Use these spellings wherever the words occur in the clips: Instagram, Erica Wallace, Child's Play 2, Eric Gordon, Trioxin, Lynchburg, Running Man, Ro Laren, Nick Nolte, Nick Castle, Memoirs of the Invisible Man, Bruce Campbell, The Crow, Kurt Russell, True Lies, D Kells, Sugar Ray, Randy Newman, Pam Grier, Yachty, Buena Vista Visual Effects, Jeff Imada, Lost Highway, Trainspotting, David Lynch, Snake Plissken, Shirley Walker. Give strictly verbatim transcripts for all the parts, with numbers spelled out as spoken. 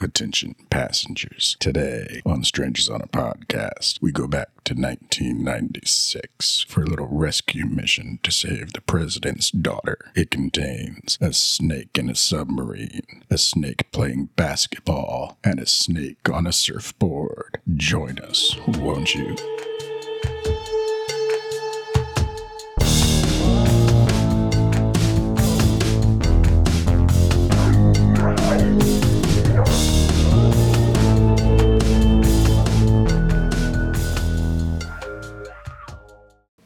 Attention passengers, today on Strangers on a Podcast, we go back to nineteen ninety-six for a little rescue mission to save the president's daughter. It contains a snake in a submarine, a snake playing basketball, and a snake on a surfboard. Join us, won't you?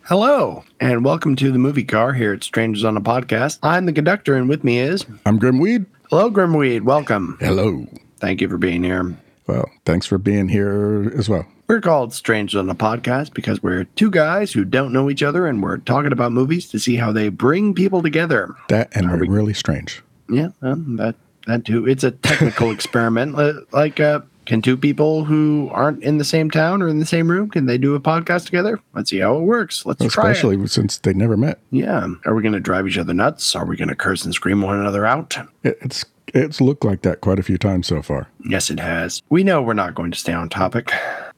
Hello, and welcome to the movie car here at Strangers on a Podcast. I'm the conductor, and with me is... I'm Grimweed. Hello, Grimweed. Welcome. Hello. Thank you for being here. Well, thanks for being here as well. We're called Strangers on a Podcast because we're two guys who don't know each other, and we're talking about movies to see how they bring people together. That and are we really strange. Yeah, um, that, that too. It's a technical experiment. Like, uh, can two people who aren't in the same town or in the same room, can they do a podcast together? Let's see how it works. Let's Especially try it. Especially since they never met. Yeah. Are we going to drive each other nuts? Are we going to curse and scream one another out? It's it's looked like that quite a few times so far. Yes, it has. We know we're not going to stay on topic.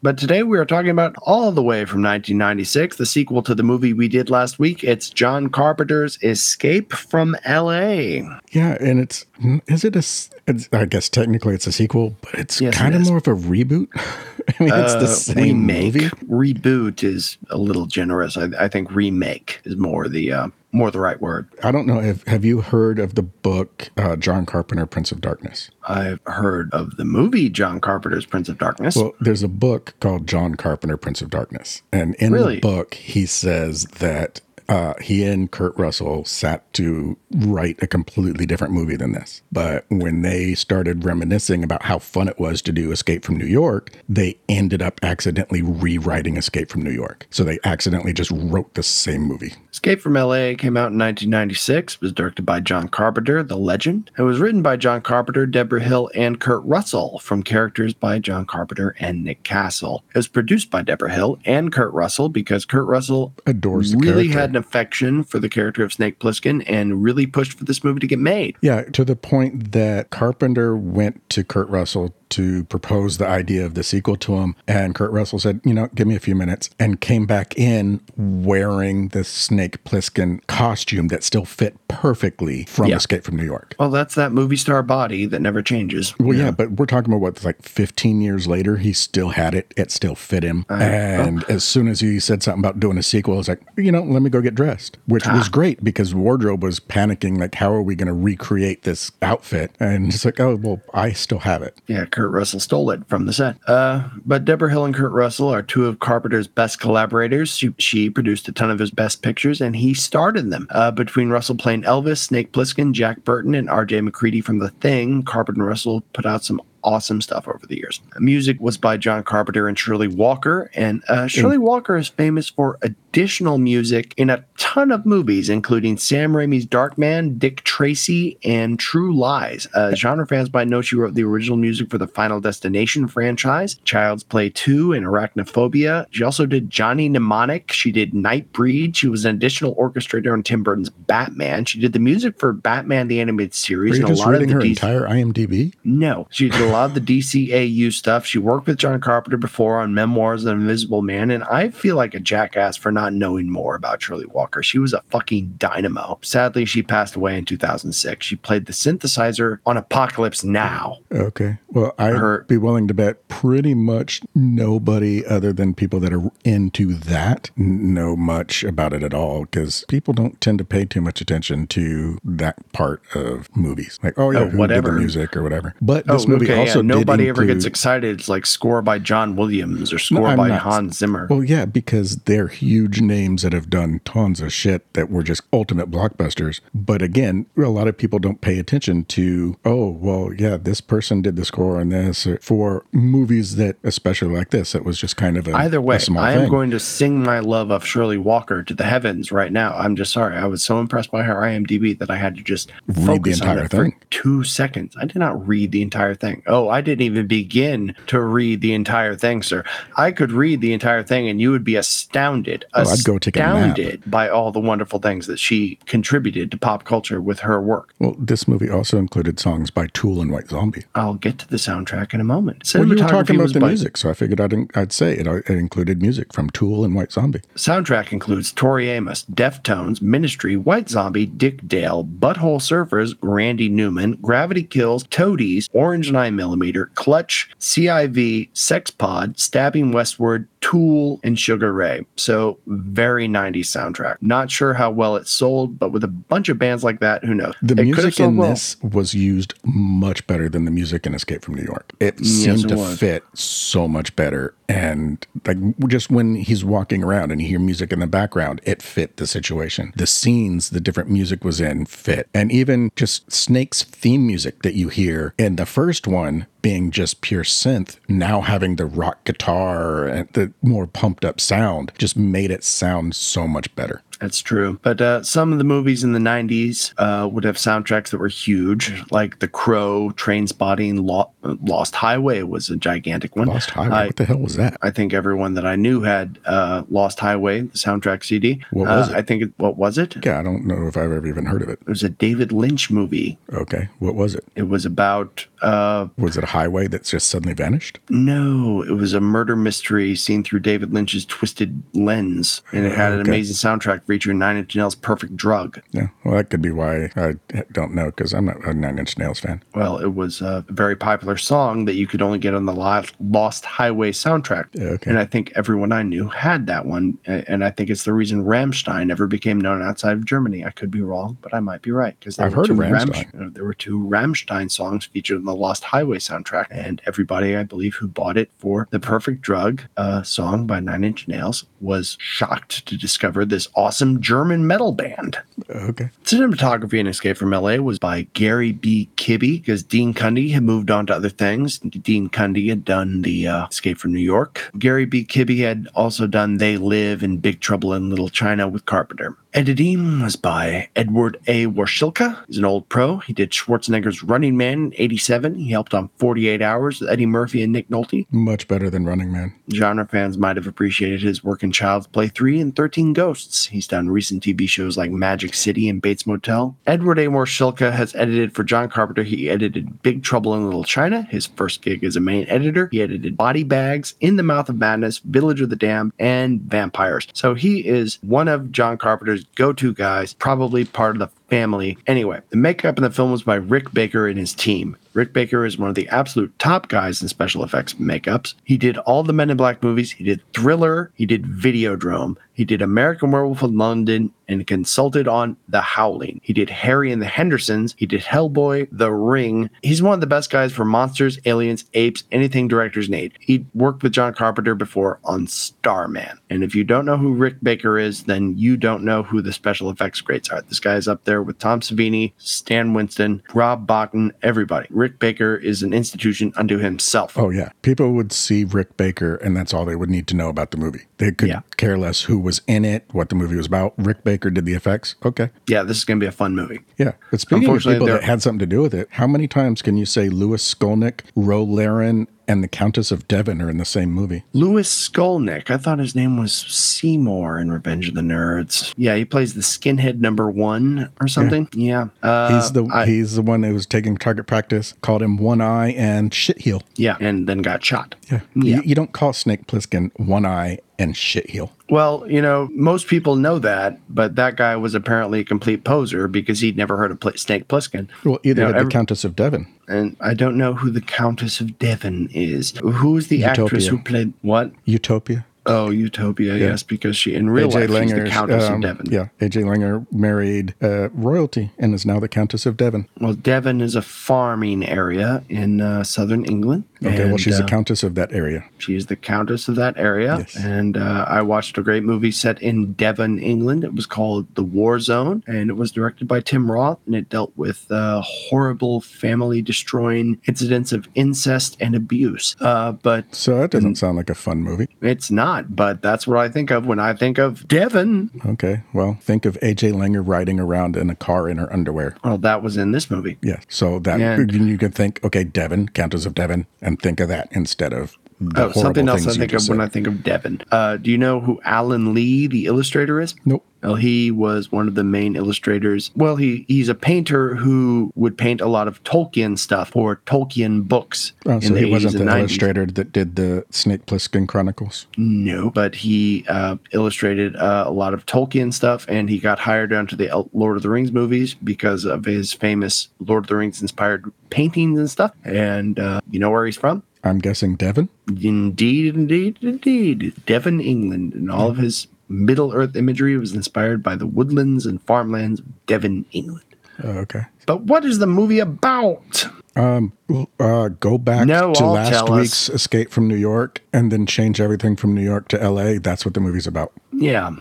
But today we are talking about all the way from nineteen ninety-six, the sequel to the movie we did last week. It's John Carpenter's Escape from L A. Yeah, and it's, is it a... It's, I guess technically it's a sequel, but it's yes, kind it of more of a reboot. I mean, it's uh, the same remake. Movie. Reboot is a little generous. I, I think remake is more the uh, more the right word. I don't know. If, have you heard of the book uh, John Carpenter, Prince of Darkness? I've heard of the movie John Carpenter's Prince of Darkness. Well, there's a book called John Carpenter, Prince of Darkness. And in really? the book, he says that Uh, he and Kurt Russell sat to write a completely different movie than this. But when they started reminiscing about how fun it was to do Escape from New York, they ended up accidentally rewriting Escape from New York. So they accidentally just wrote the same movie. Escape from L A came out in nineteen ninety-six, was directed by John Carpenter, the legend. It was written by John Carpenter, Debra Hill, and Kurt Russell from characters by John Carpenter and Nick Castle. It was produced by Debra Hill and Kurt Russell because Kurt Russell adores the really character. had An affection for the character of Snake Plissken and really pushed for this movie to get made. Yeah, to the point that Carpenter went to Kurt Russell to propose the idea of the sequel to him, and Kurt Russell said, you know, give me a few minutes, and came back in wearing the Snake Plissken costume that still fit perfectly from yeah. Escape from New York. Well, that's that movie star body that never changes. Well, yeah, yeah but we're talking about what, like fifteen years later, he still had it. It still fit him. Uh, and oh. as soon as he said something about doing a sequel, I was like, you know, let me go get dressed, which ah. was great because wardrobe was panicking, like, how are we going to recreate this outfit? And it's like, oh, well, I still have it. Yeah, Kurt Russell stole it from the set. Uh, but Deborah Hill and Kurt Russell are two of Carpenter's best collaborators. She, she produced a ton of his best pictures, and he starred in them. Uh, between Russell playing Elvis, Snake Plissken, Jack Burton, and R J McCready from The Thing, Carpenter and Russell put out some awesome stuff over the years. Music was by John Carpenter and Shirley Walker, and uh, Shirley mm. Walker is famous for additional music in a ton of movies, including Sam Raimi's Darkman, Dick Tracy, and True Lies. Uh, genre fans might know she wrote the original music for the Final Destination franchise, Child's Play two, and Arachnophobia. She also did Johnny Mnemonic. She did Nightbreed. She was an additional orchestrator on Tim Burton's Batman. She did the music for Batman the Animated Series. Are you and just a lot reading of the her D C- entire IMDb? No, she did a lot of the D C A U stuff. She worked with John Carpenter before on Memoirs of the Invisible Man, and I feel like a jackass for not knowing more about Shirley Walker. She was a fucking dynamo. Sadly, she passed away in two thousand six. She played the synthesizer on Apocalypse Now. Okay. Well, I'd her, be willing to bet pretty much nobody other than people that are into that know much about it at all, because people don't tend to pay too much attention to that part of movies. Like, oh, yeah, oh, whatever. Did the music or whatever. But this oh, movie okay. Also yeah, nobody include, ever gets excited. It's like score by John Williams or score no, by not, Hans Zimmer. Well, yeah, because they're huge names that have done tons of shit that were just ultimate blockbusters. But again, a lot of people don't pay attention to, oh, well, yeah, this person did the score on this for movies that, especially like this, it was just kind of a Either way, a small I am thing. going to sing my love of Shirley Walker to the heavens right now. I'm just sorry. I was so impressed by her IMDb that I had to just read focus the entire on it thing. for two seconds. I did not read the entire thing. Oh, I didn't even begin to read the entire thing, sir. I could read the entire thing and you would be astounded. Uh, I'd go take a nap. Astounded by all the wonderful things that she contributed to pop culture with her work. Well, this movie also included songs by Tool and White Zombie. I'll get to the soundtrack in a moment. Well, you were talking about the by, music, so I figured I'd, I'd say it, it included music from Tool and White Zombie. Soundtrack includes Tori Amos, Deftones, Ministry, White Zombie, Dick Dale, Butthole Surfers, Randy Newman, Gravity Kills, Toadies, Orange nine millimeter, Clutch, C I V, Sex Pod, Stabbing Westward, Tool, and Sugar Ray. So very nineties soundtrack. Not sure how well it sold, but with a bunch of bands like that, who knows? The it music in well. this was used much better than the music in Escape from New York. It yes, seemed it to was. fit so much better. And like just when he's walking around and you hear music in the background, it fit the situation. The scenes the different music was in fit. And even just Snake's theme music that you hear in the first one being just pure synth, now having the rock guitar and the more pumped up sound just made it sound so much better. That's true. But uh, some of the movies in the nineties uh, would have soundtracks that were huge, like The Crow, Trainspotting, Lo- Lost Highway was a gigantic one. Lost Highway? I, what the hell was that? I think everyone that I knew had uh, Lost Highway, the soundtrack C D. What was uh, it? I think, it, what was it? Yeah, I don't know if I've ever even heard of it. It was a David Lynch movie. Okay. What was it? It was about... Uh, was it a highway that's just suddenly vanished? No, it was a murder mystery seen through David Lynch's twisted lens. And it had an okay. amazing soundtrack featuring Nine Inch Nails' Perfect Drug. Yeah, well, that could be why I don't know, because I'm not a Nine Inch Nails fan. Well, it was a very popular song that you could only get on the Lost Highway soundtrack. Okay. And I think everyone I knew had that one. And I think it's the reason Rammstein never became known outside of Germany. I could be wrong, but I might be right. Because I've heard of Rammstein. Ramsch- there were two Rammstein songs featured in the Lost Highway soundtrack. And everybody, I believe, who bought it for the Perfect Drug uh, song by Nine Inch Nails was shocked to discover this awesome German metal band. Okay. Cinematography in Escape from L A was by Gary B. Kibbe, because Dean Cundey had moved on to other things. Dean Cundey had done the uh, Escape from New York. Gary B. Kibbe had also done They Live and Big Trouble in Little China with Carpenter. Editing was by Edward A. Warschilka. He's an old pro. He did Schwarzenegger's Running Man in eighty-seven. He helped on forty-eight hours with Eddie Murphy and Nick Nolte. Much better than Running Man. Genre fans might have appreciated his work in Child's Play three and thirteen Ghosts. He's done recent T V shows like Magic City and Bates Motel. Edward A. Warschilka has edited for John Carpenter. He edited Big Trouble in Little China, his first gig as a main editor. He edited Body Bags, In the Mouth of Madness, Village of the Damned, and Vampires. So he is one of John Carpenter's go-to guys, probably part of the family. Anyway, the makeup in the film was by Rick Baker and his team. Rick Baker is one of the absolute top guys in special effects makeups. He did all the Men in Black movies. He did Thriller. He did Videodrome. He did American Werewolf in London and consulted on The Howling. He did Harry and the Hendersons. He did Hellboy, The Ring. He's one of the best guys for monsters, aliens, apes, anything directors need. He worked with John Carpenter before on Starman. And if you don't know who Rick Baker is, then you don't know who the special effects greats are. This guy is up there with Tom Savini, Stan Winston, Rob Bottin, everybody. Rick Baker is an institution unto himself. Oh, yeah. People would see Rick Baker, and that's all they would need to know about the movie. They could yeah. care less who was in it, what the movie was about. Rick Baker did the effects. Okay. Yeah, this is going to be a fun movie. Yeah. But speaking of people that had something to do with it, how many times can you say Louis Skolnick, Ro Laren, and the Countess of Devon are in the same movie? Louis Skolnick. I thought his name was Seymour in Revenge of the Nerds. Yeah, he plays the skinhead number one or something. Yeah. yeah. Uh, he's the I, he's the one who was taking target practice, called him One Eye and Shit Heel. Yeah, and then got shot. Yeah. yeah. You, you don't call Snake Plissken One Eye and Shit Heel. Well, you know, most people know that, but that guy was apparently a complete poser because he'd never heard of Pl- Snake Plissken. Well, either you know, had every- the Countess of Devon. And I don't know who the Countess of Devon is. Who's the Utopia. Actress who played what? Utopia. Oh, Utopia, yeah. yes, because she, in real life, Langer's, she's the Countess um, of Devon. Yeah, A J. Langer married uh, royalty and is now the Countess of Devon. Well, Devon is a farming area in uh, southern England. Okay, and, well, she's uh, the Countess of that area. She is the Countess of that area. Yes. And uh, I watched a great movie set in Devon, England. It was called The War Zone, and it was directed by Tim Roth, and it dealt with uh, horrible family-destroying incidents of incest and abuse. Uh, but So that doesn't and, sound like a fun movie. It's not. But that's what I think of when I think of Devon. Okay, well, think of A J. Langer riding around in a car in her underwear. Well, that was in this movie. Yeah, so that and, you can think, okay, Devon, Countess of Devon, and think of that instead of the oh, something else I think of said. When I think of Devin. Uh, do you know who Alan Lee, the illustrator, is? Nope. Well, he was one of the main illustrators. Well, he, he's a painter who would paint a lot of Tolkien stuff for Tolkien books. Oh, so he wasn't the illustrator that did the Snake Plissken Chronicles? No, but he uh, illustrated uh, a lot of Tolkien stuff, and he got hired onto the Lord of the Rings movies because of his famous Lord of the Rings-inspired paintings and stuff. And uh, you know where he's from? I'm guessing Devon? Indeed, indeed, indeed. Devon, England, and all mm-hmm. of his... Middle Earth imagery was inspired by the woodlands and farmlands of Devon, England. Oh, okay. But what is the movie about? Um, uh, go back no, to I'll last week's us. Escape from New York and then change everything from New York to L A. That's what the movie's about. Yeah.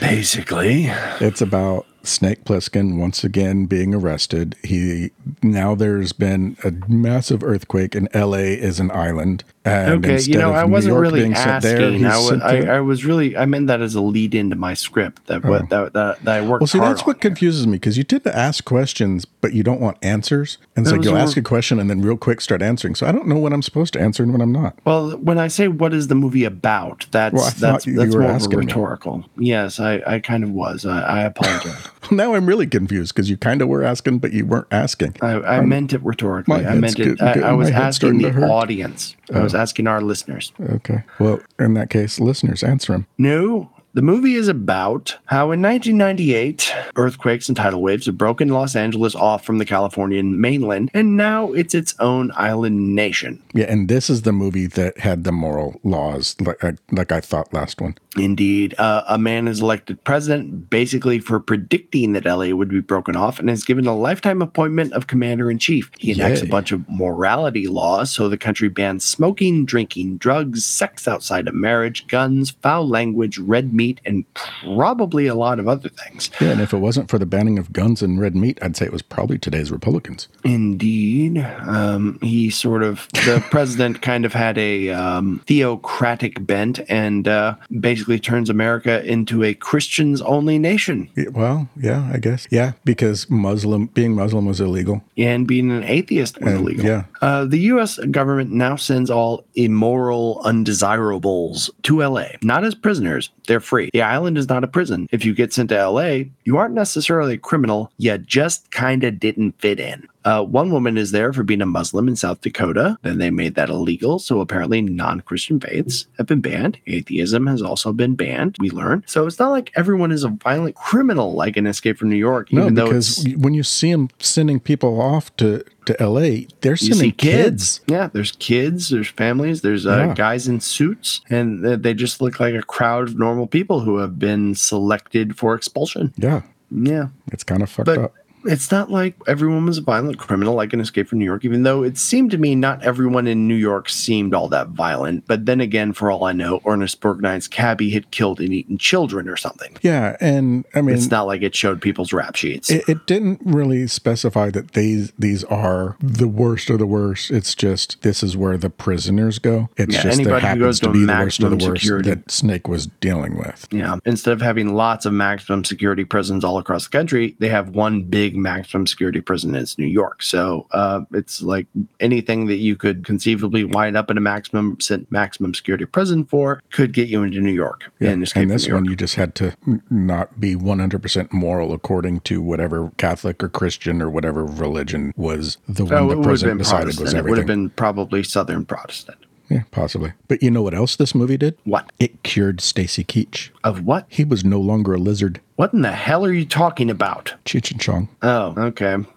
Basically. It's about Snake Plissken once again being arrested. He now there's been a massive earthquake and L A is an island. And okay, you know, I wasn't really asking. There, I, was, I, I was really, I meant that as a lead into my script that, oh. that, that, that I worked well, see, hard Well, see, that's what here. confuses me because you did ask questions, but you don't want answers. And so you'll ask a question and then real quick start answering. So I don't know when I'm supposed to answer and when I'm not. Well, when I say what is the movie about, that's well, that's, you, that's you more rhetorical. It. Yes, I, I kind of was. I, I apologize. Now I'm really confused because you kind of were asking, but you weren't asking. I, I um, meant it rhetorically. I meant it. Good, good. I, I was asking the audience. I was asking our listeners. Okay. Well, in that case, listeners, answer them. No. The movie is about how in nineteen ninety-eight, earthquakes and tidal waves have broken Los Angeles off from the Californian mainland, and now it's its own island nation. Yeah, and this is the movie that had the moral laws, like I, like I thought last one. Indeed. Uh, a man is elected president basically for predicting that L A would be broken off and is given a lifetime appointment of commander-in-chief. He enacts Yay. a bunch of morality laws, so the country bans smoking, drinking, drugs, sex outside of marriage, guns, foul language, red meat, meat and probably a lot of other things. Yeah, and if it wasn't for the banning of guns and red meat, I'd say it was probably today's Republicans. Indeed. Um, he sort of, the president kind of had a um, theocratic bent and uh, basically turns America into a Christians only nation. Well, yeah, I guess. Yeah, because Muslim, being Muslim was illegal. And being an atheist was and, illegal. Yeah. Uh, the U S government now sends all immoral undesirables to L A, not as prisoners. They're free. The island is not a prison. If you get sent to L A, you aren't necessarily a criminal. You just kind of didn't fit in. Uh, one woman is there for being a Muslim in South Dakota. Then they made that illegal. So apparently non-Christian faiths have been banned. Atheism has also been banned, we learned. So it's not like everyone is a violent criminal like in Escape from New York. Even no, because though when you see them sending people off to, to L A, they're sending kids. kids. Yeah, there's kids, there's families, there's uh, yeah. guys in suits. And they just look like a crowd of normal people who have been selected for expulsion. Yeah. Yeah. It's kind of fucked but, up. It's not like everyone was a violent criminal like in Escape from New York, even though it seemed to me not everyone in New York seemed all that violent. But then again, for all I know, Ernest Borgnine's cabbie had killed and eaten children or something. Yeah, and I mean... It's not like it showed people's rap sheets. It, it didn't really specify that these these are the worst of the worst. It's just this is where the prisoners go. It's yeah, just there happens to, to be the worst of the worst security. That Snake was dealing with. Yeah, instead of having lots of maximum security prisons all across the country, they have one big maximum security prison is New York. So uh, it's like anything that you could conceivably wind up in a maximum maximum security prison for could get you into New York. Yeah. And, and this one, you just had to not be one hundred percent moral according to whatever Catholic or Christian or whatever religion was the one oh, the president decided was everything. It would have been probably Southern Protestant. Yeah, possibly. But you know what else this movie did? What? It cured Stacy Keach. Of what? He was no longer a lizard. What in the hell are you talking about? Cheech and Chong. Oh, okay. Um,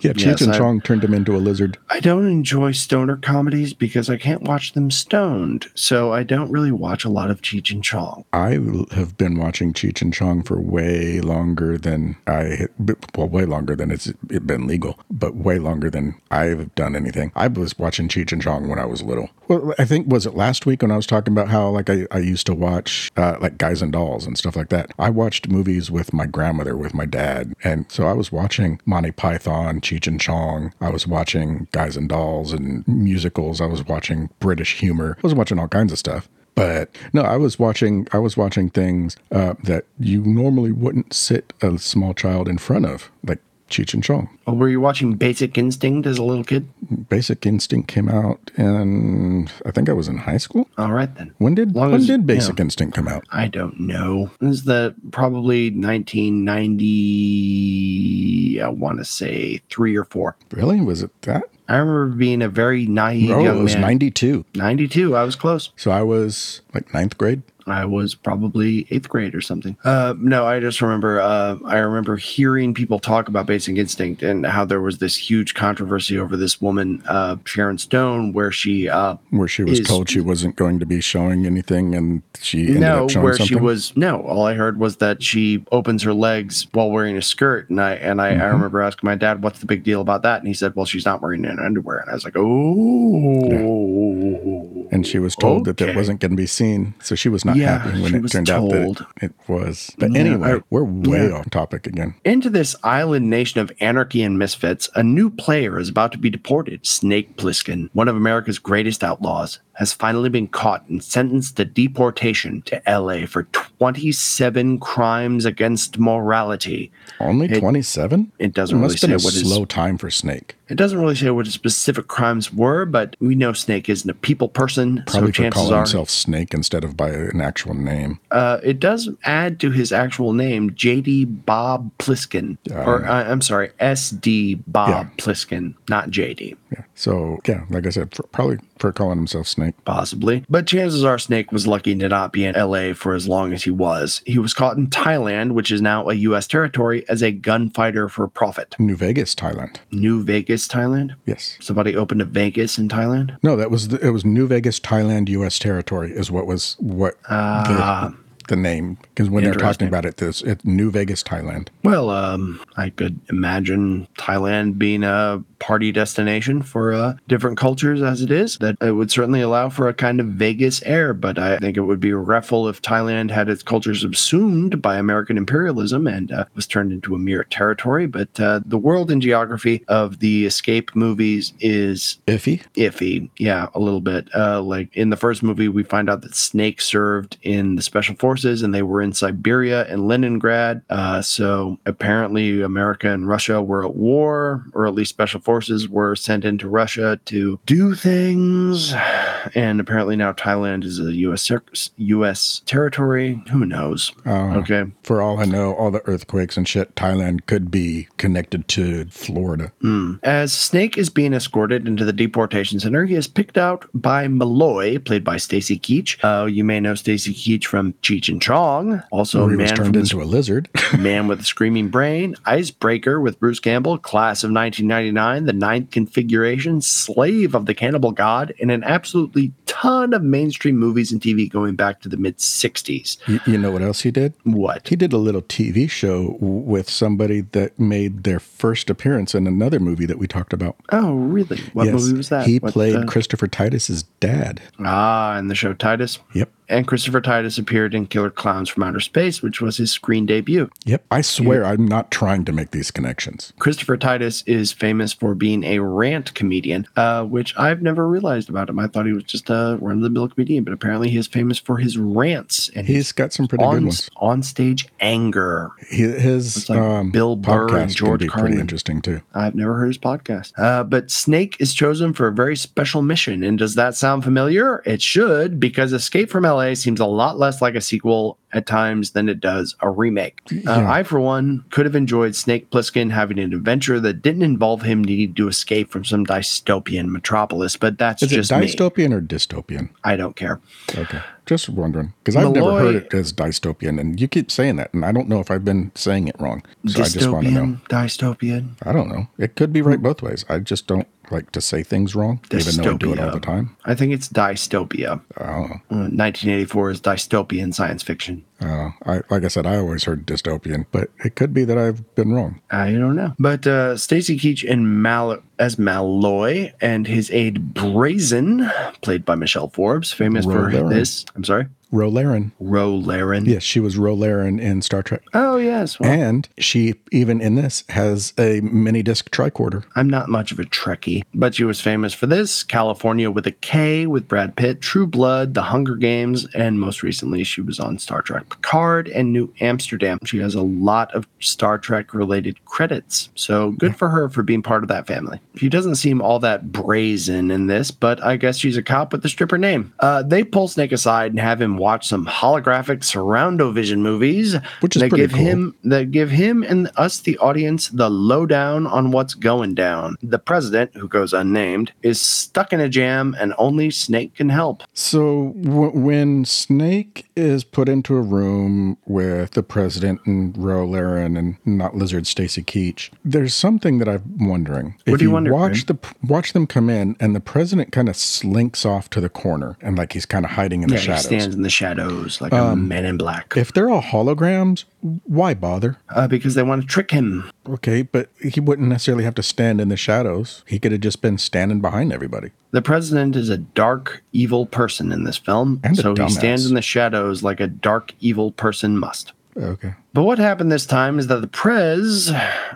yeah, Cheech yes, and I, Chong turned him into a lizard. I don't enjoy stoner comedies because I can't watch them stoned, so I don't really watch a lot of Cheech and Chong. I have been watching Cheech and Chong for way longer than I, well, way longer than it's been legal, but way longer than I've done anything. I was watching Cheech and Chong when I was little. Well, I think, was it last week when I was talking about how, like, I, I used to watch, uh, like, Guys and Dolls and stuff like that. I watched movies with my grandmother, with my dad, and so I was watching Monty Python, Cheech and Chong. I was watching Guys and Dolls and musicals. I was watching British humor. I was watching all kinds of stuff. But no, I was watching I was watching things uh, that you normally wouldn't sit a small child in front of, like Cheech and Chong. Oh, were you watching Basic Instinct as a little kid? Basic Instinct came out in, I think I was in high school. All right, then. When did Long when as, did Basic yeah. Instinct come out? I don't know. It was the probably nineteen ninety, I want to say, three or four. Really? Was it that? I remember being a very naive oh, young man. Oh, it was ninety-two. ninety-two. I was close. So I was like ninth grade. I was probably eighth grade or something. Uh, no, I just remember, uh, I remember hearing people talk about Basic Instinct and how there was this huge controversy over this woman, uh, Sharon Stone, where she... Uh, where she was is, told she wasn't going to be showing anything and she ended no, up showing where something? She was, no, all I heard was that she opens her legs while wearing a skirt. And I and I, mm-hmm. I remember asking my dad, what's the big deal about that? And he said, well, she's not wearing any underwear. And I was like, oh... Yeah. And she was told okay. that that wasn't going to be seen. So she was not Yeah, happy when it turned told. out that it, it was. But yeah, anyway, I, we're way yeah. off topic again. Into this island nation of anarchy and misfits, a new player is about to be deported. Snake Plissken, one of America's greatest outlaws, has finally been caught and sentenced to deportation to L A for twenty-seven crimes against morality. Only twenty-seven? It, it doesn't it really say what is... must have been a slow time for Snake. It doesn't really say what his specific crimes were, but we know Snake isn't a people person, Probably so chances are... Probably for calling himself Snake instead of by an actual name. Uh, it does add to his actual name, J D. Bob Plissken. Uh, or, uh, I'm sorry, S D. Bob yeah. Plissken, not J D. Yeah. So, yeah, like I said, for, probably for calling himself Snake. Possibly. But chances are Snake was lucky to not be in L A for as long as he was. He was caught in Thailand, which is now a U S territory, as a gunfighter for profit. New Vegas, Thailand. New Vegas, Thailand? Yes. Somebody opened a Vegas in Thailand? No, that was the, it was New Vegas, Thailand, U S territory is what was what uh, the... the name, because when they're talking about it, this it's New Vegas, Thailand. Well, um, I could imagine Thailand being a party destination for uh, different cultures as it is. That it would certainly allow for a kind of Vegas air, but I think it would be regretful if Thailand had its culture subsumed by American imperialism and uh, was turned into a mere territory. But uh, the world and geography of the Escape movies is iffy. Iffy, yeah, a little bit. Uh, like in the first movie, we find out that Snake served in the Special Forces. And they were in Siberia and Leningrad. Uh, so apparently America and Russia were at war, or at least special forces were sent into Russia to do things. And apparently now Thailand is a U S U S territory. Who knows? Uh, okay. For all I know, all the earthquakes and shit, Thailand could be connected to Florida. Mm. As Snake is being escorted into the deportation center, he is picked out by Malloy, played by Stacy Keach. Uh, you may know Stacy Keach from Cheech and Chong, also a man turned into a lizard, Man with a Screaming Brain, Icebreaker with Bruce Campbell, Class of nineteen ninety-nine, The Ninth Configuration, Slave of the Cannibal God, and an absolutely ton of mainstream movies and T V going back to the mid-sixties. You, you know what else he did? What? He did a little T V show with somebody that made their first appearance in another movie that we talked about. Oh, really? What yes. movie was that? He what, played uh... Christopher Titus's dad. Ah, in the show Titus? Yep. And Christopher Titus appeared in Killer Klowns from Outer Space, which was his screen debut. Yep. I swear yeah. I'm not trying to make these connections. Christopher Titus is famous for being a rant comedian, uh, which I've never realized about him. I thought he was just a run-of-the-mill comedian, but apparently he is famous for his rants. And He's his got some pretty on, good ones. On-stage anger. His, his like um, Bill Burr and George Carlin. Pretty interesting, too. I've never heard his podcast. Uh, but Snake is chosen for a very special mission. And does that sound familiar? It should, because Escape from L A seems a lot less like a sequel at times than it does a remake. Yeah. Uh, I, for one, could have enjoyed Snake Plissken having an adventure that didn't involve him needing to escape from some dystopian metropolis, but that's Is just it dystopian me. Or dystopian? I don't care. Okay. Just wondering, because I've never heard it as dystopian, and you keep saying that, and I don't know if I've been saying it wrong, so dystopian, I just want to know. Dystopian? I don't know. It could be right both ways. I just don't like to say things wrong, dystopia. Even though I do it all the time. I think it's dystopia. Oh. Uh, nineteen eighty-four is dystopian science fiction. Uh, I, like I said, I always heard dystopian, but it could be that I've been wrong. I don't know. But uh, Stacy Keach and Mal as Malloy and his aide Brazen, played by Michelle Forbes, famous Roy for Barron. This. I'm sorry? Rolaren. Rolaren. Yes, she was Rolaren in Star Trek. Oh, yes. Well, and she, even in this, has a mini-disc tricorder. I'm not much of a Trekkie, but she was famous for this, California with a K with Brad Pitt, True Blood, The Hunger Games, and most recently she was on Star Trek Picard and New Amsterdam. She has a lot of Star Trek-related credits, so good for her for being part of that family. She doesn't seem all that brazen in this, but I guess she's a cop with a stripper name. Uh, they pull Snake aside and have him watch some holographic surround-o-vision movies Which is that give cool. him that give him and us, the audience, the lowdown on what's going down. The president, who goes unnamed, is stuck in a jam and only Snake can help. So w- when Snake is put into a room with the president and Rolaren and not Lizard Stacy Keach, there's something that I'm wondering. What if do you, you wonder, watch the watch them come in and the president kind of slinks off to the corner and like he's kind of hiding in yeah, the shadows. He stands in the shadows like um, a man in black. If they're all holograms, why bother? Uh, because they want to trick him. Okay, but he wouldn't necessarily have to stand in the shadows. He could have just been standing behind everybody. The president is a dark, evil person in this film, and so he stands in the shadows like a dark, evil person must. Okay. But what happened this time is that the Prez,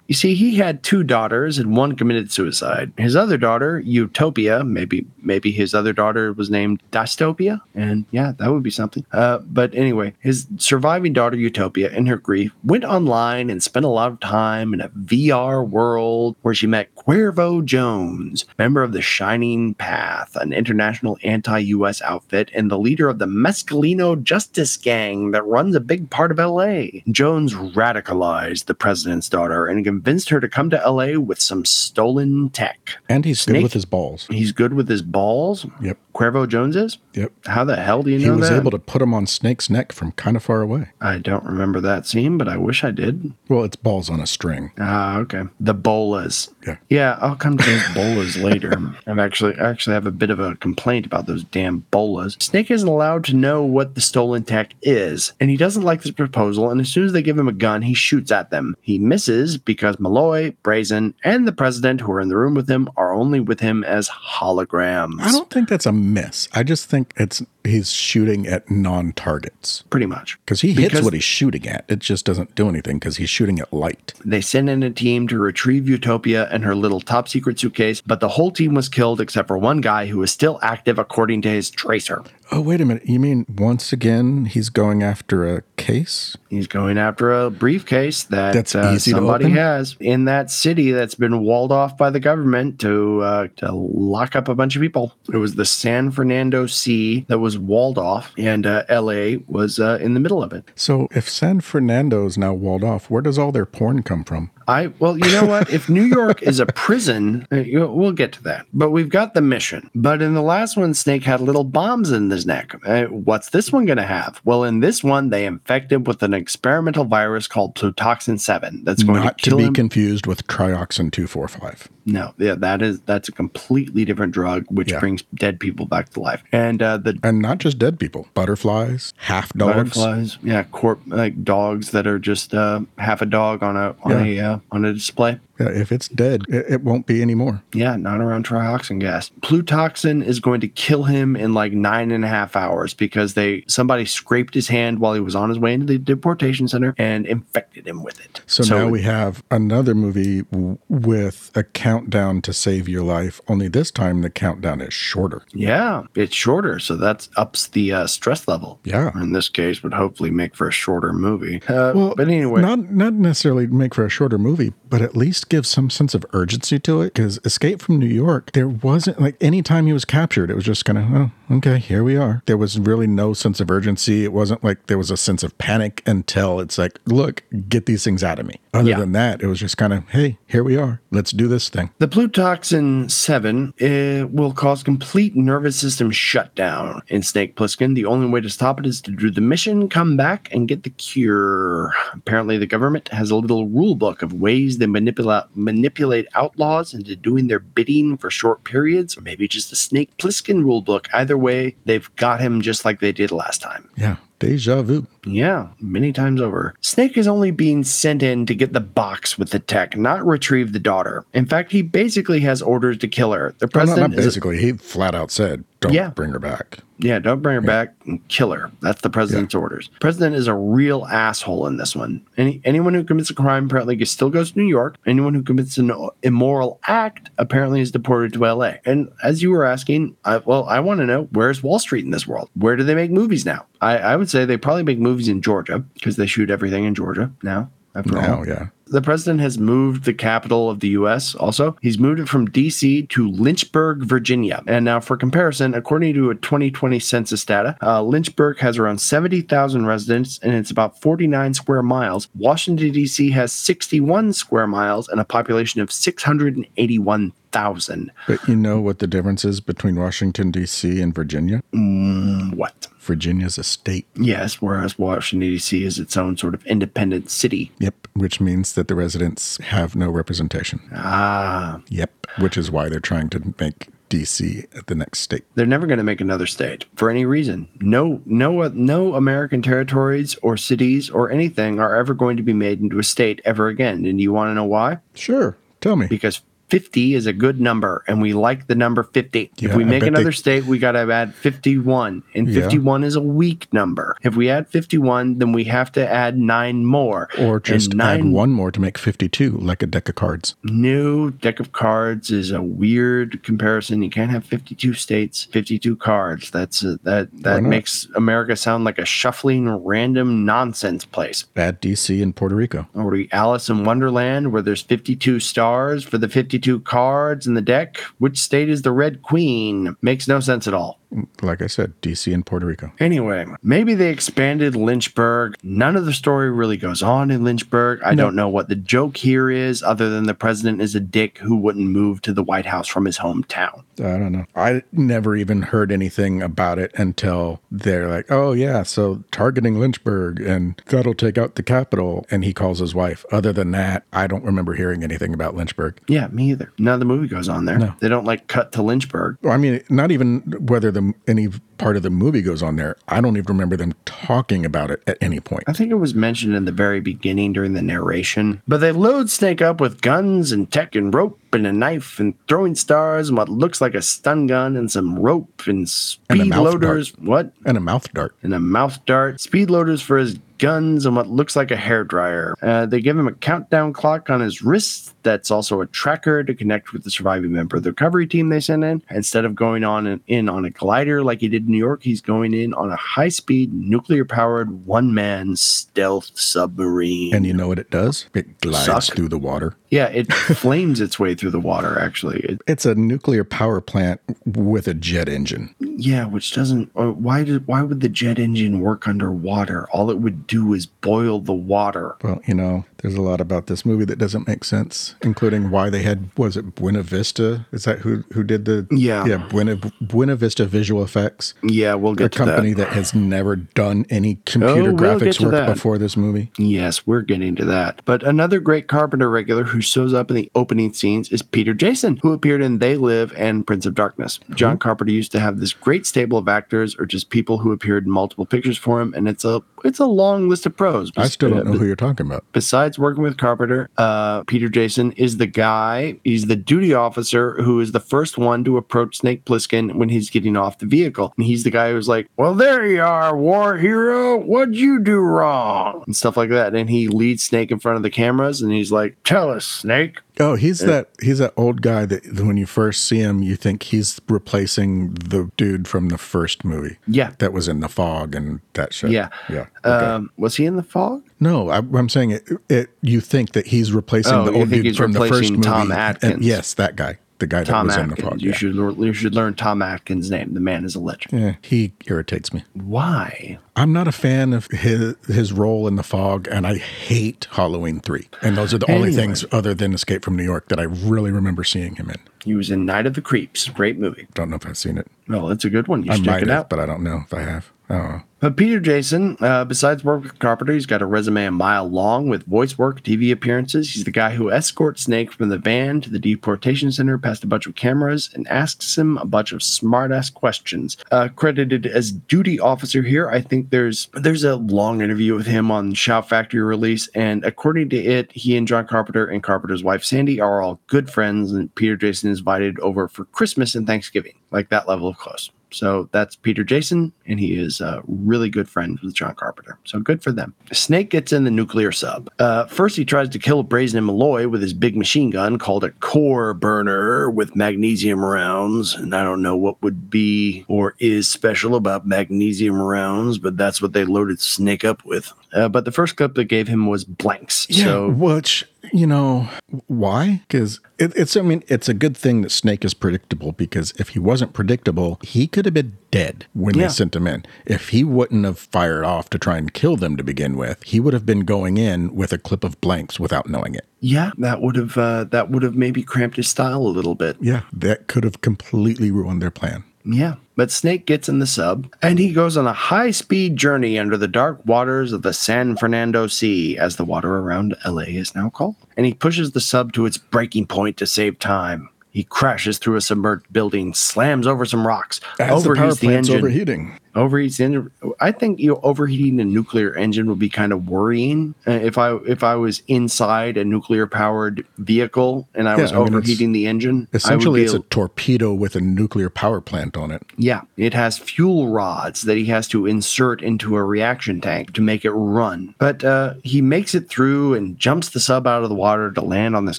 you see, he had two daughters and one committed suicide. His other daughter, Utopia, maybe maybe his other daughter was named Dystopia. And yeah, that would be something. Uh, but anyway, his surviving daughter, Utopia, in her grief, went online and spent a lot of time in a V R world where she met Cuervo Jones, member of the Shining Path, an international anti-U S outfit, and the leader of the Mescalino Justice Gang that runs a big part of L A. Jones radicalized the president's daughter and convinced her to come to L A with some stolen tech. And he's Snake, good with his balls. He's good with his balls? Yep. Cuervo Jones is? Yep. How the hell do you he know that? He was able to put him on Snake's neck from kind of far away. I don't remember that scene, but I wish I did. Well, it's balls on a string. Ah, uh, okay. The bolas. Yeah. Yeah, I'll come to those bolas later. I've actually, I actually have a bit of a complaint about those damn bolas. Snake isn't allowed to know what the stolen tech is, and he doesn't like this proposal, and as soon as they give him a gun, he shoots at them. He misses because Malloy, Brazen, and the president who are in the room with him are only with him as holograms. I don't think that's a miss. I just think it's he's shooting at non-targets. Pretty much. Because he hits because what he's shooting at. It just doesn't do anything because he's shooting at light. They send in a team to retrieve Utopia and her little top-secret suitcase, but the whole team was killed except for one guy who is still active according to his tracer. Oh, wait a minute. You mean once again he's going after a case? He's going after a briefcase that that's uh, easy somebody to open? Has in that city that's been walled off by the government to, uh, to lock up a bunch of people. It was the San Fernando Sea that was walled off, and uh, L A was uh, in the middle of it. So if San Fernando is now walled off, where does all their porn come from? I Well, you know what? If New York is a prison, we'll get to that. But we've got the mission. But in the last one, Snake had little bombs in his neck. Uh, what's this one going to have? Well, in this one, they infect him with an experimental virus called Plutoxin seven. That's going Not to kill him. Not to be him. confused with Trioxin two forty-five. No, yeah, that is that's a completely different drug, which yeah. brings dead people back to life. And uh, the and not just dead people, butterflies, half dogs, butterflies, yeah, corp like dogs that are just uh, half a dog on a on yeah. a uh, on a display. Yeah, if it's dead, it, it won't be anymore. Yeah, not around trioxin gas. Plutoxin is going to kill him in like nine and a half hours because they somebody scraped his hand while he was on his way into the deportation center and infected him with it. So, so now it, we have another movie w- with a countdown to save your life, only this time the countdown is shorter. Yeah, it's shorter, so that ups the uh, stress level. Yeah. Or in this case, would hopefully make for a shorter movie. Uh, well, but anyway. Not, not necessarily make for a shorter movie, but at least give some sense of urgency to it, because Escape from New York, there wasn't like any time he was captured, it was just kind of, oh, okay, here we are. There was really no sense of urgency. It wasn't like there was a sense of panic until it's like, look, get these things out of me. Other yeah. than that, it was just kind of, hey, here we are. Let's do this thing. The Plutoxin seven uh, will cause complete nervous system shutdown in Snake Plissken. The only way to stop it is to do the mission, come back, and get the cure. Apparently, the government has a little rule book of ways they manipulate manipulate outlaws into doing their bidding for short periods, or maybe just a Snake Plissken rule book. Either way, they've got him just like they did last time. Yeah. Deja vu. Yeah, many times over. Snake is only being sent in to get the box with the tech, not retrieve the daughter. In fact, he basically has orders to kill her. The president well, not, not basically. A, he flat out said, don't yeah. bring her back. Yeah, don't bring her yeah. back and kill her. That's the president's yeah. orders. President is a real asshole in this one. Any Anyone who commits a crime apparently still goes to New York. Anyone who commits an immoral act apparently is deported to L A. And as you were asking, I, well, I want to know, where's Wall Street in this world? Where do they make movies now? I, I would say they probably make movies in Georgia because they shoot everything in Georgia now. After now, all. yeah. The president has moved the capital of the U S also. He's moved it from D C to Lynchburg, Virginia. And now for comparison, according to a twenty twenty census data, uh, Lynchburg has around seventy thousand residents and it's about forty-nine square miles. Washington, D C has sixty-one square miles and a population of six hundred eighty-one thousand. But you know what the difference is between Washington, D C and Virginia? Mm, what? Virginia's a state. Yes, whereas Washington, D C is its own sort of independent city. Yep, which means that the residents have no representation. Ah. Yep, which is why they're trying to make D C at the next state. They're never going to make another state for any reason. No, no, no American territories or cities or anything are ever going to be made into a state ever again. And you want to know why? Sure, tell me. Because fifty is a good number, and we like the number fifty. Yeah, if we make another they... state, we got to add fifty-one, and fifty-one yeah. is a weak number. If we add fifty-one, then we have to add nine more. Or just nine... add one more to make fifty-two, like a deck of cards. No, deck of cards is a weird comparison. You can't have fifty-two states, fifty-two cards. That's a, That that makes America sound like a shuffling, random nonsense place. Add D C and Puerto Rico. Or Alice in Wonderland, where there's fifty-two stars for the fifty-two. Two cards in the deck. Which state is the Red Queen? Makes no sense at all. Like I said, D C and Puerto Rico. Anyway, maybe they expanded Lynchburg. None of the story really goes on in Lynchburg. I no. don't know what the joke here is, other than the president is a dick who wouldn't move to the White House from his hometown. I don't know. I never even heard anything about it until they're like, oh yeah, so targeting Lynchburg and that'll take out the Capitol, and he calls his wife. Other than that, I don't remember hearing anything about Lynchburg. Yeah, me either. None of the movie goes on there. No. They don't like cut to Lynchburg. Well, I mean, not even whether the any part of the movie goes on there. I don't even remember them talking about it at any point. I think it was mentioned in the very beginning during the narration. But they load Snake up with guns and tech and rope and a knife and throwing stars and what looks like a stun gun and some rope and speed and loaders. Dart. What? And a mouth dart. And a mouth dart. Speed loaders for his guns and what looks like a hairdryer. Uh, they give him a countdown clock on his wrist that's also a tracker to connect with the surviving member of the recovery team they sent in. Instead of going on and in on a glider like he did in New York, he's going in on a high-speed, nuclear-powered, one-man stealth submarine. And you know what it does? It glides Suck. through the water. Yeah, it flames its way through the water, actually. It, it's a nuclear power plant with a jet engine. Yeah, which doesn't... Uh, why did, Why would the jet engine work underwater? All it would do is boil the water. Well, you know, there's a lot about this movie that doesn't make sense, including why they had, was it Buena Vista? Is that who who did the... Yeah. Yeah, Buena, Buena Vista Visual Effects. Yeah, we'll get to that. A company that has never done any computer oh, graphics we'll work that. before this movie. Yes, we're getting to that. But another great Carpenter regular who shows up in the opening scenes is Peter Jason, who appeared in They Live and Prince of Darkness. John mm-hmm. Carpenter used to have this great stable of actors or just people who appeared in multiple pictures for him, and it's a it's a long list of pros. I still don't know uh, who you're talking about. Besides working with Carpenter, uh, Peter Jason is the guy, he's the duty officer who is the first one to approach Snake Plissken when he's getting off the vehicle. And he's the guy who's like, well, there you are, war hero. What'd you do wrong? And stuff like that. And he leads Snake in front of the cameras and he's like, tell us, Snake. Oh, he's and, that he's that old guy that when you first see him, you think he's replacing the dude from the first movie. Yeah. That was in The Fog and that shit. Yeah. Yeah. Okay. Um, was he in The Fog? No, I, I'm saying it, it. You think that he's replacing oh, the old dude from the first movie. Tom Atkins. And, yes, that guy. The guy Tom that was Atkins. in The Fog. You, yeah. should, you should learn Tom Atkins' name. The man is a legend. Yeah, he irritates me. Why? I'm not a fan of his his role in The Fog, and I hate Halloween three. And those are the anyway. only things other than Escape from New York that I really remember seeing him in. He was in Night of the Creeps. Great movie. Don't know if I've seen it. Well, it's a good one. You should check it out. But I don't know if I have. I don't know. But Peter Jason, uh, besides work with Carpenter, he's got a resume a mile long with voice work, T V appearances. He's the guy who escorts Snake from the van to the deportation center past a bunch of cameras and asks him a bunch of smart-ass questions. Uh, credited as duty officer here, I think there's there's a long interview with him on Shout Factory release, and according to it, he and John Carpenter and Carpenter's wife Sandy are all good friends, and Peter Jason is invited over for Christmas and Thanksgiving. Like that level of close. So that's Peter Jason, and he is a really good friend with John Carpenter. So good for them. Snake gets in the nuclear sub. Uh, first, he tries to kill Brazen and Malloy with his big machine gun called a core burner with magnesium rounds. And I don't know what would be or is special about magnesium rounds, but that's what they loaded Snake up with. Uh, but the first clip they gave him was blanks. Yeah, so which... You know, why? Because it, it's, I mean, it's a good thing that Snake is predictable, because if he wasn't predictable, he could have been dead when yeah. they sent him in. If he wouldn't have fired off to try and kill them to begin with, he would have been going in with a clip of blanks without knowing it. Yeah, that would have uh, that would have maybe cramped his style a little bit. Yeah, that could have completely ruined their plan. Yeah. But Snake gets in the sub, and he goes on a high-speed journey under the dark waters of the San Fernando Sea, as the water around L A is now called. And he pushes the sub to its breaking point to save time. He crashes through a submerged building, slams over some rocks, as overheats the power plant's the engine. Overheating. Overheats the engine. I think you know, overheating a nuclear engine would be kind of worrying. Uh, if I if I was inside a nuclear-powered vehicle and I yeah, was I mean, overheating the engine, essentially I would be, it's a torpedo with a nuclear power plant on it. Yeah, it has fuel rods that he has to insert into a reaction tank to make it run. But uh, he makes it through and jumps the sub out of the water to land on this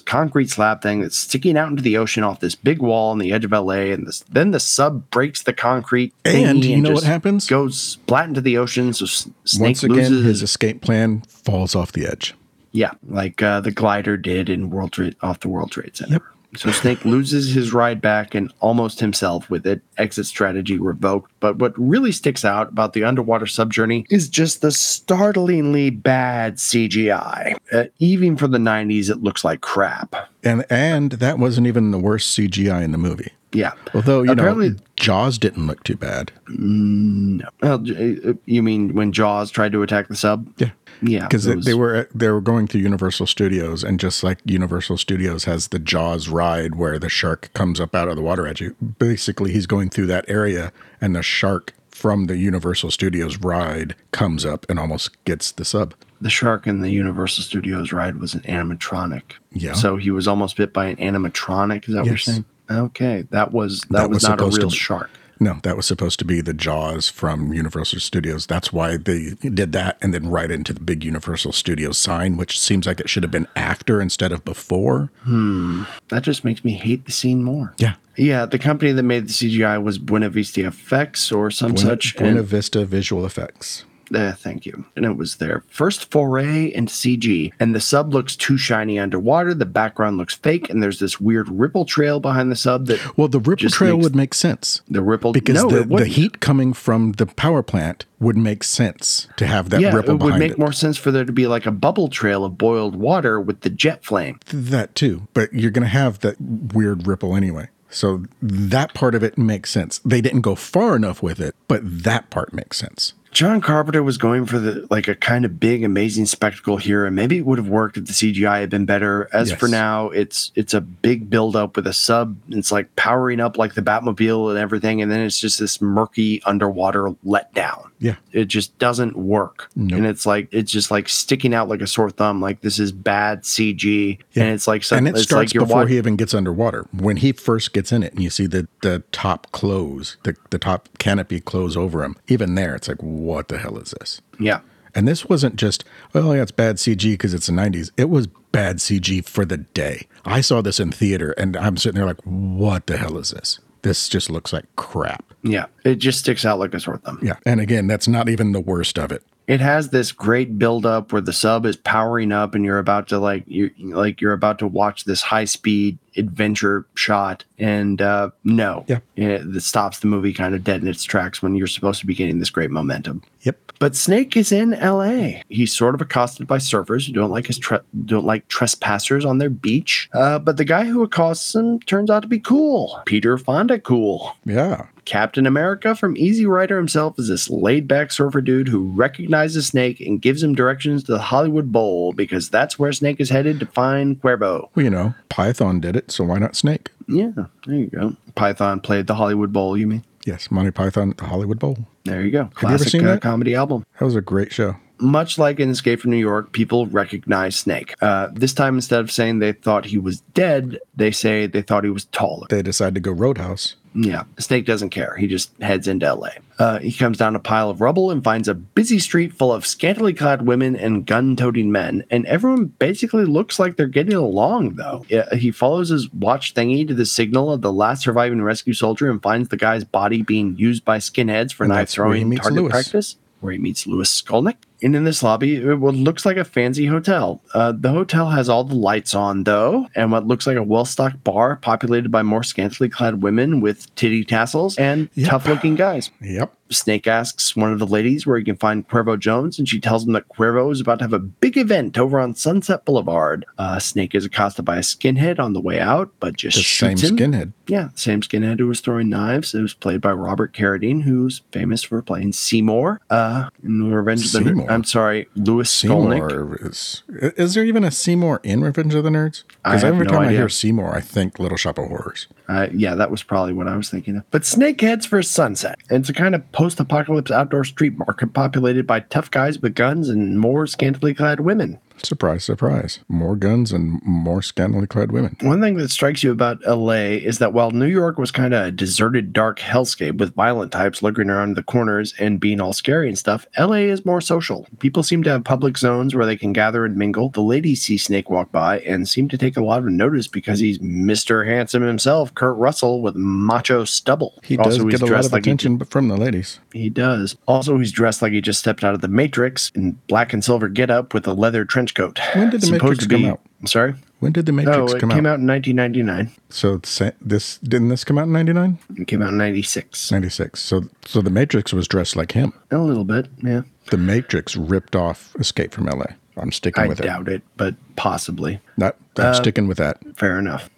concrete slab thing that's sticking out into the ocean off this big wall on the edge of L A. And this, then the sub breaks the concrete, and you and know what happens? Goes splat into the ocean, so Snake once again loses. His escape plan falls off the edge. Yeah, like uh, the glider did in World Trade off the World Trade Center. Yep. So Snake loses his ride back and almost himself with it. Exit strategy revoked. But what really sticks out about the underwater sub journey is just the startlingly bad C G I. Uh, even for the nineties, it looks like crap. And and that wasn't even the worst C G I in the movie. Yeah. Although, you Apparently, know, Jaws didn't look too bad. No. Well, you mean when Jaws tried to attack the sub? Yeah. Yeah. Because was... they were they were going through Universal Studios, and just like Universal Studios has the Jaws ride where the shark comes up out of the water at you, basically he's going through that area, and the shark from the Universal Studios ride comes up and almost gets the sub. The shark in the Universal Studios ride was an animatronic. Yeah. So he was almost bit by an animatronic, is that yes. what you're saying? Okay, that was that, that was, was not a real be, shark. No, that was supposed to be the Jaws from Universal Studios. That's why they did that, and then right into the big Universal Studios sign, which seems like it should have been after instead of before. Hmm, that just makes me hate the scene more. Yeah. Yeah, the company that made the C G I was Buena Vista Effects or some Buena, such. Buena and, Vista Visual Effects. Uh, thank you. And it was their first foray into C G. And the sub looks too shiny underwater. The background looks fake. And there's this weird ripple trail behind the sub. That well, the ripple trail would make sense. The ripple because no, the, the heat coming from the power plant would make sense to have that yeah, ripple behind it. It would make it. more sense for there to be like a bubble trail of boiled water with the jet flame. That too. But you're going to have that weird ripple anyway. So that part of it makes sense. They didn't go far enough with it, but that part makes sense. John Carpenter was going for the like a kind of big, amazing spectacle here, and maybe it would have worked if the C G I had been better. As yes. for now, it's it's a big buildup with a sub. It's like powering up like the Batmobile and everything, and then it's just this murky underwater letdown. Yeah, it just doesn't work, nope. and it's like it's just like sticking out like a sore thumb. Like this is bad C G, yeah. and it's like some, and it it's starts like before watch- he even gets underwater. When he first gets in it, and you see the the top close, the the top canopy close over him. Even there, it's like. What the hell is this? Yeah. And this wasn't just, well, yeah, it's bad C G because it's the nineties. It was bad C G for the day. I saw this in theater, and I'm sitting there like, what the hell is this? This just looks like crap. Yeah. It just sticks out like a sore thumb. Yeah. And again, that's not even the worst of it. It has this great buildup where the sub is powering up, and you're about to like you like you're about to watch this high speed adventure shot. And uh, no, yeah. it, it stops the movie kind of dead in its tracks when you're supposed to be getting this great momentum. Yep. But Snake is in L A. He's sort of accosted by surfers who don't like his tre- don't like trespassers on their beach. Uh, but the guy who accosts him turns out to be cool. Peter Fonda cool. Yeah. Captain America from Easy Rider himself is this laid-back surfer dude who recognizes Snake and gives him directions to the Hollywood Bowl because that's where Snake is headed to find Cuervo. Well, you know, Python did it, so why not Snake? Yeah, there you go. Python played the Hollywood Bowl, you mean? Yes, Monty Python at the Hollywood Bowl. There you go. Classic, have you ever seen uh, that? Comedy album. That was a great show. Much like in Escape from New York, people recognize Snake. Uh, this time, instead of saying they thought he was dead, they say they thought he was taller. They decide to go Roadhouse. Yeah. Snake doesn't care. He just heads into L A. Uh, he comes down a pile of rubble and finds a busy street full of scantily clad women and gun-toting men. And everyone basically looks like they're getting along, though. He follows his watch thingy to the signal of the last surviving rescue soldier and finds the guy's body being used by skinheads for knife-throwing target Lewis. practice. Where he meets Louis Skolnick. And in this lobby, it looks like a fancy hotel. Uh, the hotel has all the lights on, though, and what looks like a well-stocked bar populated by more scantily clad women with titty tassels and yep. tough-looking guys. Yep. Snake asks one of the ladies where he can find Cuervo Jones, and she tells him that Cuervo is about to have a big event over on Sunset Boulevard. Uh, Snake is accosted by a skinhead on the way out, but just the shoots same him. skinhead. Yeah, the same skinhead who was throwing knives. It was played by Robert Carradine, who's famous for playing Seymour. Uh, in Revenge of the Nerds. I'm sorry, Louis Skolnick. Is, is there even a Seymour in Revenge of the Nerds? Because every no time idea. I hear Seymour, I think Little Shop of Horrors. Uh, yeah, that was probably what I was thinking of. But Snake heads for Sunset. It's a kind of post-apocalypse outdoor street market populated by tough guys with guns and more scantily clad women. Surprise, surprise. More guns and more scantily clad women. One thing that strikes you about L A is that while New York was kind of a deserted, dark hellscape with violent types lurking around the corners and being all scary and stuff, L A is more social. People seem to have public zones where they can gather and mingle. The ladies see Snake walk by and seem to take a lot of notice because he's Mister Handsome himself, Kurt Russell, with macho stubble. He does also, get a lot of like attention d- from the ladies. He does. Also, he's dressed like he just stepped out of the Matrix in black and silver getup with a leather trench coat. When did the Supposed Matrix be, come out? I'm sorry? When did the Matrix oh, come out? It came out in nineteen ninety-nine. So this didn't this come out in ninety-nine? It came out in ninety-six. ninety-six. So so the Matrix was dressed like him. A little bit, yeah. The Matrix ripped off Escape from L A. I'm sticking I with it. I doubt it, but possibly. Not, I'm uh, sticking with that. Fair enough.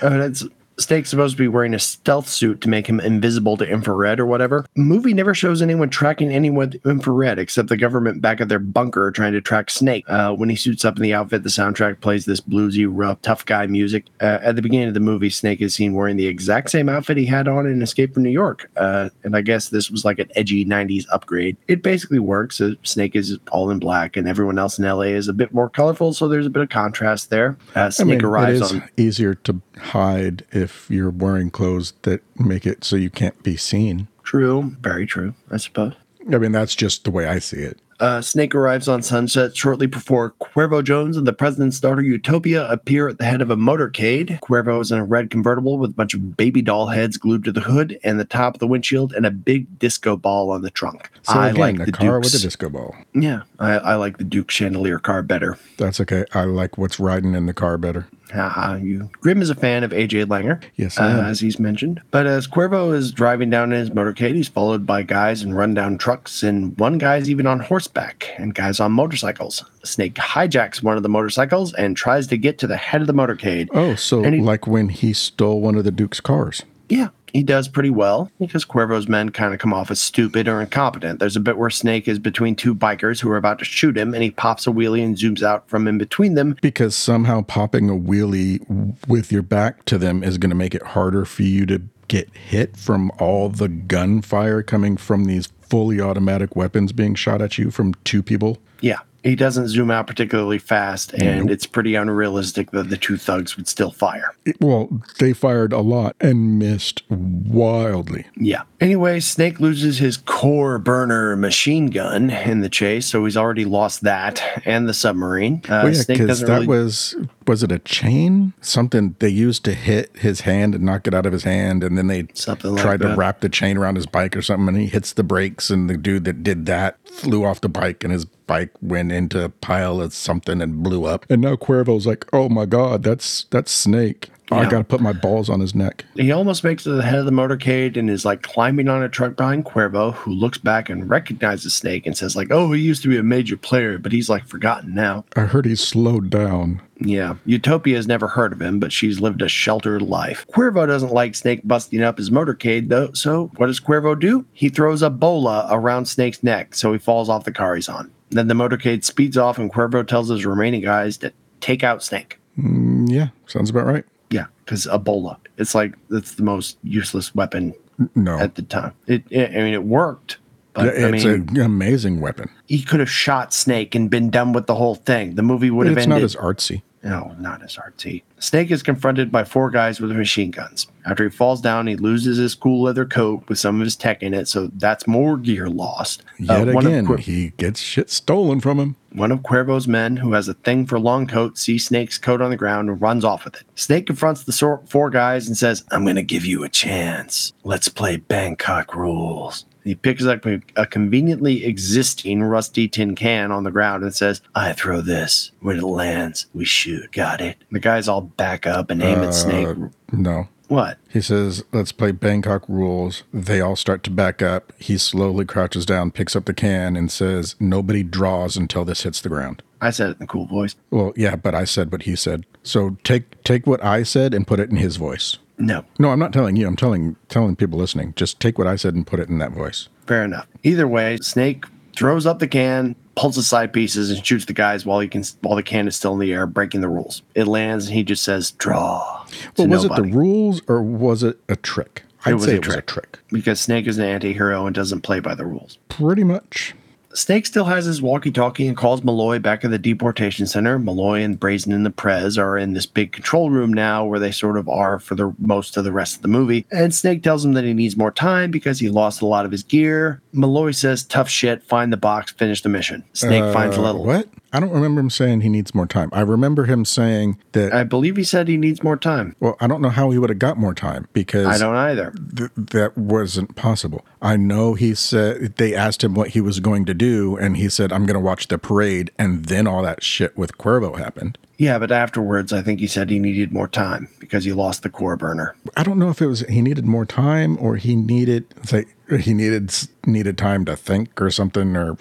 Oh, that's Snake's supposed to be wearing a stealth suit to make him invisible to infrared or whatever. Movie never shows anyone tracking anyone with infrared except the government back at their bunker trying to track Snake. Uh, when he suits up in the outfit, the soundtrack plays this bluesy, rough, tough guy music. Uh, at the beginning of the movie, Snake is seen wearing the exact same outfit he had on in Escape from New York. Uh, and I guess this was like an edgy nineties upgrade. It basically works. Uh, Snake is all in black and everyone else in L A is a bit more colorful, so there's a bit of contrast there. Uh, Snake I mean, arrives it is on... easier to hide if you're wearing clothes that make it so you can't be seen. True. Very true, I suppose. I mean, that's just the way I see it. Uh, Snake arrives on Sunset shortly before Cuervo Jones and the president's daughter Utopia appear at the head of a motorcade. Cuervo is in a red convertible with a bunch of baby doll heads glued to the hood and the top of the windshield and a big disco ball on the trunk. So I again, like the a car Dukes. with a disco ball. Yeah, I, I like the Duke Chandelier car better. That's okay. I like what's riding in the car better. Haha, you. Grimm is a fan of A J Langer, yes, uh, as he's mentioned. But as Cuervo is driving down in his motorcade, he's followed by guys in rundown trucks, and one guy's even on horseback, and guys on motorcycles. Snake hijacks one of the motorcycles and tries to get to the head of the motorcade. Oh, so he, like when he stole one of the Duke's cars. Yeah. He does pretty well because Cuervo's men kind of come off as stupid or incompetent. There's a bit where Snake is between two bikers who are about to shoot him, and he pops a wheelie and zooms out from in between them. Because somehow popping a wheelie with your back to them is going to make it harder for you to get hit from all the gunfire coming from these fully automatic weapons being shot at you from two people. Yeah. He doesn't zoom out particularly fast, and nope. It's pretty unrealistic that the two thugs would still fire. It, well, they fired a lot and missed wildly. Yeah. Anyway, Snake loses his core burner machine gun in the chase, so he's already lost that and the submarine. Uh, well, yeah, Snake doesn't that really... was was it a chain? Something they used to hit his hand and knock it out of his hand, and then they something tried like to that. wrap the chain around his bike or something, and he hits the brakes, and the dude that did that flew off the bike, and his bike went into a pile of something and blew up. And now Cuervo's like, oh my God, that's that's Snake. Oh, yeah. I got to put my balls on his neck. He almost makes it to the head of the motorcade and is like climbing on a truck behind Cuervo, who looks back and recognizes Snake and says like, oh, he used to be a major player, but he's like forgotten now. I heard he's slowed down. Yeah. Utopia has never heard of him, but she's lived a sheltered life. Cuervo doesn't like Snake busting up his motorcade, though. So what does Cuervo do? He throws a bola around Snake's neck, so he falls off the car he's on. Then the motorcade speeds off and Cuervo tells his remaining guys to take out Snake. Mm, yeah. Sounds about right. Yeah, because Ebola. It's like, it's the most useless weapon no. at the time. It, it, I mean, it worked. But, yeah, it's I mean, an amazing weapon. He could have shot Snake and been done with the whole thing. The movie would have ended. It's not as artsy. No, not as artsy. Snake is confronted by four guys with machine guns. After he falls down, he loses his cool leather coat with some of his tech in it, so that's more gear lost. Yet uh, again, Cuer- he gets shit stolen from him. One of Cuervo's men, who has a thing for long coats, sees Snake's coat on the ground and runs off with it. Snake confronts the so- four guys and says, I'm going to give you a chance. Let's play Bangkok rules. He picks up a conveniently existing rusty tin can on the ground and says, I throw this. When it lands, we shoot. Got it. The guys all back up and aim uh, at Snake. No. What? He says, let's play Bangkok rules. They all start to back up. He slowly crouches down, picks up the can, and says, nobody draws until this hits the ground. I said it in a cool voice. Well, yeah, but I said what he said. So take take what I said and put it in his voice. No. No, I'm not telling you. I'm telling telling people listening. Just take what I said and put it in that voice. Fair enough. Either way, Snake throws up the can, pulls the side pieces, and shoots the guys while he can while the can is still in the air, breaking the rules. It lands, and he just says, draw. Well, was nobody. It the rules, or was it a trick? I'd it say it was a trick. Because Snake is an anti-hero and doesn't play by the rules. Pretty much. Snake still has his walkie-talkie and calls Malloy back at the deportation center. Malloy and Brazen and the Prez are in this big control room now where they sort of are for the most of the rest of the movie. And Snake tells him that he needs more time because he lost a lot of his gear. Malloy says, tough shit, find the box, finish the mission. Snake uh, finds little. What? I don't remember him saying he needs more time. I remember him saying that... I believe he said he needs more time. Well, I don't know how he would have got more time because... I don't either. Th- that wasn't possible. I know he said... They asked him what he was going to do, and he said, I'm going to watch the parade, and then all that shit with Cuervo happened. Yeah, but afterwards, I think he said he needed more time because he lost the core burner. I don't know if it was he needed more time or he needed... Like, he needed needed time to think or something, or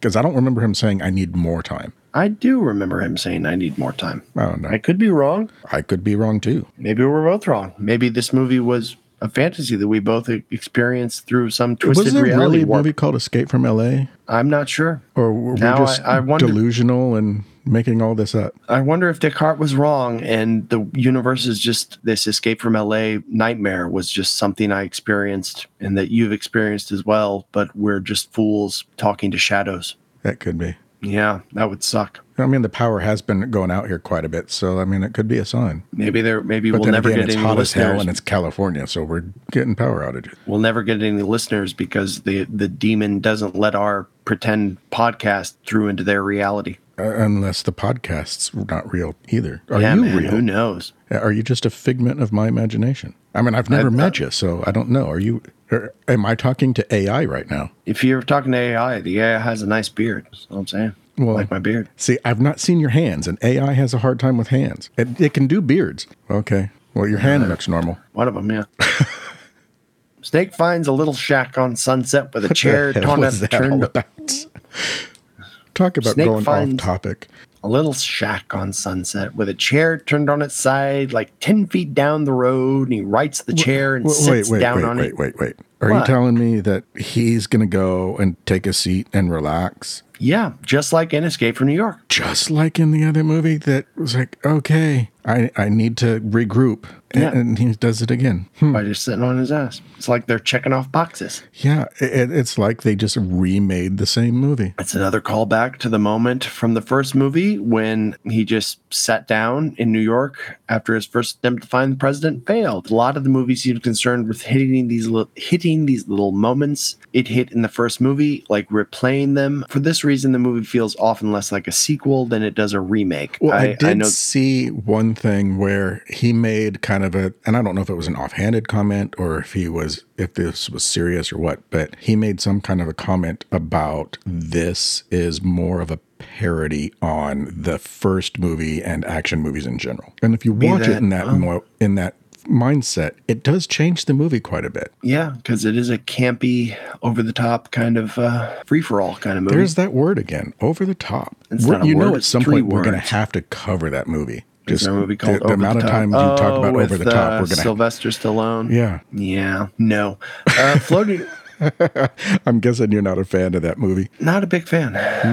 because I, I don't remember him saying I need more time. I do remember him saying I need more time. I don't know. I could be wrong. I could be wrong too. Maybe we're both wrong. Maybe this movie was a fantasy that we both experienced through some twisted reality. Was there really a movie called Escape from L A? I'm not sure. Or were we just I, I wonder, delusional and making all this up? I wonder if Descartes was wrong and the universe is just this Escape from L A nightmare was just something I experienced and that you've experienced as well, but we're just fools talking to shadows. That could be. Yeah, that would suck. I mean, the power has been going out here quite a bit, so I mean, it could be a sign. Maybe there, maybe but we'll never again, get any listeners. It's hot as hell, and it's California, so we're getting power outages. We'll never get any listeners because the the demon doesn't let our pretend podcast through into their reality. Uh, unless the podcast's not real either. Are yeah, you man, real? Who knows? Are you just a figment of my imagination? I mean, I've never I've, met uh, you, so I don't know. Are you? Or am I talking to A I right now? If you're talking to A I, the A I has a nice beard. That's what I'm saying. Well, like my beard. See, I've not seen your hands, and A I has a hard time with hands. It, it can do beards. Okay. Well, your hand uh, looks normal. One of them, yeah. Snake finds a little shack on Sunset with a what chair torn up and turned about. Talk about Snake going off topic. A little shack on Sunset with a chair turned on its side, like ten feet down the road. And he writes the chair and wait, sits wait, wait, down wait, on wait, it. Wait, wait, wait. Are what? You telling me that he's going to go and take a seat and relax? Yeah, just like in Escape from New York. Just like in the other movie that was like, okay, I, I need to regroup. And, yeah. and he does it again. Hmm. By just sitting on his ass. It's like they're checking off boxes. Yeah, it, it's like they just remade the same movie. It's another callback to the moment from the first movie when he just sat down in New York after his first attempt to find the president failed. A lot of the movie seemed concerned with hitting these little, hitting these little moments. It hit in the first movie, like replaying them. For this reason, the movie feels often less like a sequel than it does a remake. Well, I, I did I know- see one thing where he made kind of of it, and I don't know if it was an offhanded comment or if he was, if this was serious or what, but he made some kind of a comment about this is more of a parody on the first movie and action movies in general. And if you watch that, it in that um, mo- in that mindset, it does change the movie quite a bit. Yeah, because it is a campy, over-the-top kind of uh, free-for-all kind of movie. There's that word again, over-the-top. You know at some point we're going to have to cover that movie. Just the, movie the, the amount the of times oh, you talk about with, over the top, uh, we're gonna Sylvester Stallone. Yeah, yeah, no, uh, floating. I'm guessing you're not a fan of that movie. Not a big fan.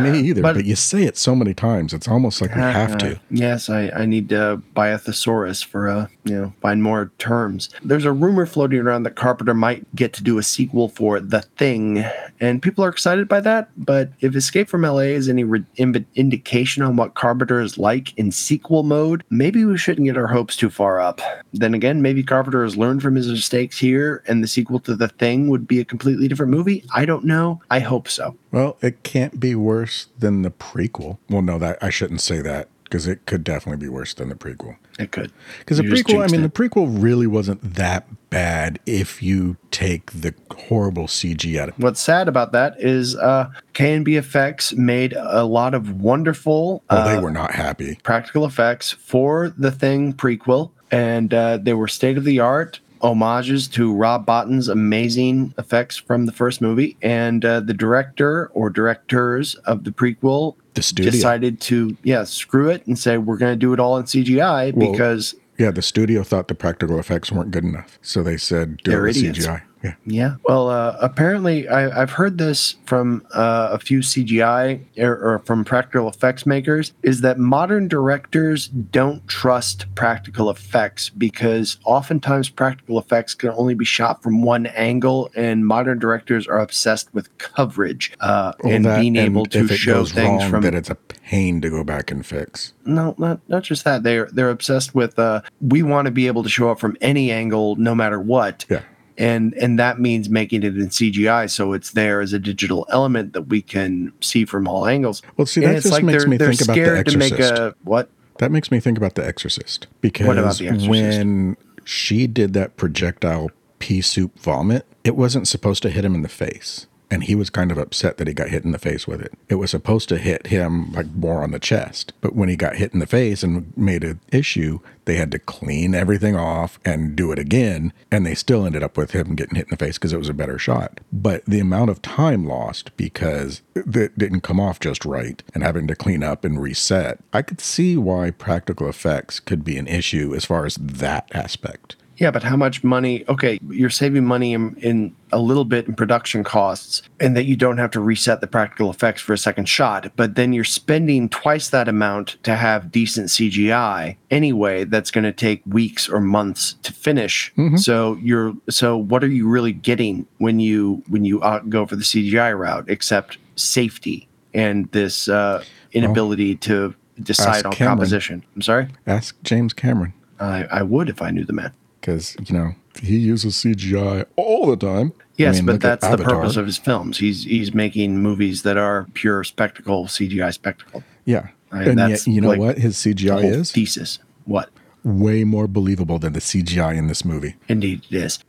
Me either. But, but you say it so many times, it's almost like we uh, have to. Yes, I, I need to buy a thesaurus for a, you know, find more terms. There's a rumor floating around that Carpenter might get to do a sequel for The Thing, and people are excited by that. But if Escape from L A is any re- in- indication on what Carpenter is like in sequel mode, maybe we shouldn't get our hopes too far up. Then again, maybe Carpenter has learned from his mistakes here, and the sequel to The Thing would be a complete different movie. I don't know. I hope so. Well, it can't be worse than the prequel. Well, no, that I shouldn't say that, because it could definitely be worse than the prequel. It could. Because the prequel, I mean, it. the prequel really wasn't that bad if you take the horrible C G out of it. What's sad about that is uh, K and B Effects made a lot of wonderful... Oh, uh, they were not happy. ...practical effects for the Thing prequel, and uh, they were state-of-the-art homages to Rob Bottin's amazing effects from the first movie, and uh, the director or directors of the prequel the studio. decided to yeah screw it and say we're going to do it all in C G I well, because yeah the studio thought the practical effects weren't good enough, so they said do it with C G I. Yeah. Yeah. Well, uh, apparently I, I've heard this from uh, a few C G I or, or from practical effects makers, is that modern directors don't trust practical effects because oftentimes practical effects can only be shot from one angle, and modern directors are obsessed with coverage uh, well, and that, being and able to show things wrong, from that it's a pain to go back and fix. No, not not just that. They're they're obsessed with uh, we want to be able to show up from any angle, no matter what. Yeah. And and that means making it in C G I, so it's there as a digital element that we can see from all angles. Well, see, that just like makes me think about The Exorcist. A, what? That makes me think about The Exorcist. Because what about The Exorcist? When she did that projectile pea soup vomit, it wasn't supposed to hit him in the face. And he was kind of upset that he got hit in the face with it. It was supposed to hit him like more on the chest. But when he got hit in the face and made an issue, they had to clean everything off and do it again. And they still ended up with him getting hit in the face because it was a better shot. But the amount of time lost because it didn't come off just right and having to clean up and reset, I could see why practical effects could be an issue as far as that aspect. Yeah, but how much money? Okay, you're saving money in, in a little bit in production costs, and that you don't have to reset the practical effects for a second shot. But then you're spending twice that amount to have decent C G I anyway. That's going to take weeks or months to finish. Mm-hmm. So you're so what are you really getting when you when you go for the C G I route, except safety and this uh, inability well, to decide on Cameron. composition? I'm sorry. Ask James Cameron. I, I would if I knew the man. Because, you know, he uses C G I all the time. Yes, I mean, but that's the purpose of his films. He's he's making movies that are pure spectacle, C G I spectacle. Yeah. Right? And that's yet, you know like what his C G I is? Thesis. What? Way more believable than the C G I in this movie. Indeed, it is.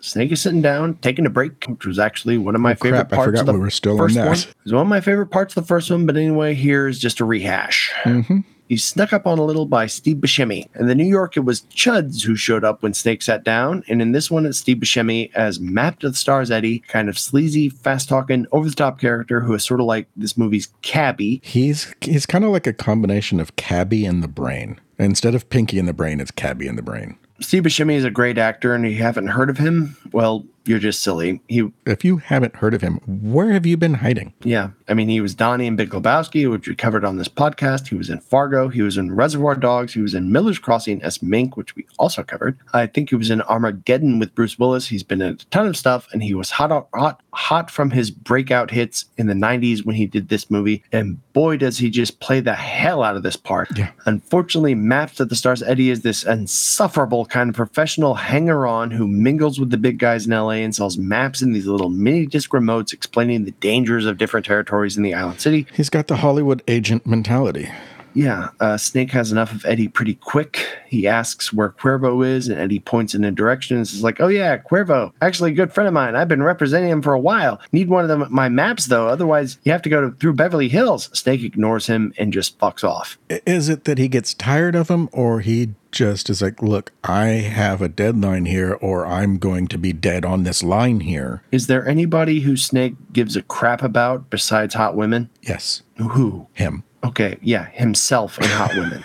Snake is sitting down, taking a break, which was actually one of my oh, favorite crap. parts of the we were still first on that. one. It was one of my favorite parts of the first one, but anyway, here's just a rehash. Mm-hmm. He snuck up on a little by Steve Buscemi. In the New York, it was Chuds who showed up when Snake sat down. And in this one, it's Steve Buscemi as Map to the Stars Eddie, kind of sleazy, fast-talking, over-the-top character who is sort of like this movie's cabbie. He's he's kind of like a combination of cabbie and the brain. Instead of Pinky and the brain, it's cabbie and the brain. Steve Buscemi is a great actor, and if you haven't heard of him, well, you're just silly. He, if you haven't heard of him, where have you been hiding? Yeah. I mean, he was Donnie in Big Lebowski, which we covered on this podcast. He was in Fargo. He was in Reservoir Dogs. He was in Miller's Crossing as Mink, which we also covered. I think he was in Armageddon with Bruce Willis. He's been in a ton of stuff, and he was hot, hot, hot from his breakout hits in the nineties when he did this movie. And boy, does he just play the hell out of this part. Yeah. Unfortunately, Maps at the Stars Eddie is this insufferable kind of professional hanger-on who mingles with the big guys in L A and sells maps in these little mini disc remotes explaining the dangers of different territories in the island city. He's got the Hollywood agent mentality. Yeah, uh, Snake has enough of Eddie pretty quick. He asks where Cuervo is, and Eddie points in a direction and is like, oh yeah, Cuervo, actually a good friend of mine. I've been representing him for a while. Need one of them, my maps, though. Otherwise, you have to go to, through Beverly Hills. Snake ignores him and just fucks off. Is it that he gets tired of him, or he just is like, look, I have a deadline here, or I'm going to be dead on this line here? Is there anybody who Snake gives a crap about besides hot women? Yes. Who? Him. Okay, yeah, himself and hot women.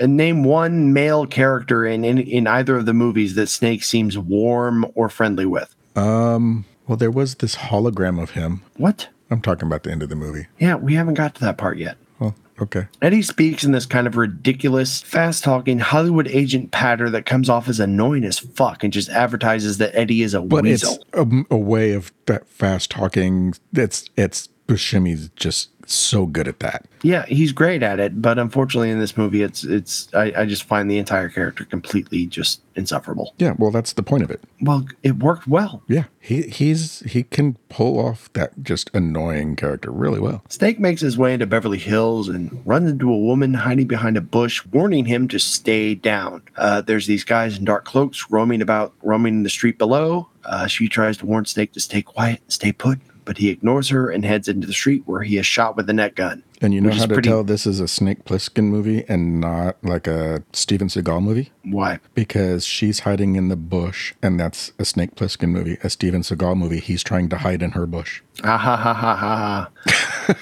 And name one male character in, in in either of the movies that Snake seems warm or friendly with. Um. Well, there was this hologram of him. What? I'm talking about the end of the movie. Yeah, we haven't got to that part yet. Well, okay. Eddie speaks in this kind of ridiculous, fast-talking Hollywood agent patter that comes off as annoying as fuck and just advertises that Eddie is a but weasel. But it's a, a way of that fast-talking. It's, it's Buscemi's just so good at that. Yeah, he's great at it, but unfortunately in this movie it's it's I, I just find the entire character completely just insufferable. Yeah, well that's the point of it. Well, it worked well. Yeah, he he's he can pull off that just annoying character really well. Snake makes his way into Beverly Hills and runs into a woman hiding behind a bush, warning him to stay down. Uh, there's these guys in dark cloaks roaming about roaming the street below. Uh, she tries to warn Snake to stay quiet and stay put, but he ignores her and heads into the street where he is shot with a net gun. And you know how to pretty... tell this is a Snake Plissken movie and not like a Steven Seagal movie? Why? Because she's hiding in the bush, and that's a Snake Plissken movie. A Steven Seagal movie, he's trying to hide in her bush. Ah, ha, ha, ha, ha.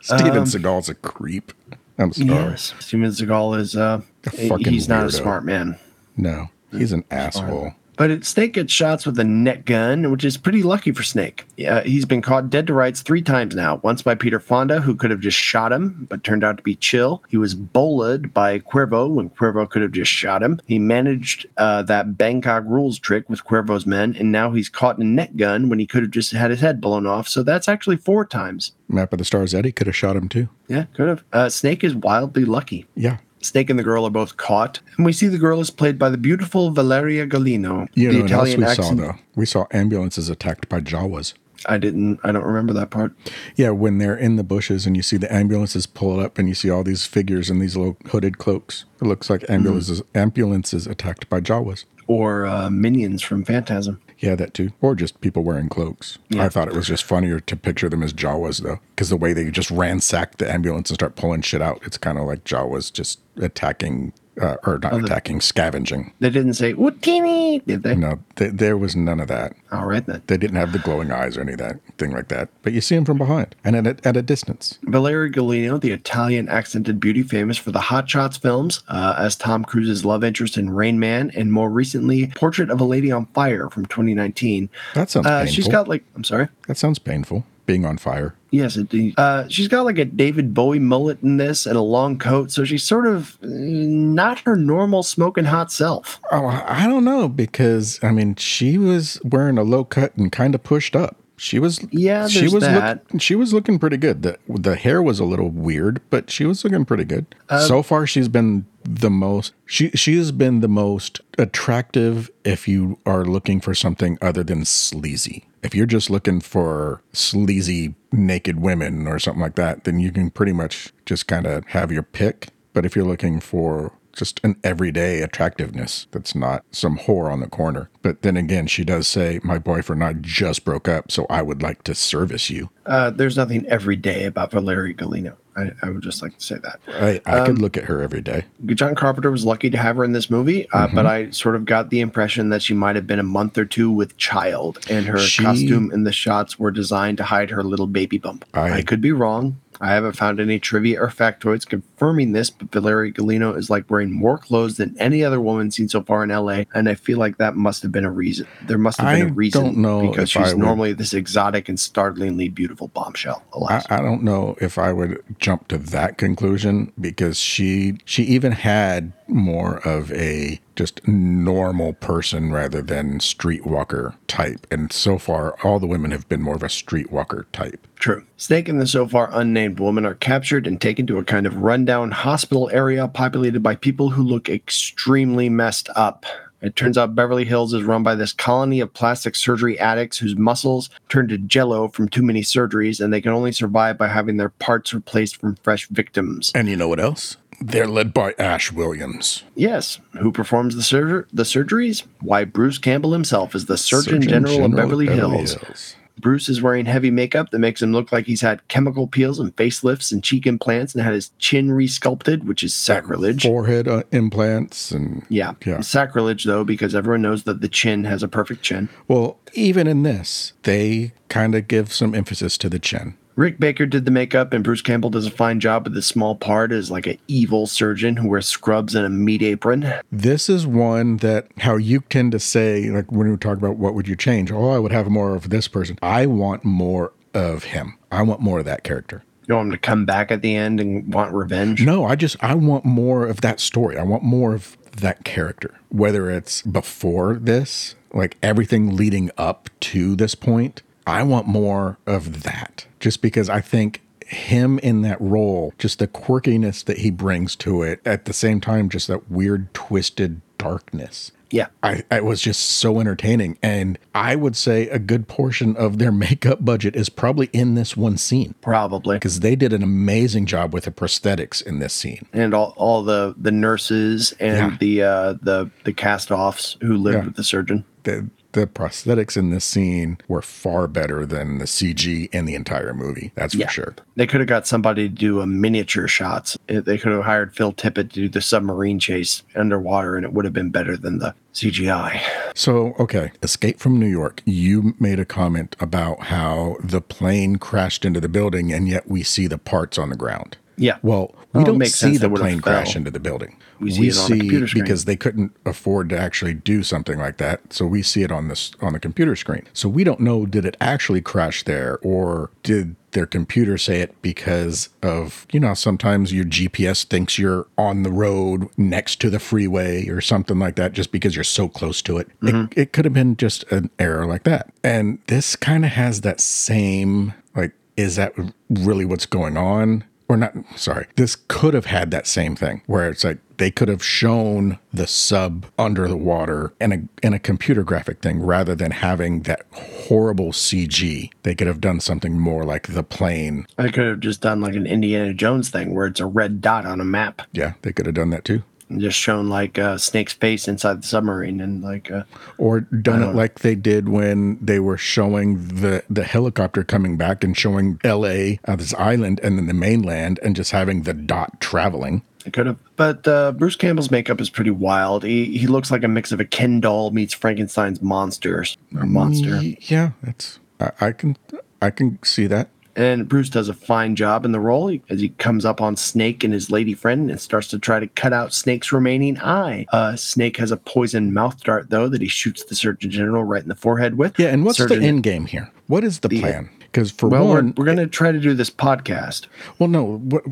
Steven um, Seagal's a creep. I'm sorry. Yes. Steven Seagal is uh, a fucking He's weirdo. Not a smart man. No, he's an asshole. But it, Snake gets shots with a net gun, which is pretty lucky for Snake. Uh, he's been caught dead to rights three times now. Once by Peter Fonda, who could have just shot him, but turned out to be chill. He was bolaed by Cuervo when Cuervo could have just shot him. He managed uh, that Bangkok rules trick with Cuervo's men, and now he's caught in a net gun when he could have just had his head blown off. So that's actually four times. Map of the Stars Eddie could have shot him too. Yeah, could have. Uh, Snake is wildly lucky. Yeah. Snake and the girl are both caught, and we see the girl is played by the beautiful Valeria Golino. You know what else we saw, though? We saw ambulances attacked by Jawas. I didn't, I don't remember that part. Yeah, when they're in the bushes and you see the ambulances pull up and you see all these figures in these little hooded cloaks. It looks like ambulances mm-hmm. ambulances attacked by Jawas. Or uh, minions from Phantasm. Yeah, that too. Or just people wearing cloaks. Yeah. I thought it was just funnier to picture them as Jawas, though, because the way they just ransack the ambulance and start pulling shit out, it's kind of like Jawas just attacking, uh, or not oh, the, attacking, scavenging. They didn't say, Utini, did they? No, they, there was none of that. All right, then. They didn't have the glowing eyes or any of that, thing like that. But you see them from behind and at a, at a distance. Valeria Golino, the Italian-accented beauty famous for the Hot Shots films, uh, as Tom Cruise's love interest in Rain Man, and more recently, Portrait of a Lady on Fire from twenty nineteen. That sounds uh, painful. She's got like, I'm sorry? That sounds painful. Being on fire. Yes, it, uh, she's got like a David Bowie mullet in this and a long coat, so she's sort of not her normal smoking hot self. Oh, I don't know, because I mean, she was wearing a low cut and kind of pushed up. She was, yeah, she was, look, she was looking pretty good. The the hair was a little weird, but she was looking pretty good. Uh, so far, she's been the most. She she has been the most attractive if you are looking for something other than sleazy. If you're just looking for sleazy naked women or something like that, then you can pretty much just kind of have your pick. But if you're looking for just an everyday attractiveness, that's not some whore on the corner. But then again, she does say, my boyfriend and I just broke up, so I would like to service you. Uh, there's nothing everyday about Valeria Golino. I, I would just like to say that. I, I um, could look at her every day. John Carpenter was lucky to have her in this movie, uh, mm-hmm. but I sort of got the impression that she might have been a month or two with child, and her she... costume and the shots were designed to hide her little baby bump. I, I could be wrong. I haven't found any trivia or factoids confirming this, but Valeria Golino is like wearing more clothes than any other woman seen so far in L A, and I feel like that must have been a reason. There must have been I a reason. I don't know because she's would... normally this exotic and startlingly beautiful bombshell. I, I don't know if I would jump to that conclusion, because she she even had more of a just normal person rather than streetwalker type. And so far, all the women have been more of a streetwalker type. True. Snake and the so far unnamed woman are captured and taken to a kind of rundown hospital area populated by people who look extremely messed up. It turns out Beverly Hills is run by this colony of plastic surgery addicts whose muscles turn to jello from too many surgeries, and they can only survive by having their parts replaced from fresh victims. And you know what else? They're led by Ash Williams. Yes. Who performs the sur- the surgeries? Why, Bruce Campbell himself is the Surgeon, Surgeon General, General of Beverly, Beverly Hills. Hills. Bruce is wearing heavy makeup that makes him look like he's had chemical peels and facelifts and cheek implants and had his chin re-sculpted, which is sacrilege. And forehead uh, implants and... Yeah. yeah. Sacrilege, though, because everyone knows that the chin has a perfect chin. Well, even in this, they kind of give some emphasis to the chin. Rick Baker did the makeup, and Bruce Campbell does a fine job with this small part as like an evil surgeon who wears scrubs and a meat apron. This is one that how you tend to say, like when we talk about what would you change? Oh, I would have more of this person. I want more of him. I want more of that character. You want him to come back at the end and want revenge? No, I just, I want more of that story. I want more of that character, whether it's before this, like everything leading up to this point. I want more of that just because I think him in that role, just the quirkiness that he brings to it, at the same time, just that weird, twisted darkness. Yeah. I, it was just so entertaining. And I would say a good portion of their makeup budget is probably in this one scene. Probably. Because they did an amazing job with the prosthetics in this scene. And all, all the, the nurses and yeah. the, uh, the the cast-offs who lived yeah. with the surgeon. The, The prosthetics in this scene were far better than the C G in the entire movie. That's for yeah. sure. They could have got somebody to do a miniature shots. They could have hired Phil Tippett to do the submarine chase underwater, and it would have been better than the C G I. So, okay, Escape from New York. You made a comment about how the plane crashed into the building, and yet we see the parts on the ground. Yeah. Well, we don't see the plane crash into the building. We see it on the computer screen because they couldn't afford to actually do something like that. So we see it on this on the computer screen. So we don't know, did it actually crash there, or did their computer say it because of, you know, sometimes your G P S thinks you're on the road next to the freeway or something like that just because you're so close to it. Mm-hmm. It, it could have been just an error like that. And this kind of has that same, like, is that really what's going on? Or not, sorry, this could have had that same thing where it's like they could have shown the sub under the water in a in a computer graphic thing rather than having that horrible C G. They could have done something more like the plane. They could have just done like an Indiana Jones thing where it's a red dot on a map. Yeah, they could have done that too. And just shown like uh, Snake's face inside the submarine and like... Uh, or done it know. like they did when they were showing the, the helicopter coming back and showing L A, uh, this island, and then the mainland, and just having the dot traveling. It could have. But uh, Bruce Campbell's makeup is pretty wild. He he looks like a mix of a Ken doll meets Frankenstein's monsters. Or monster. Yeah, that's, I, I can I can see that. And Bruce does a fine job in the role as he comes up on Snake and his lady friend and starts to try to cut out Snake's remaining eye. Uh, Snake has a poisoned mouth dart, though, that he shoots the Surgeon General right in the forehead with. Yeah, and what's Surgeon the end game here? What is the, the plan? Because for well, one... We're, we're going to try to do this podcast. Well, no. What,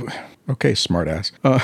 okay, smartass. Uh,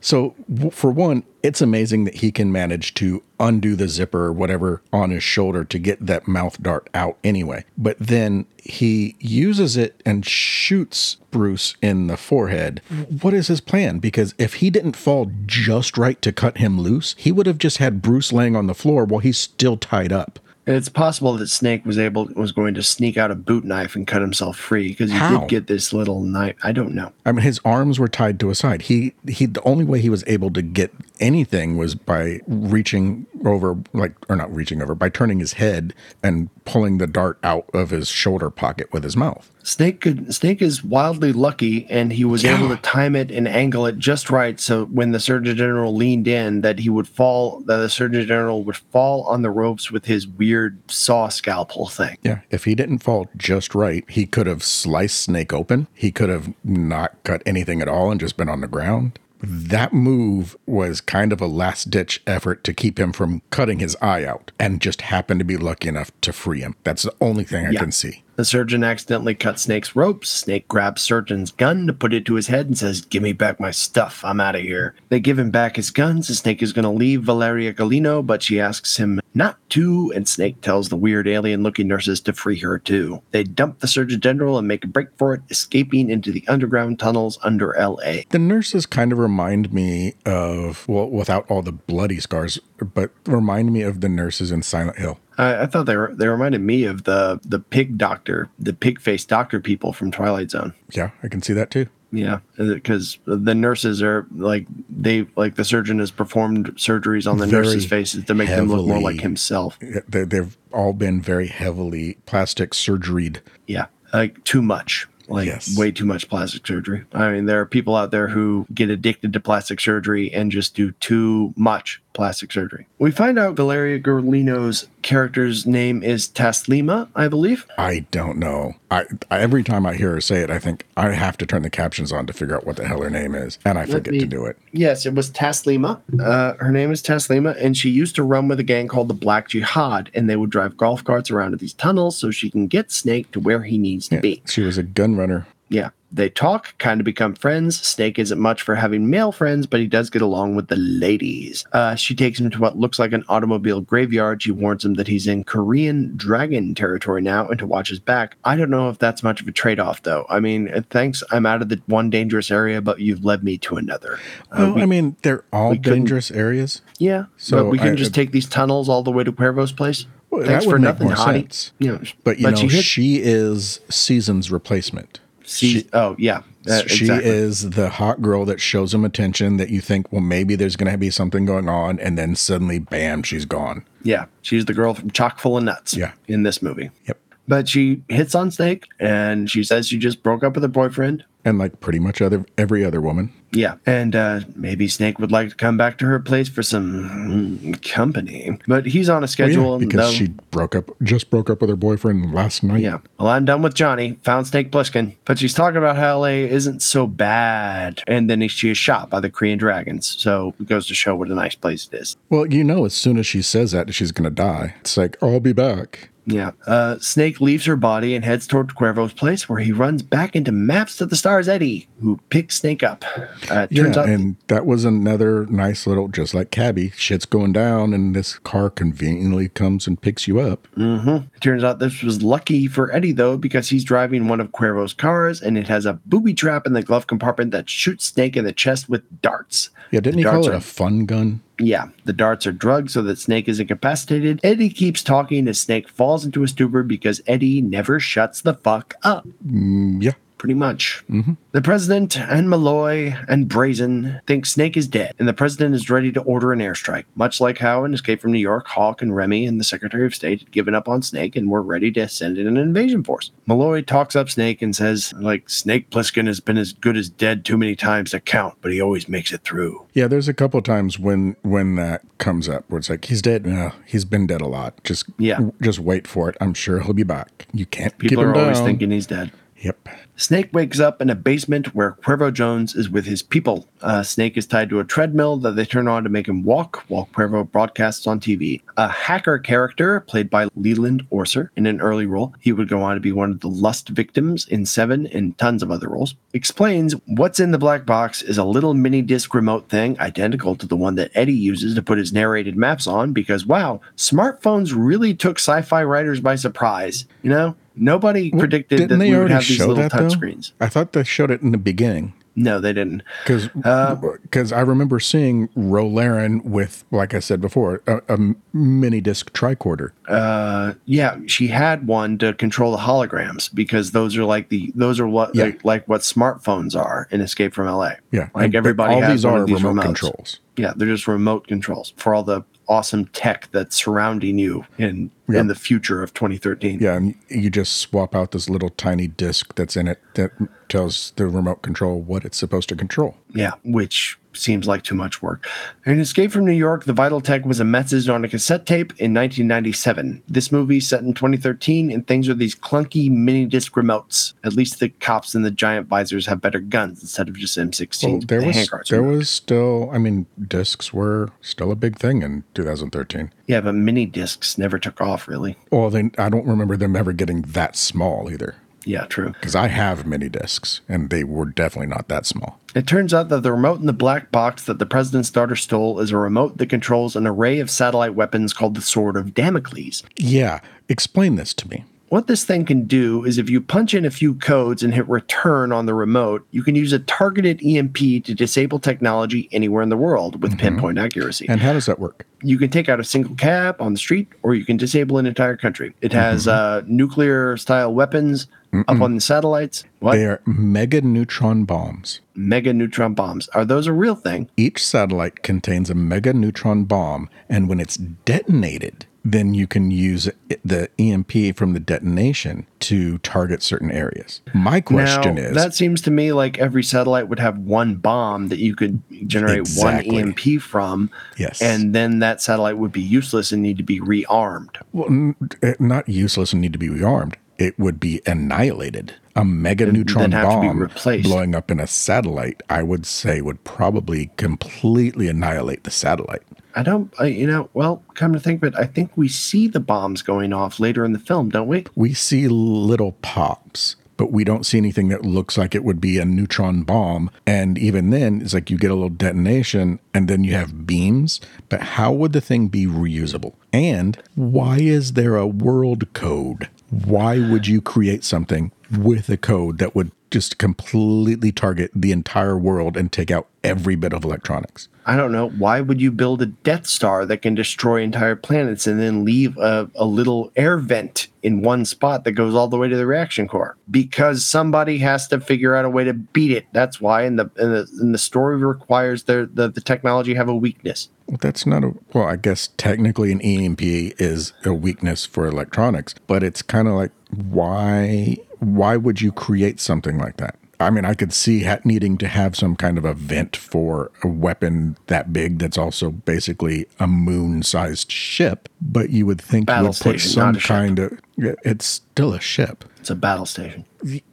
so, for one, it's amazing that he can manage to undo the zipper or whatever on his shoulder to get that mouth dart out anyway. But then he uses it and shoots Bruce in the forehead. What is his plan? Because if he didn't fall just right to cut him loose, he would have just had Bruce laying on the floor while he's still tied up. It's possible that Snake was able was going to sneak out a boot knife and cut himself free because he How? did get this little knife. I don't know. I mean, his arms were tied to his side. He he. The only way he was able to get anything was by reaching over, like, or not reaching over, by turning his head and pulling the dart out of his shoulder pocket with his mouth. Snake could. Snake is wildly lucky, and he was yeah. able to time it and angle it just right so when the Surgeon General leaned in, that he would fall. That the Surgeon General would fall on the ropes with his weird. Weird saw scalpel thing. Yeah, if he didn't fall just right, he could have sliced Snake open. He could have not cut anything at all and just been on the ground. That move was kind of a last-ditch effort to keep him from cutting his eye out, and just happened to be lucky enough to free him. That's the only thing I yeah. can see. The surgeon accidentally cut Snake's ropes. Snake grabs Surgeon's gun to put it to his head and says, "Give me back my stuff. I'm out of here." They give him back his guns. Snake is going to leave Valeria Galino, but she asks him Not to, and Snake tells the weird alien-looking nurses to free her too. They dump the Surgeon General and make a break for it, escaping into the underground tunnels under L A. The nurses kind of remind me of, well, without all the bloody scars, but remind me of the nurses in Silent Hill. I, I thought they were, they reminded me of the, the pig doctor, the pig-faced doctor people from Twilight Zone. Yeah, I can see that too. Yeah, because the nurses are like they like the surgeon has performed surgeries on the very nurses' faces to make heavily, them look more like himself. They, they've all been very heavily plastic surgeried. Yeah, like too much, like yes. way too much plastic surgery. I mean, there are people out there who get addicted to plastic surgery and just do too much plastic surgery. We find out Valeria Gorlino's character's name is Taslima, I believe. I don't know. I, I every time I hear her say it, I think I have to turn the captions on to figure out what the hell her name is, and I Let forget me, to do it. Yes, it was Taslima. Uh, her name is Taslima, and she used to run with a gang called the Black Jihad, and they would drive golf carts around to these tunnels so she can get Snake to where he needs to yeah, be. She was a gun runner. Yeah. They talk, kind of become friends. Snake isn't much for having male friends, but he does get along with the ladies. Uh, she takes him to what looks like an automobile graveyard. She warns him that he's in Korean dragon territory now and to watch his back. I don't know if that's much of a trade-off, though. I mean, thanks, I'm out of the one dangerous area, but you've led me to another. Uh, well, we, I mean, they're all dangerous areas. Yeah, so but we can I, just I, take these tunnels all the way to Cuervo's place. Well, thanks that would for make nothing, more hottie. Sense. Yeah. But, you but know, she, hit, she is Season's replacement. She, oh, yeah. That, she exactly. is the hot girl that shows him attention that you think, well, maybe there's going to be something going on. And then suddenly, bam, she's gone. Yeah. She's the girl from Chock Full of Nuts yeah. in this movie. Yep. But she hits on Snake and she says she just broke up with her boyfriend. And like pretty much other every other woman. Yeah. And uh, maybe Snake would like to come back to her place for some company. But he's on a schedule. Well, yeah, because though, she broke up, just broke up with her boyfriend last night. Yeah. Well, I'm done with Johnny. Found Snake Plissken. But she's talking about how L A isn't so bad. And then she is shot by the Korean dragons. So it goes to show what a nice place it is. Well, you know, as soon as she says that, she's going to die. It's like, I'll be back. Yeah. Uh, Snake leaves her body and heads toward Cuervo's place, where he runs back into Maps to the Stars Eddie, who picks Snake up. Uh, turns yeah, out and that was another nice little, just like Cabby, shit's going down, and this car conveniently comes and picks you up. Mm-hmm. It turns out this was lucky for Eddie, though, because he's driving one of Cuervo's cars, and it has a booby trap in the glove compartment that shoots Snake in the chest with darts. Yeah, didn't he call it a fun gun? Yeah, the darts are drugged so that Snake is incapacitated. Eddie keeps talking as Snake falls into a stupor because Eddie never shuts the fuck up. Mm, yeah. Pretty much. Mm-hmm. The president and Malloy and Brazen think Snake is dead, and the president is ready to order an airstrike, much like how in Escape from New York, Hawk and Remy and the Secretary of State had given up on Snake and were ready to send in an invasion force. Malloy talks up Snake and says, like, Snake Plissken has been as good as dead too many times to count, but he always makes it through. Yeah, there's a couple times when when that comes up where it's like, he's dead. No, he's been dead a lot. Just, yeah. just wait for it. I'm sure he'll be back. You can't keep him down. People are always thinking he's dead. Yep. Snake wakes up in a basement where Cuervo Jones is with his people. Uh, Snake is tied to a treadmill that they turn on to make him walk while Cuervo broadcasts on T V. A hacker character played by Leland Orser in an early role. He would go on to be one of the Lust victims in Seven and tons of other roles. Explains what's in the black box is a little mini disc remote thing identical to the one that Eddie uses to put his narrated maps on because, wow, smartphones really took sci-fi writers by surprise, you know? Nobody well, predicted that we would have these little touchscreens. I thought they showed it in the beginning. No, they didn't. Because because uh, I remember seeing Rolaren with, like I said before, a, a mini disc tricorder. Uh, yeah, she had one to control the holograms because those are like the those are what yeah. like, like what smartphones are in Escape from L A. Yeah, like and, everybody all has these one are of these remote remotes. Controls. Yeah, they're just remote controls for all the awesome tech that's surrounding you in yep. in the future of twenty thirteen. Yeah, and you just swap out this little tiny disc that's in it that tells the remote control what it's supposed to control. Yeah, which seems like too much work. In Escape from New York, the vital tech was a message on a cassette tape in nineteen ninety-seven. This movie set in twenty thirteen, and things are these clunky mini disc remotes. At least the cops and the giant visors have better guns instead of just M sixteens. Well, there was there was still, I mean, discs were still a big thing in two thousand thirteen. Yeah, but mini discs never took off really. Well, then I don't remember them ever getting that small either. Yeah, true. Because I have mini discs, and they were definitely not that small. It turns out that the remote in the black box that the president's daughter stole is a remote that controls an array of satellite weapons called the Sword of Damocles. Yeah, explain this to me. What this thing can do is if you punch in a few codes and hit return on the remote, you can use a targeted E M P to disable technology anywhere in the world with mm-hmm. pinpoint accuracy. And how does that work? You can take out a single cab on the street, or you can disable an entire country. It has mm-hmm. uh, nuclear-style weapons Mm-mm. up on the satellites. What? They are mega neutron bombs. Mega neutron bombs. Are those a real thing? Each satellite contains a mega neutron bomb, and when it's detonated, then you can use the E M P from the detonation to target certain areas. My question now, is... that seems to me like every satellite would have one bomb that you could generate exactly. one E M P from, yes. and then that satellite would be useless and need to be rearmed. Well, n- not useless and need to be rearmed. It would be annihilated. A mega neutron bomb blowing up in a satellite, I would say, would probably completely annihilate the satellite. I don't, I, you know, well, come to think of it, I think we see the bombs going off later in the film, don't we? We see little pops, but we don't see anything that looks like it would be a neutron bomb. And even then, it's like you get a little detonation and then you have beams. But how would the thing be reusable? And why is there a world code? Why would you create something with a code that would just completely target the entire world and take out every bit of electronics? I don't know. Why would you build a Death Star that can destroy entire planets and then leave a, a little air vent in one spot that goes all the way to the reaction core? Because somebody has to figure out a way to beat it. That's why. And the and the, and the story requires the, the, the technology have a weakness. That's not a... Well, I guess technically an E M P is a weakness for electronics, but it's kind of like, why... Why would you create something like that? I mean, I could see ha- needing to have some kind of a vent for a weapon that big that's also basically a moon-sized ship, but you would think you would put some kind of... It's still a ship. It's a battle station.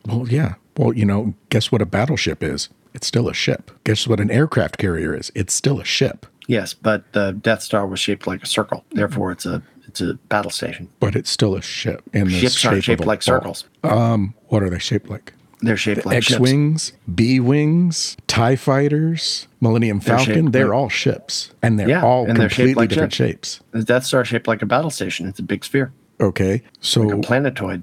Well, yeah. Well, you know, guess what a battleship is? It's still a ship. Guess what an aircraft carrier is? It's still a ship. Yes, but the Death Star was shaped like a circle. Therefore, it's a... It's a battle station. But it's still a ship. And ships are shaped like circles. Um, what are they shaped like? They're shaped like ships. X-Wings, B-Wings, TIE Fighters, Millennium Falcon, they're all ships. And they're all completely different shapes. The Death Star is shaped like a battle station. It's a big sphere. Okay. So like a planetoid.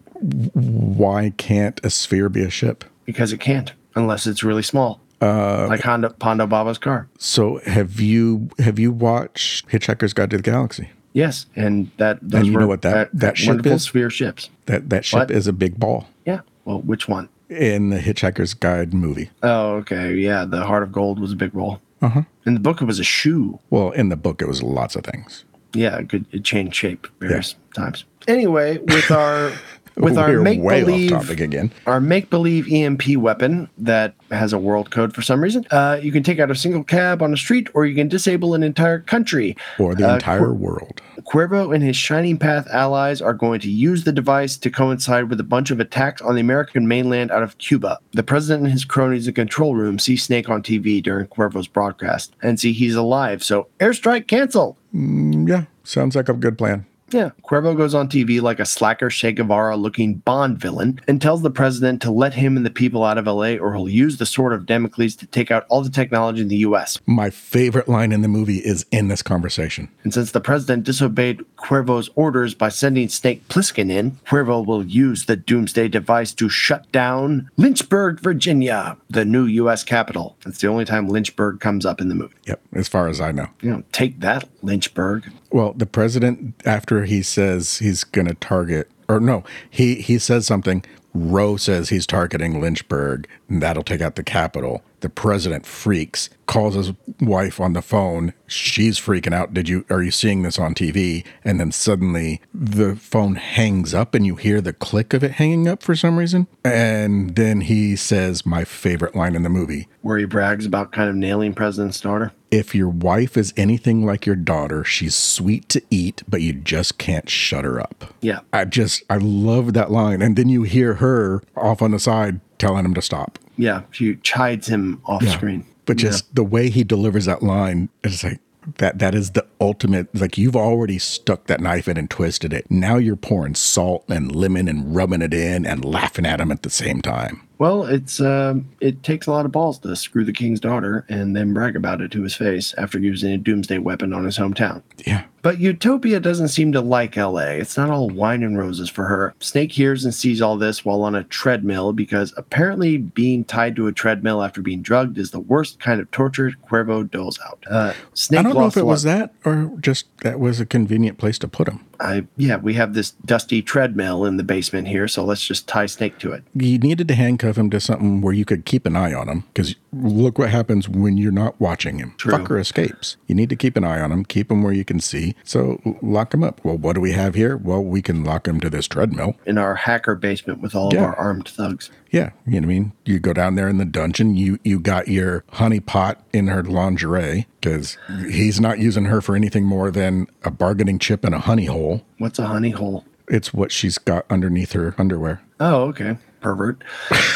Why can't a sphere be a ship? Because it can't, unless it's really small. Uh, like Honda, Pondo Baba's car. So have you have you watched Hitchhiker's Guide to the Galaxy? Yes, and that those and you were, know what that, that, that ship wonderful is? Sphere ships. That that ship what? is a big ball. Yeah. Well, which one? In the Hitchhiker's Guide movie. Oh, okay. Yeah, the Heart of Gold was a big ball. Uh huh. In the book, it was a shoe. Well, in the book, it was lots of things. Yeah, it, could, it changed shape various yeah. times. Anyway, with our with our make believe again, our make believe E M P weapon that has a world code for some reason, uh, you can take out a single cab on a street, or you can disable an entire country or the uh, entire Cor- world. Cuervo and his Shining Path allies are going to use the device to coincide with a bunch of attacks on the American mainland out of Cuba. The president and his cronies in control room see Snake on T V during Cuervo's broadcast and see he's alive, so airstrike cancel. Mm, yeah, sounds like a good plan. Yeah, Cuervo goes on T V like a slacker Che Guevara-looking Bond villain and tells the president to let him and the people out of L A or he'll use the Sword of Damocles to take out all the technology in the U S. My favorite line in the movie is in this conversation. And since the president disobeyed Cuervo's orders by sending Snake Plissken in, Cuervo will use the Doomsday device to shut down Lynchburg, Virginia, the new U S capital. That's the only time Lynchburg comes up in the movie. Yep, as far as I know. You know, take that, Lynchburg. Well, the president, after he says he's going to target, or no, he, he says something. Roe says he's targeting Lynchburg, and that'll take out the capital. The president freaks, calls his wife on the phone. She's freaking out. Did you? Are you seeing this on T V? And then suddenly the phone hangs up, and you hear the click of it hanging up for some reason. And then he says my favorite line in the movie, where he brags about kind of nailing president's daughter. If your wife is anything like your daughter, she's sweet to eat, but you just can't shut her up. Yeah. I just, I love that line. And then you hear her off on the side telling him to stop. Yeah. She chides him off yeah. screen. But just yeah. the way he delivers that line, it's like, That that is the ultimate, like you've already stuck that knife in and twisted it. Now you're pouring salt and lemon and rubbing it in and laughing at them at the same time. Well, it's um, it takes a lot of balls to screw the king's daughter and then brag about it to his face after using a doomsday weapon on his hometown. Yeah. But Utopia doesn't seem to like L A. It's not all wine and roses for her. Snake hears and sees all this while on a treadmill, because apparently being tied to a treadmill after being drugged is the worst kind of torture Cuervo doles out. Uh, Snake I don't know if it was that or just that was a convenient place to put him. I, yeah, we have this dusty treadmill in the basement here, so let's just tie Snake to it. You needed to handcuff him to something where you could keep an eye on him, because look what happens when you're not watching him. True. Fucker escapes. You need to keep an eye on him, keep him where you can see, so lock him up. Well, what do we have here? Well, we can lock him to this treadmill. In our hacker basement with all yeah. of our armed thugs. Yeah, you know what I mean? You go down there in the dungeon, you, you got your honeypot in her lingerie, because he's not using her for anything more than a bargaining chip and a honey hole. What's a honey hole? It's what she's got underneath her underwear. Oh, okay. Pervert.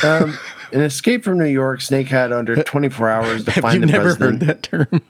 Um, an Escape from New York, Snake had under twenty-four hours to find the president. Have you never heard that term?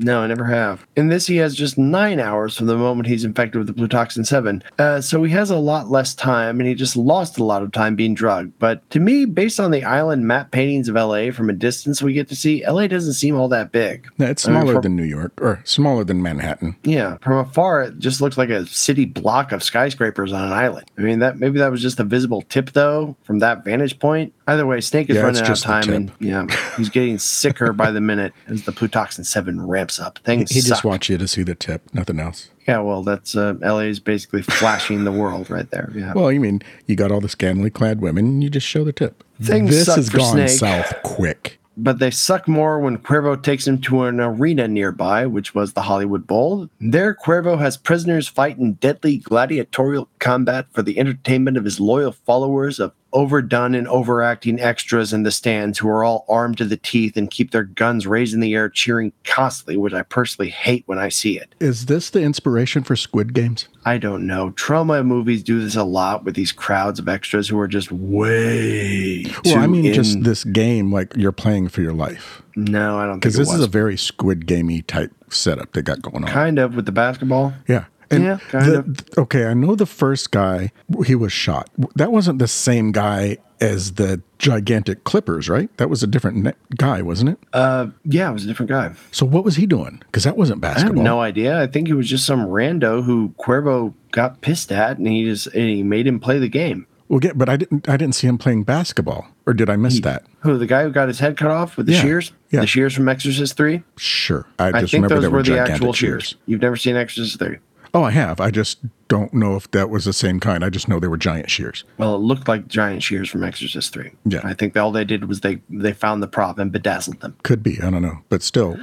No, I never have. In this, he has just nine hours from the moment he's infected with the Plutoxin seven. Uh, so he has a lot less time, and he just lost a lot of time being drugged. But to me, based on the island map paintings of L A from a distance we get to see, L A doesn't seem all that big. No, it's smaller I mean, from, than New York, or smaller than Manhattan. Yeah. From afar, it just looks like a city block of skyscrapers on an island. I mean, that maybe that was just a visible tip, though, from that vantage point. Either way, Snake is yeah, running out of time, and yeah, he's getting sicker by the minute as the Plutoxin seven ramps up. Things he, he just wants you to see the tip, nothing else. Yeah, well, that's uh, L A is basically flashing the world right there. Yeah. Well, you mean you got all the scantily clad women, you just show the tip. Things this has gone Snake. South quick. But they suck more when Cuervo takes him to an arena nearby, which was the Hollywood Bowl. There, Cuervo has prisoners fight in deadly gladiatorial combat for the entertainment of his loyal followers of overdone and overacting extras in the stands who are all armed to the teeth and keep their guns raised in the air cheering constantly, which I personally hate when I see it. Is this the inspiration for Squid Games? I don't know. Trauma movies do this a lot with these crowds of extras who are just way too Well, I mean in... just this game, like you're playing for your life. No, I don't think Because this was. is a very Squid Game-y type setup they got going on. Kind of, with the basketball. Yeah. And yeah, kind the, of. Okay, I know the first guy, he was shot. That wasn't the same guy as the gigantic clippers, right? That was a different ne- guy, wasn't it? Uh, yeah, it was a different guy. So what was he doing? Because that wasn't basketball. I have no idea. I think he was just some rando who Cuervo got pissed at, and he just and he made him play the game. Well, get, but I didn't. I didn't see him playing basketball, or did I miss he, that? Who the guy who got his head cut off with the yeah, shears? Yeah. The shears from Exorcist three. Sure, I, I just think remember those were, were the actual shears. shears. You've never seen Exorcist three. Oh, I have. I just don't know if that was the same kind. I just know they were giant shears. Well, it looked like giant shears from Exorcist three. Yeah. I think all they did was they, they found the prop and bedazzled them. Could be. I don't know. But still,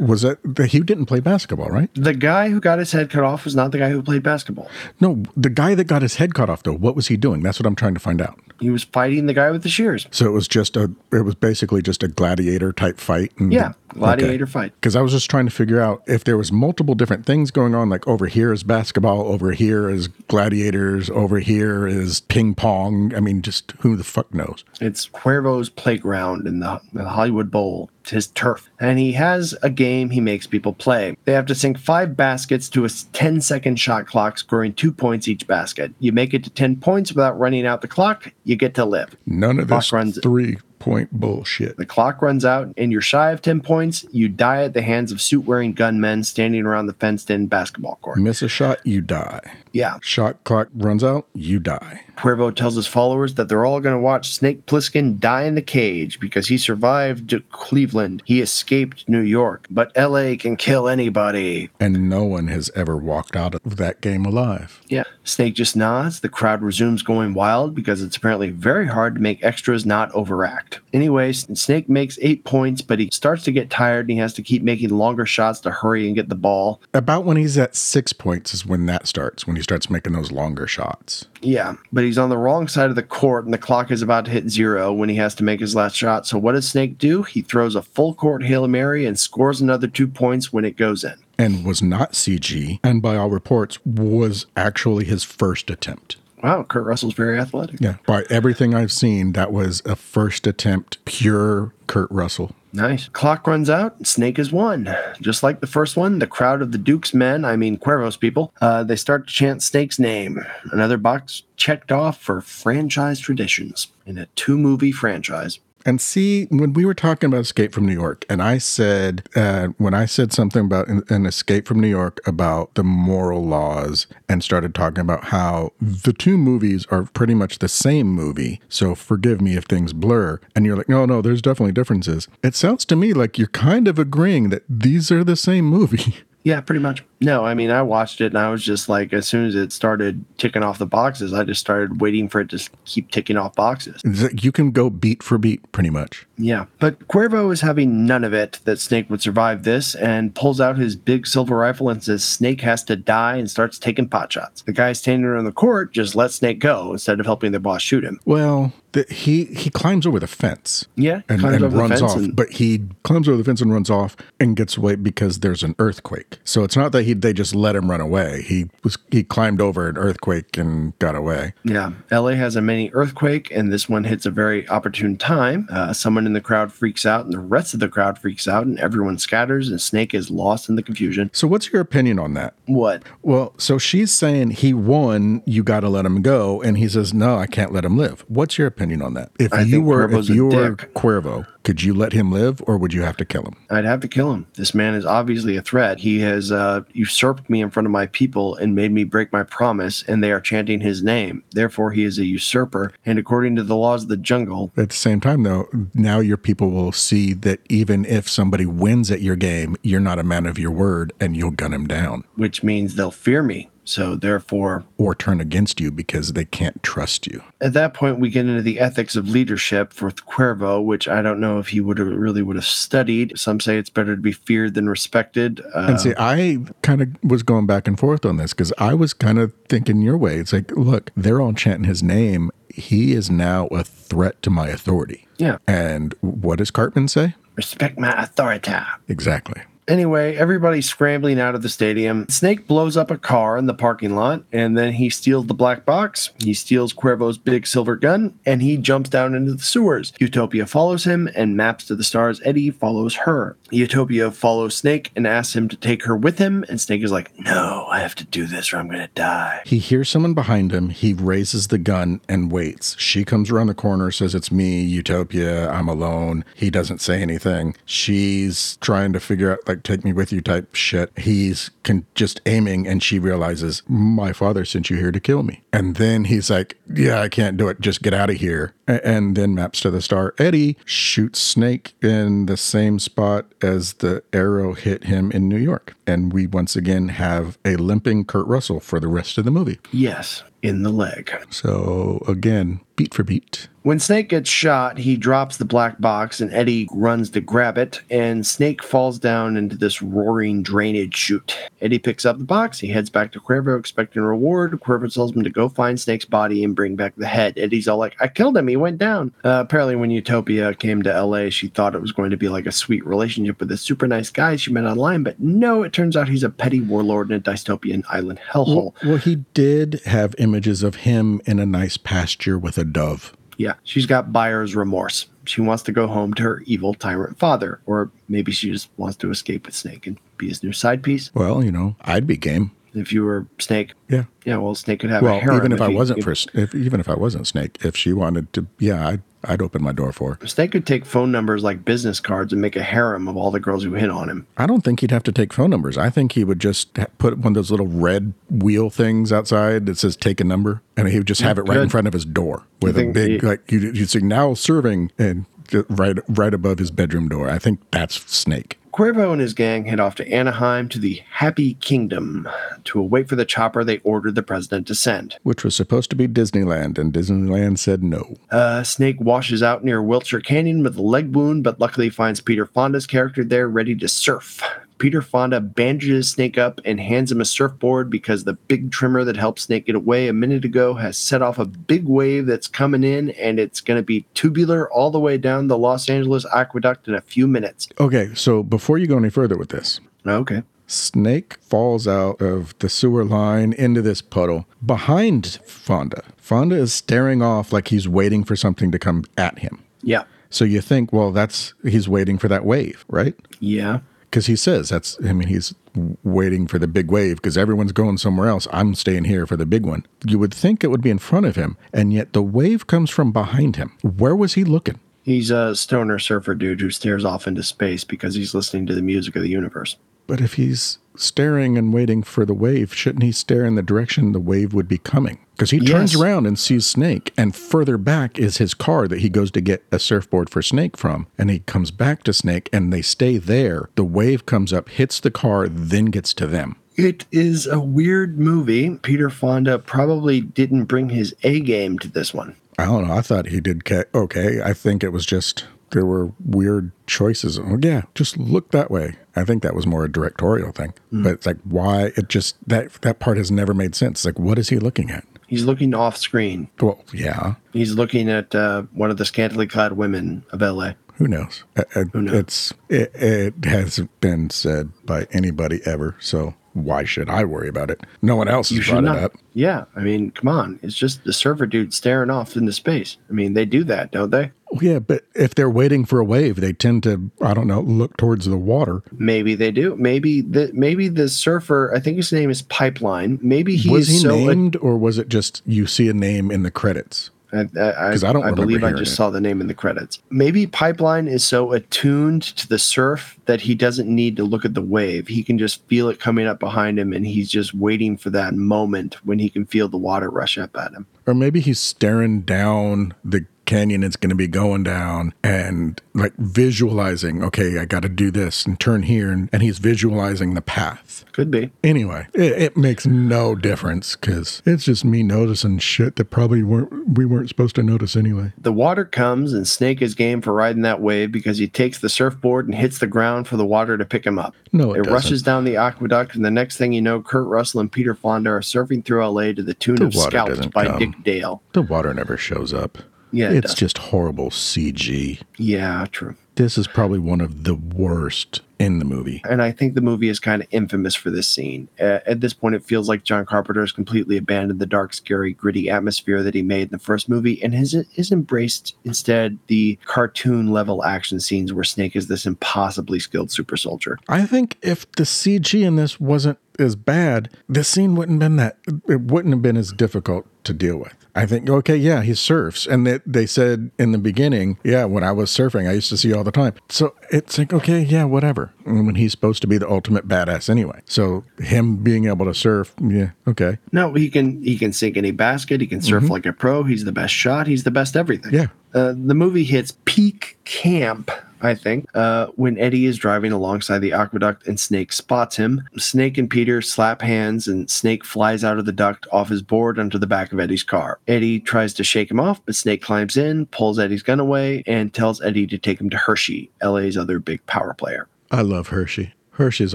was that he didn't play basketball, right? The guy who got his head cut off was not the guy who played basketball. No, the guy that got his head cut off, though, what was he doing? That's what I'm trying to find out. He was fighting the guy with the shears. So it was just a, it was basically just a gladiator type fight. And yeah, gladiator okay. fight. Because I was just trying to figure out if there was multiple different things going on, like over here is basketball, over here is gladiators, over here is ping pong. I mean, just who the fuck knows? It's Cuervo's playground in the, the Hollywood Bowl. His turf, and he has a game he makes people play. They have to sink five baskets to a ten second shot clock, scoring two points each basket. You make it to ten points without running out the clock, you get to live. None of this three point bullshit. The clock runs out and you're shy of ten points. You die at the hands of suit wearing gunmen standing around the fenced in basketball court. Miss a shot, you die. Yeah. Shot clock runs out, you die. Cuervo tells his followers that they're all going to watch Snake Plissken die in the cage because he survived Cleveland. He escaped New York, but L A can kill anybody. And no one has ever walked out of that game alive. Yeah. Snake just nods. The crowd resumes going wild because it's apparently very hard to make extras not overact. Anyway, Snake makes eight points, but he starts to get tired and he has to keep making longer shots to hurry and get the ball. About when he's at six points is when that starts, when he starts making those longer shots. Yeah, but he's on the wrong side of the court and the clock is about to hit zero when he has to make his last shot. So what does Snake do? He throws a full court Hail Mary and scores another two points when it goes in. And was not C G, and by all reports, was actually his first attempt. Wow, Kurt Russell's very athletic. Yeah, by everything I've seen, that was a first attempt, pure Kurt Russell. Nice. Clock runs out. Snake is one. Just like the first one, the crowd of the Duke's men, I mean Cuervo's people, uh, they start to chant Snake's name. Another box checked off for franchise traditions in a two-movie franchise. And see, when we were talking about Escape from New York, and I said, uh, when I said something about an, an Escape from New York about the moral laws and started talking about how the two movies are pretty much the same movie, so forgive me if things blur, and you're like, no, no, there's definitely differences. It sounds to me like you're kind of agreeing that these are the same movie. Yeah, pretty much. No, I mean, I watched it and I was just like, as soon as it started ticking off the boxes, I just started waiting for it to keep ticking off boxes. You can go beat for beat, pretty much. Yeah, but Cuervo is having none of it that Snake would survive this and pulls out his big silver rifle and says Snake has to die and starts taking pot shots. The guy standing around the court just lets Snake go instead of helping their boss shoot him. Well, the, he, he climbs over the fence. Yeah, and, climbs and over runs the fence off. And... But he climbs over the fence and runs off and gets away because there's an earthquake. So it's not that he they just let him run away. He was he climbed over an earthquake and got away. Yeah, L A has a mini earthquake, and this one hits a very opportune time. Uh, someone in the crowd freaks out, and the rest of the crowd freaks out, and everyone scatters, and Snake is lost in the confusion. So what's your opinion on that? What? Well, so she's saying he won, you got to let him go, and he says, no, I can't let him live. What's your opinion on that? If I you were if you were Cuervo, could you let him live, or would you have to kill him? I'd have to kill him. This man is obviously a threat. He has uh, usurped me in front of my people and made me break my promise, and they are chanting his name. Therefore, he is a usurper, and according to the laws of the jungle... At the same time, though, now your people will see that even if somebody wins at your game, you're not a man of your word, and you'll gun him down. Which means they'll fear me. So therefore... Or turn against you because they can't trust you. At that point, we get into the ethics of leadership for Cuervo, which I don't know if he would have really would have studied. Some say it's better to be feared than respected. Uh, and see, I kind of was going back and forth on this because I was kind of thinking your way. It's like, look, they're all chanting his name. He is now a threat to my authority. Yeah. And what does Cartman say? Respect my authority. Exactly. Anyway, everybody's scrambling out of the stadium. Snake blows up a car in the parking lot, and then he steals the black box. He steals Cuervo's big silver gun, and he jumps down into the sewers. Utopia follows him, and Maps to the Stars Eddie follows her. Utopia follows Snake and asks him to take her with him, and Snake is like, no, I have to do this or I'm going to die. He hears someone behind him. He raises the gun and waits. She comes around the corner, says, it's me, Utopia, I'm alone. He doesn't say anything. She's trying to figure out, like, take me with you type shit. He's con- just aiming, and she realizes, my father sent you here to kill me. And then he's like, yeah, I can't do it. Just get out of here. A- and then Maps to the Star Eddie shoots Snake in the same spot as the arrow hit him in New York. And we once again have a limping Kurt Russell for the rest of the movie. Yes, in the leg. So again, beat for beat. When Snake gets shot, he drops the black box and Eddie runs to grab it, and Snake falls down into this roaring drainage chute. Eddie picks up the box. He heads back to Cuervo expecting a reward. Cuervo tells him to go find Snake's body and bring back the head. Eddie's all like, I killed him. He went down. Uh, apparently when Utopia came to L A, she thought it was going to be like a sweet relationship with a super nice guy she met online, but no, it turns out he's a petty warlord in a dystopian island hellhole. Well, well he did have images of him in a nice pasture with a dove. Yeah, she's got buyer's remorse. She wants to go home to her evil tyrant father, or maybe she just wants to escape with Snake and be his new side piece. Well, you know, I'd be game. If you were Snake. Yeah. Yeah, well, Snake could have well, a harem. Well, even if, if I he, wasn't for, if, even if I wasn't Snake, if she wanted to, yeah, I'd, I'd open my door for her. Snake could take phone numbers like business cards and make a harem of all the girls who hit on him. I don't think he'd have to take phone numbers. I think he would just put one of those little red wheel things outside that says take a number, and he would just have it right Good. in front of his door with you a big, he, like, you, you'd see now serving, and right, right above his bedroom door. I think that's Snake. Cuervo and his gang head off to Anaheim to the Happy Kingdom to await for the chopper they ordered the president to send. Which was supposed to be Disneyland, and Disneyland said no. Uh, Snake washes out near Wilshire Canyon with a leg wound, but luckily finds Peter Fonda's character there ready to surf. Peter Fonda bandages Snake up and hands him a surfboard because the big trimmer that helped Snake get away a minute ago has set off a big wave that's coming in, and it's going to be tubular all the way down the Los Angeles Aqueduct in a few minutes. Okay, so before you go any further with this. Okay. Snake falls out of the sewer line into this puddle behind Fonda. Fonda is staring off like he's waiting for something to come at him. Yeah. So you think, well, that's, he's waiting for that wave, right? Yeah. Because he says that's, I mean, he's waiting for the big wave because everyone's going somewhere else. I'm staying here for the big one. You would think it would be in front of him, and yet the wave comes from behind him. Where was he looking? He's a stoner surfer dude who stares off into space because he's listening to the music of the universe. But if he's staring and waiting for the wave, shouldn't he stare in the direction the wave would be coming? Because he yes. turns around and sees Snake, and further back is his car that he goes to get a surfboard for Snake from, and he comes back to Snake, and they stay there. The wave comes up, hits the car, then gets to them. It is a weird movie. Peter Fonda probably didn't bring his A game to this one. I don't know. I thought he did okay. I think it was just... there were weird choices. Oh, yeah, just look that way. I think that was more a directorial thing. Mm. But it's like, why? It just, that that part has never made sense. It's like, what is he looking at? He's looking off screen. Well, yeah. He's looking at uh, one of the scantily clad women of L A. Who knows? It, Who knows? It's, it, it hasn't been said by anybody ever, so why should I worry about it? No one else has brought it up. Yeah, I mean, come on. It's just the surfer dude staring off into space. I mean, they do that, don't they? Yeah, but if they're waiting for a wave, they tend to, I don't know, look towards the water. Maybe they do. Maybe the maybe the surfer, I think his name is Pipeline. Maybe he was is he so named, ad- or was it just you see a name in the credits? Because I, I, I don't. I believe I just it. saw the name in the credits. Maybe Pipeline is so attuned to the surf that he doesn't need to look at the wave. He can just feel it coming up behind him, and he's just waiting for that moment when he can feel the water rush up at him. Or maybe he's staring down the canyon it's going to be going down and like visualizing, okay, I got to do this and turn here. And, and he's visualizing the path. Could be. Anyway, it, it makes no difference because it's just me noticing shit that probably weren't, we weren't supposed to notice anyway. The water comes and Snake is game for riding that wave because he takes the surfboard and hits the ground for the water to pick him up. No, it, it rushes down the aqueduct, and the next thing you know, Kurt Russell and Peter Fonda are surfing through L A to the tune the of Scalped by come. Dick Dale. The water never shows up. Yeah, it it's does. Just horrible C G. Yeah, true. This is probably one of the worst in the movie. And I think the movie is kind of infamous for this scene. Uh, at this point, it feels like John Carpenter has completely abandoned the dark, scary, gritty atmosphere that he made in the first movie and has, has embraced instead the cartoon-level action scenes where Snake is this impossibly skilled super soldier. I think if the C G in this wasn't as bad, this scene wouldn't have been that, it wouldn't have been as difficult to deal with. I think, okay, yeah, he surfs. And they, they said in the beginning, yeah, when I was surfing, I used to see all the time. So it's like, okay, yeah, whatever. And when he's supposed to be the ultimate badass anyway. So him being able to surf, yeah, okay. No, he can he can sink any basket. He can surf mm-hmm. like a pro. He's the best shot. He's the best everything. Yeah. Uh, the movie hits peak camp, I think, uh, when Eddie is driving alongside the aqueduct and Snake spots him. Snake and Peter slap hands, and Snake flies out of the duct off his board onto the back of Eddie's car. Eddie tries to shake him off, but Snake climbs in, pulls Eddie's gun away, and tells Eddie to take him to Hershey, L A's other big power player. I love Hershey. Hershey's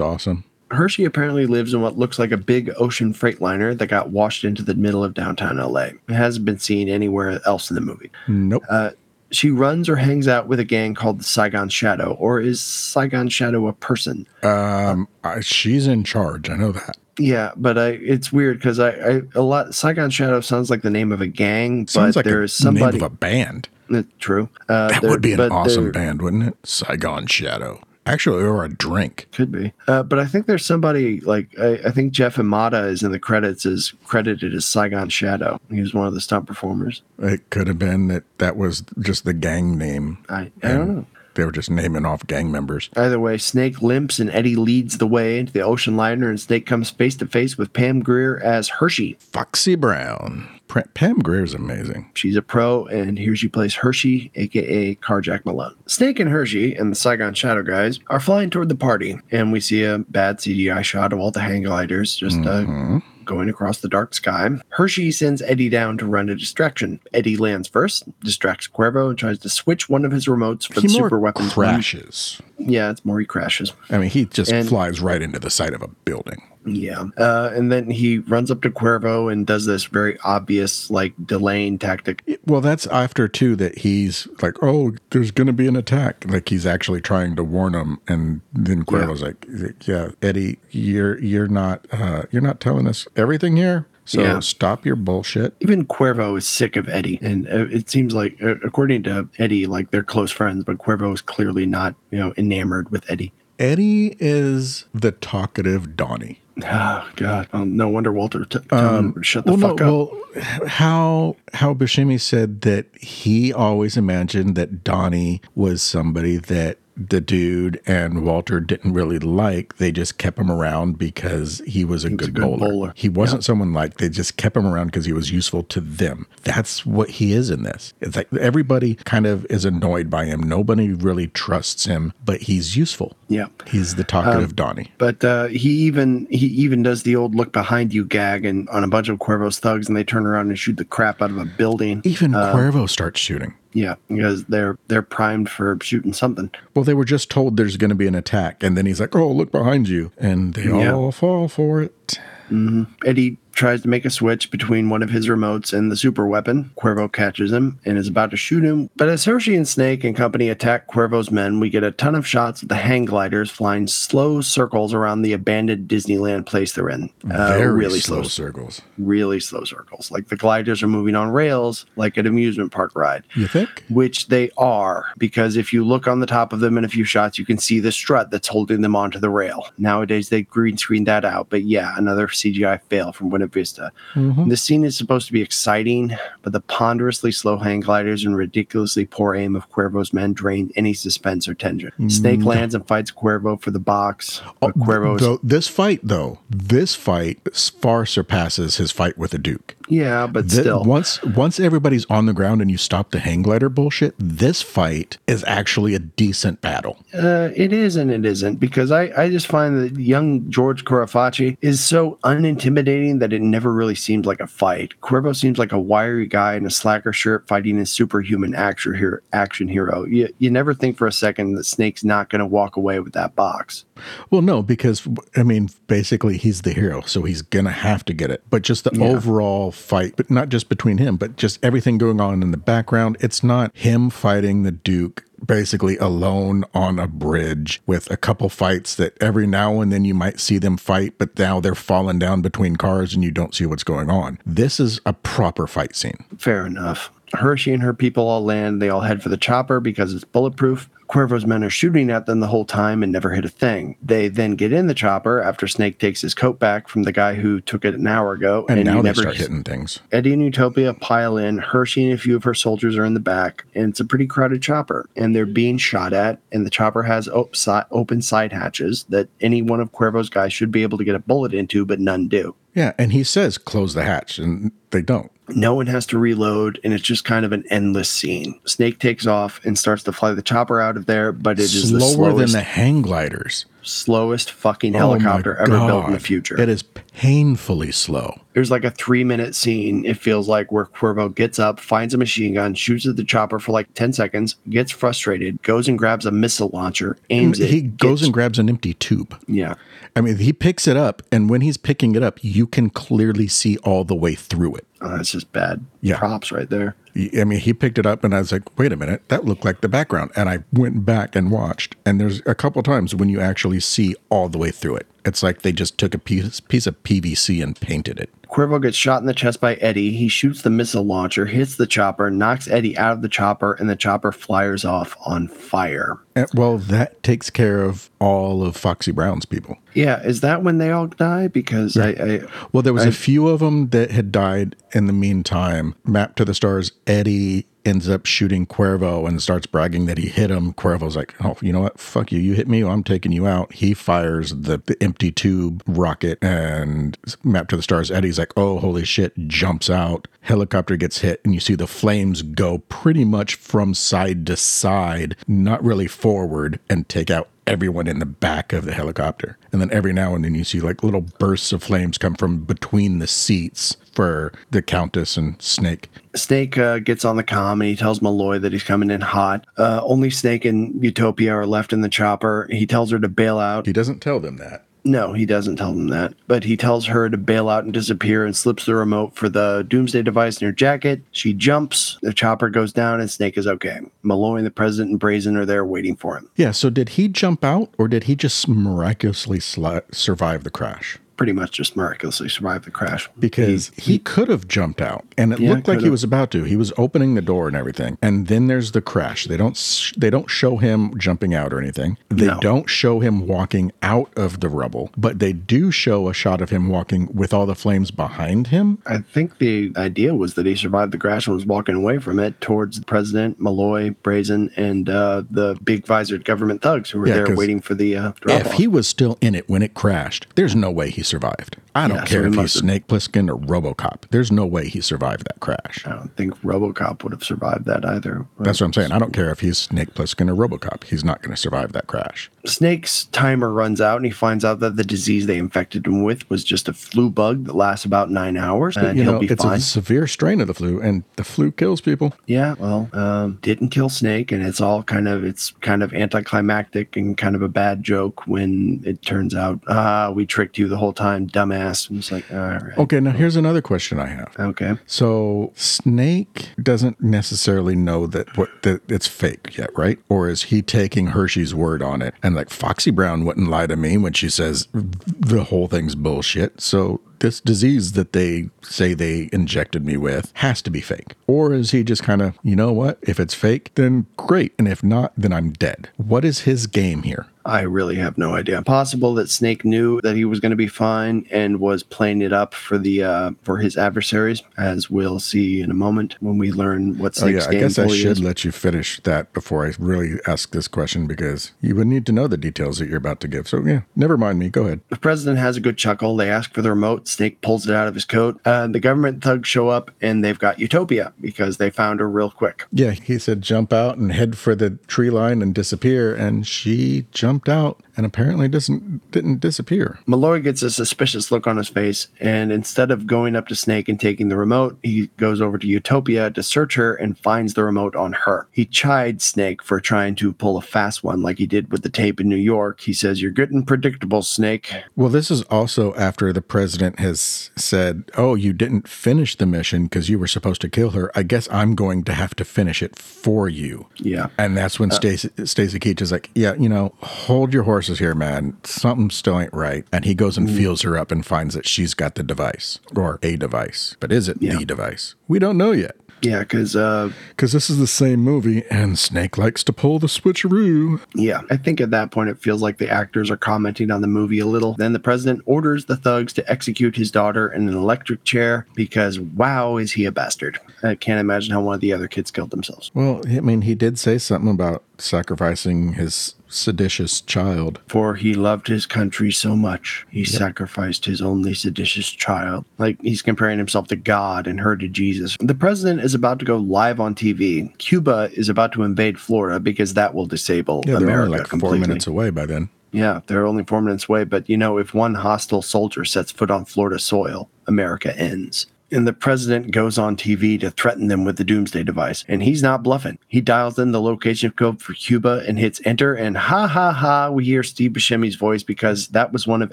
awesome. Hershey apparently lives in what looks like a big ocean freight liner that got washed into the middle of downtown L A. It hasn't been seen anywhere else in the movie. Nope. Uh, she runs or hangs out with a gang called the Saigon Shadow, or is Saigon Shadow a person? Um, I, she's in charge. I know that. Yeah, but I, it's weird because I, I a lot Saigon Shadow sounds like the name of a gang, sounds but like there is somebody name of a band. It's true. Uh, that would be an awesome band, wouldn't it? Saigon Shadow. Actually, or a drink. Could be. Uh, but I think there's somebody, like, I, I think Jeff Imada is in the credits, is credited as Saigon Shadow. He was one of the stunt performers. It could have been that that was just the gang name. I, I don't know. They were just naming off gang members. Either way, Snake limps and Eddie leads the way into the ocean liner, and Snake comes face to face with Pam Grier as Hershey. Foxy Brown. Pam Grier is amazing. She's a pro, and here she plays Hershey, a k a. Carjack Malone. Snake and Hershey and the Saigon Shadow guys are flying toward the party, and we see a bad C G I shot of all the hang gliders just mm-hmm. uh, going across the dark sky. Hershey sends Eddie down to run a distraction. Eddie lands first, distracts Cuervo, and tries to switch one of his remotes for he the more super weapons. crashes. Weapon. Yeah, it's more he crashes. I mean, he just and, flies right into the side of a building. Yeah. Uh, and then he runs up to Cuervo and does this very obvious, like, delaying tactic. Well, that's after, too, that he's like, oh, there's going to be an attack. Like, he's actually trying to warn him. And then Cuervo's yeah. like, yeah, Eddie, you're you're not uh, you're not telling us everything here. So yeah. Stop your bullshit. Even Cuervo is sick of Eddie. And it seems like, according to Eddie, like they're close friends, but Cuervo is clearly not, you know, enamored with Eddie. Eddie is the talkative Donnie. Oh, God. Um, no wonder Walter t- um, shut the well, fuck no, up. Well, how, how Buscemi said that he always imagined that Donnie was somebody that the dude and Walter didn't really like. They just kept him around because he was a, he was good, a good bowler. bowler. He wasn't yeah. someone like, they just kept him around because he was useful to them. That's what he is in this. It's like everybody kind of is annoyed by him. Nobody really trusts him, but he's useful. Yeah. He's the talkative um, Donnie. But uh, he even he even does the old look behind you gag and on a bunch of Cuervo's thugs, and they turn around and shoot the crap out of a building. Even uh, Cuervo starts shooting. Yeah, because they're they're primed for shooting something. Well, they were just told there's going to be an attack, and then he's like, "Oh, look behind you," and they yeah. all fall for it. Mm-hmm. Eddie tries to make a switch between one of his remotes and the super weapon. Cuervo catches him and is about to shoot him. But as Hershey and Snake and company attack Cuervo's men, we get a ton of shots of the hang gliders flying slow circles around the abandoned Disneyland place they're in. Uh, Very really slow, slow circles. Really slow circles. Like the gliders are moving on rails like an amusement park ride. You think? Which they are, because if you look on the top of them in a few shots, you can see the strut that's holding them onto the rail. Nowadays, they green screen that out. But yeah, another C G I fail from Winter Vista. Mm-hmm. This scene is supposed to be exciting, but the ponderously slow hang gliders and ridiculously poor aim of Cuervo's men drain any suspense or tension. Snake mm-hmm. lands and fights Cuervo for the box. Oh, Cuervo th- th- this fight, though, this fight far surpasses his fight with the Duke. Yeah, but the, still. Once once everybody's on the ground and you stop the hang glider bullshit, this fight is actually a decent battle. Uh, it is and it isn't, because I, I just find that young George Corafaci is so unintimidating that it never really seemed like a fight. Cuervo seems like a wiry guy in a slacker shirt fighting a superhuman action hero. Action hero. You, you never think for a second that Snake's not going to walk away with that box. Well, no, because, I mean, basically he's the hero, so he's going to have to get it. But just the yeah. overall fight, but not just between him, but just everything going on in the background. It's not him fighting the Duke basically alone on a bridge with a couple fights that every now and then you might see them fight, but now they're falling down between cars and you don't see what's going on. This is a proper fight scene. Fair enough. Hershey and her people all land. They all head for the chopper because it's bulletproof. Cuervo's men are shooting at them the whole time and never hit a thing. They then get in the chopper after Snake takes his coat back from the guy who took it an hour ago. And, and now they never start hitting things. Eddie and Utopia pile in. Hershey and a few of her soldiers are in the back. And it's a pretty crowded chopper. And they're being shot at. And the chopper has op- si- open side hatches that any one of Cuervo's guys should be able to get a bullet into, but none do. Yeah, and he says, close the hatch, and they don't. No one has to reload, and it's just kind of an endless scene. Snake takes off and starts to fly the chopper out of there, but it is slower the slowest, than the hang gliders. Slowest fucking helicopter oh ever God. built in the future. It is painfully slow. There's like a three-minute scene, it feels like, where Cuervo gets up, finds a machine gun, shoots at the chopper for like ten seconds, gets frustrated, goes and grabs a missile launcher, aims he it. He goes gets... and grabs an empty tube. Yeah. I mean, he picks it up, and when he's picking it up, you can clearly see all the way through it. Oh, that's just bad yeah. props right there. I mean, he picked it up and I was like, wait a minute, that looked like the background. And I went back and watched. And there's a couple of times when you actually see all the way through it. It's like they just took a piece, piece of P V C and painted it. Cuervo gets shot in the chest by Eddie. He shoots the missile launcher, hits the chopper, knocks Eddie out of the chopper, and the chopper flyers off on fire. And, well, that takes care of all of Foxy Brown's people. Yeah, is that when they all die? Because yeah. I, I... Well, there was I, a few of them that had died in the meantime. Map to the Stars, Eddie ends up shooting Cuervo and starts bragging that he hit him. Cuervo's like, oh, you know what? Fuck you. You hit me. I'm taking you out. He fires the, the empty tube rocket and Map to the Stars. Eddie's like, oh, holy shit, jumps out. Helicopter gets hit and you see the flames go pretty much from side to side, not really forward, and take out everyone in the back of the helicopter. And then every now and then you see like little bursts of flames come from between the seats for the Countess and Snake. Snake uh, gets on the comm and he tells Malloy that he's coming in hot. Uh, only Snake and Utopia are left in the chopper. He tells her to bail out. He doesn't tell them that. No, he doesn't tell them that. But he tells her to bail out and disappear and slips the remote for the doomsday device in her jacket. She jumps. The chopper goes down and Snake is okay. Malloy and the President and Brazen are there waiting for him. Yeah, so did he jump out or did he just miraculously sli- survive the crash? pretty much just miraculously survived the crash. Because he, he, he could have jumped out, and it yeah, looked like he was about to. He was opening the door and everything, and then there's the crash. They don't sh- they don't show him jumping out or anything. They no. don't show him walking out of the rubble, but they do show a shot of him walking with all the flames behind him. I think the idea was that he survived the crash and was walking away from it towards the president, Malloy, Brazen, and uh, the big visored government thugs who were yeah, there waiting for the uh, drop-off. If he was still in it when it crashed, there's no way he survived. I don't yeah, care so if he's Snake Plissken or RoboCop. There's no way he survived that crash. I don't think RoboCop would have survived that either. That's what I'm saying. I don't care if he's Snake Plissken or RoboCop. He's not going to survive that crash. Snake's timer runs out, and he finds out that the disease they infected him with was just a flu bug that lasts about nine hours, and you know, he'll be it's fine. It's a severe strain of the flu, and the flu kills people. Yeah, well, um, didn't kill Snake, and it's all kind of it's kind of anticlimactic and kind of a bad joke when it turns out, ah, we tricked you the whole time, dumbass. And it's like, all right. Okay, now here's another question I have. Okay. So Snake doesn't necessarily know that what that it's fake yet, right? Or is he taking Hershey's word on it? And like Foxy Brown wouldn't lie to me when she says the whole thing's bullshit. So this disease that they say they injected me with has to be fake. Or is he just kind of, you know what? If it's fake, then great. And if not, then I'm dead. What is his game here? I really have no idea. Possible that Snake knew that he was going to be fine and was playing it up for the uh, for his adversaries, as we'll see in a moment when we learn what Snake's oh, yeah. game is. I guess I should is. let you finish that before I really ask this question, because you would need to know the details that you're about to give. So yeah, never mind me. Go ahead. The president has a good chuckle. They ask for the remote. Snake pulls it out of his coat. Uh, the government thugs show up, and they've got Utopia because they found her real quick. Yeah, he said jump out and head for the tree line and disappear, and she jumped out and apparently doesn't didn't disappear. Malloy gets a suspicious look on his face, and instead of going up to Snake and taking the remote, he goes over to Utopia to search her and finds the remote on her. He chides Snake for trying to pull a fast one like he did with the tape in New York. He says, "You're good and predictable, Snake." Well, this is also after the president has said, "Oh, you didn't finish the mission because you were supposed to kill her. I guess I'm going to have to finish it for you." Yeah. And that's when uh, Stacey, Stacey Keach is like, "Yeah, you know, hold your horses here, man. Something still ain't right." And he goes and feels her up and finds that she's got the device, or a device. But is it yeah. the device? We don't know yet. Yeah, because... Uh, because this is the same movie, and Snake likes to pull the switcheroo. Yeah, I think at that point it feels like the actors are commenting on the movie a little. Then the president orders the thugs to execute his daughter in an electric chair, because wow, is he a bastard. I can't imagine how one of the other kids killed themselves. Well, I mean, he did say something about sacrificing his seditious child. For he loved his country so much, he yep. sacrificed his only seditious child. Like, he's comparing himself to God and her to Jesus. The president is about to go live on T V. Cuba is about to invade Florida because that will disable yeah, America completely. They're like completely. four minutes away by then. Yeah, they're only four minutes away. But, you know, if one hostile soldier sets foot on Florida soil, America ends. And the president goes on T V to threaten them with the doomsday device. And he's not bluffing. He dials in the location code for Cuba and hits enter. And ha, ha, ha, we hear Steve Buscemi's voice, because that was one of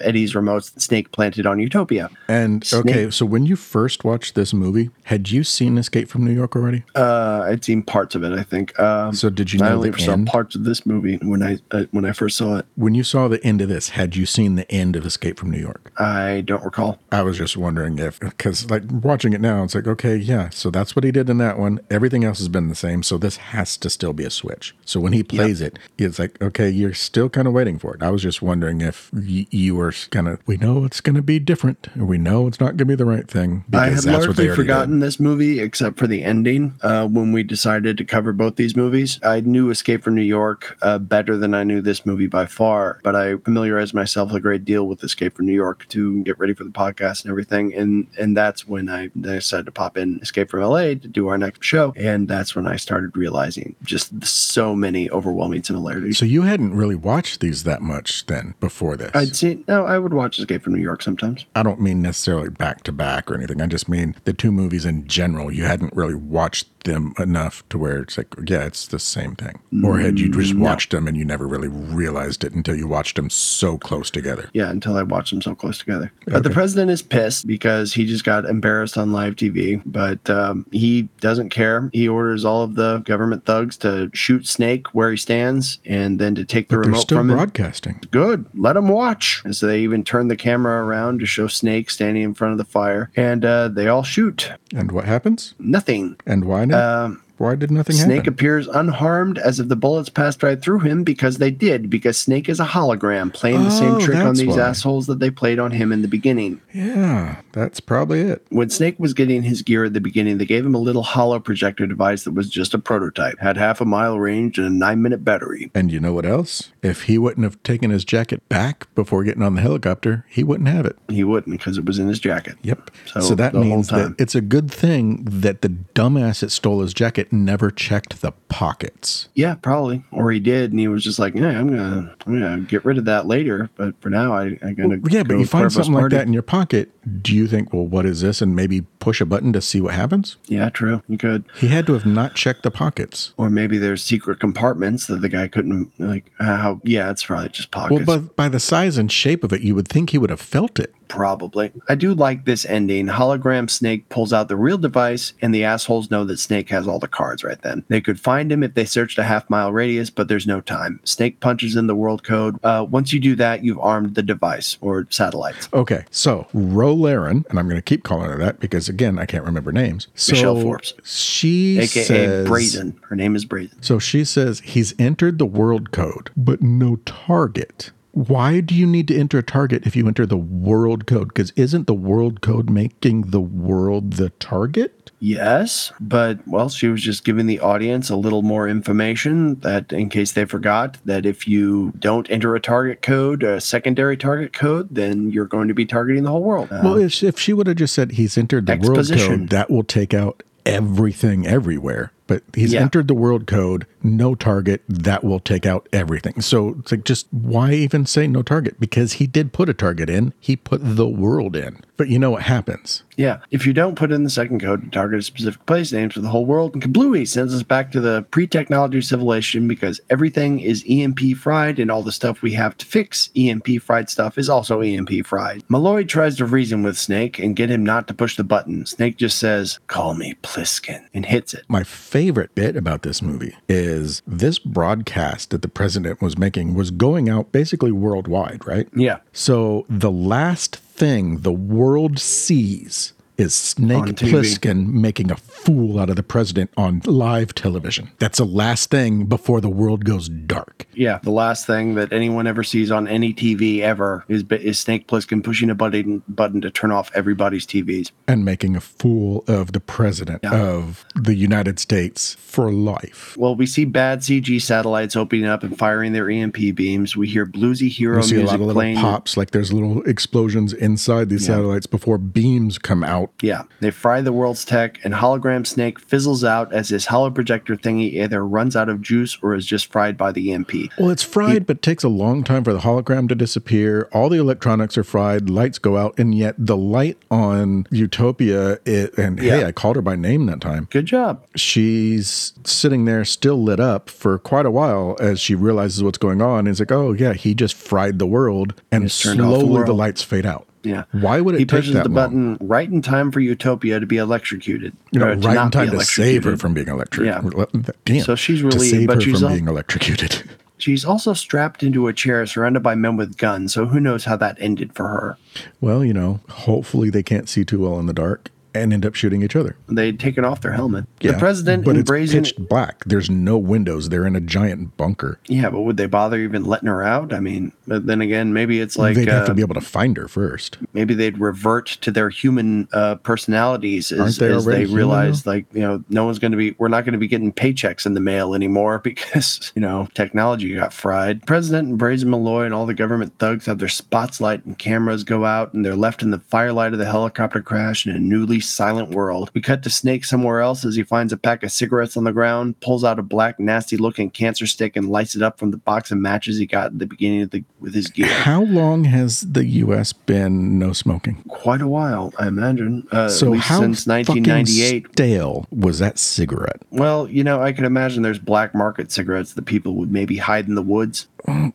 Eddie's remotes that Snake planted on Utopia. And, Snake, okay, so when you first watched this movie, had you seen Escape from New York already? Uh, I'd seen parts of it, I think. Um, so did you know the end? I only saw parts of this movie when I, uh, when I first saw it. When you saw the end of this, had you seen the end of Escape from New York? I don't recall. I was just wondering if, because, like, watching it now, it's like, okay, yeah, so that's what he did in that one. Everything else has been the same, so this has to still be a switch. So when he plays yep. it, it's like, okay, you're still kind of waiting for it. I was just wondering if y- you were kind of, we know it's going to be different, or we know it's not going to be the right thing. I have largely forgotten did. this movie, except for the ending, uh, when we decided to cover both these movies. I knew Escape from New York uh, better than I knew this movie by far, but I familiarized myself a great deal with Escape from New York to get ready for the podcast and everything, and, and that's when I decided to pop in Escape from L A to do our next show. And that's when I started realizing just so many overwhelming similarities. So you hadn't really watched these that much then before this? I'd seen, no, I would watch Escape from New York sometimes. I don't mean necessarily back to back or anything. I just mean the two movies in general. You hadn't really watched them enough to where it's like, yeah, it's the same thing. Or had you just watched no. them and you never really realized it until you watched them so close together? Yeah, until I watched them so close together. Okay. But the president is pissed because he just got embarrassed on live T V, but um, he doesn't care. He orders all of the government thugs to shoot Snake where he stands and then to take the but remote from him. They're still broadcasting. Good. Let him watch. And so they even turn the camera around to show Snake standing in front of the fire, and uh, they all shoot. And what happens? Nothing. And why not? Uh, Why did nothing Snake happen? Snake appears unharmed as if the bullets passed right through him, because they did, because Snake is a hologram playing oh, the same trick on these why. assholes that they played on him in the beginning. Yeah, that's probably it. When Snake was getting his gear at the beginning, they gave him a little hollow projector device that was just a prototype. Had half a mile range and a nine-minute battery. And you know what else? If he wouldn't have taken his jacket back before getting on the helicopter, he wouldn't have it. He wouldn't, because it was in his jacket. Yep. So, so that means that it's a good thing that the dumbass that stole his jacket never checked the pockets. Yeah, probably. Or he did, and he was just like, "Yeah, I'm gonna, I'm gonna get rid of that later." But for now, I, I'm gonna. Well, yeah, go but you find something like that in your pocket. Do you think, well, what is this? And maybe push a button to see what happens. Yeah, true. You could. He had to have not checked the pockets. Or maybe there's secret compartments that the guy couldn't. Like, how? Uh, yeah, it's probably just pockets. Well, but by the size and shape of it, you would think he would have felt it. Probably. I do like this ending. Hologram Snake pulls out the real device, and the assholes know that Snake has all the cards right then. They could find him if they searched a half mile radius, but there's no time. Snake punches in the world code. Uh, once you do that, you've armed the device or satellites. Okay, so Rolaren, and I'm going to keep calling her that because, again, I can't remember names. So Michelle Forbes. She A K A says, Brazen. Her name is Brazen. So she says he's entered the world code, but no target. Why do you need to enter a target if you enter the world code? Because isn't the world code making the world the target? Yes, but, well, she was just giving the audience a little more information that, in case they forgot, that if you don't enter a target code, a secondary target code, then you're going to be targeting the whole world. Uh, well, if, if she would have just said he's entered the exposition. world code, that will take out everything everywhere. But he's yeah. entered the world code, no target, that will take out everything. So it's like, just why even say no target? Because he did put a target in. He put the world in. But you know what happens. Yeah. If you don't put in the second code to target a specific place, it aims for the whole world. And kablooey sends us back to the pre-technology civilization, because everything is E M P fried, and all the stuff we have to fix E M P fried stuff is also E M P fried. Malloy tries to reason with Snake and get him not to push the button. Snake just says, "Call me Pliskin," and hits it. My favorite bit about this movie is this broadcast that the president was making was going out basically worldwide, right? Yeah. So the last thing the world sees is Snake Plissken making a fool out of the president on live television. That's the last thing before the world goes dark. Yeah, the last thing that anyone ever sees on any T V ever is, is Snake Plissken pushing a button, button to turn off everybody's T Vs. And making a fool of the president yeah. of the United States for life. Well, we see bad C G satellites opening up and firing their E M P beams. We hear bluesy hero music playing. We see a lot of little pops, like there's little explosions inside these yeah. satellites before beams come out. Yeah, they fry the world's tech, and hologram Snake fizzles out as his hollow projector thingy either runs out of juice or is just fried by the E M P. Well, it's fried, he, but takes a long time for the hologram to disappear. All the electronics are fried, lights go out, and yet the light on Utopia, it, and yeah. hey, I called her by name that time. Good job. She's sitting there still lit up for quite a while as she realizes what's going on. And it's like, oh yeah, he just fried the world, and slowly the, world. the lights fade out. Yeah. Why would it he take that long? He pushes the button right in time for Utopia to be electrocuted. You know, right in time to save her from being electrocuted. Yeah. Damn. So she's relieved, to save but her she's from all- being electrocuted. She's also strapped into a chair surrounded by men with guns, so who knows how that ended for her. Well, you know, hopefully they can't see too well in the dark and end up shooting each other. They'd taken off their helmet. Yeah, the president but it's Brazen, pitched black. There's no windows. They're in a giant bunker. Yeah, but would they bother even letting her out? I mean, but then again, maybe it's like... They'd uh, have to be able to find her first. Maybe they'd revert to their human uh, personalities as they, as they realize, like, you know, no one's going to be... We're not going to be getting paychecks in the mail anymore because, you know, technology got fried. President and Brazen Malloy and all the government thugs have their spotlight and cameras go out, and they're left in the firelight of the helicopter crash in a newly silent world. We cut to Snake somewhere else as he finds a pack of cigarettes on the ground, pulls out a black, nasty-looking cancer stick, and lights it up from the box of matches he got at the beginning of the with his gear. How long has the U S been no smoking? Quite a while, I imagine. Uh, so at least how since nineteen ninety-eight. Fucking stale was that cigarette? Well, you know, I can imagine there's black market cigarettes that people would maybe hide in the woods.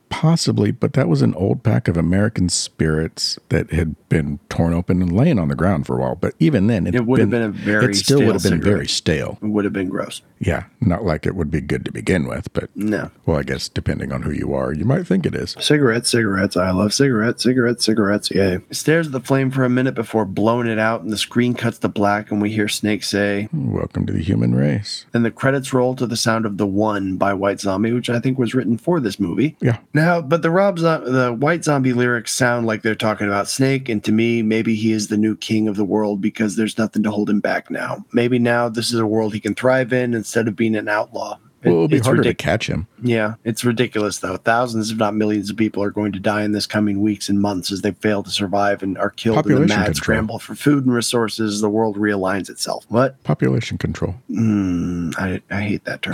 Possibly, but that was an old pack of American Spirits that had been torn open and laying on the ground for a while. But even then, it, it would been, have been a very it still stale would have been cigarette. very stale. It would have been gross. Yeah, not like it would be good to begin with, but no. Well, I guess depending on who you are, you might think it is. Cigarettes, cigarettes. I love cigarettes, cigarettes, cigarettes. Yay! It stares at the flame for a minute before blowing it out, and the screen cuts to black, and we hear Snake say, "Welcome to the human race." And the credits roll to the sound of "The One" by White Zombie, which I think was written for this movie. Yeah. Now, but the Rob Zo- the White Zombie lyrics sound like they're talking about Snake, and to me, maybe he is the new king of the world because there's nothing to hold him back now. Maybe now this is a world he can thrive in instead of being an outlaw. It, well, it'll be harder ridic- to catch him. Yeah, it's ridiculous, though. Thousands, if not millions, of people are going to die in this coming weeks and months as they fail to survive and are killed Population in the mad control. scramble for food and resources. The world realigns itself. What? Population control. Mm, I, I hate that term.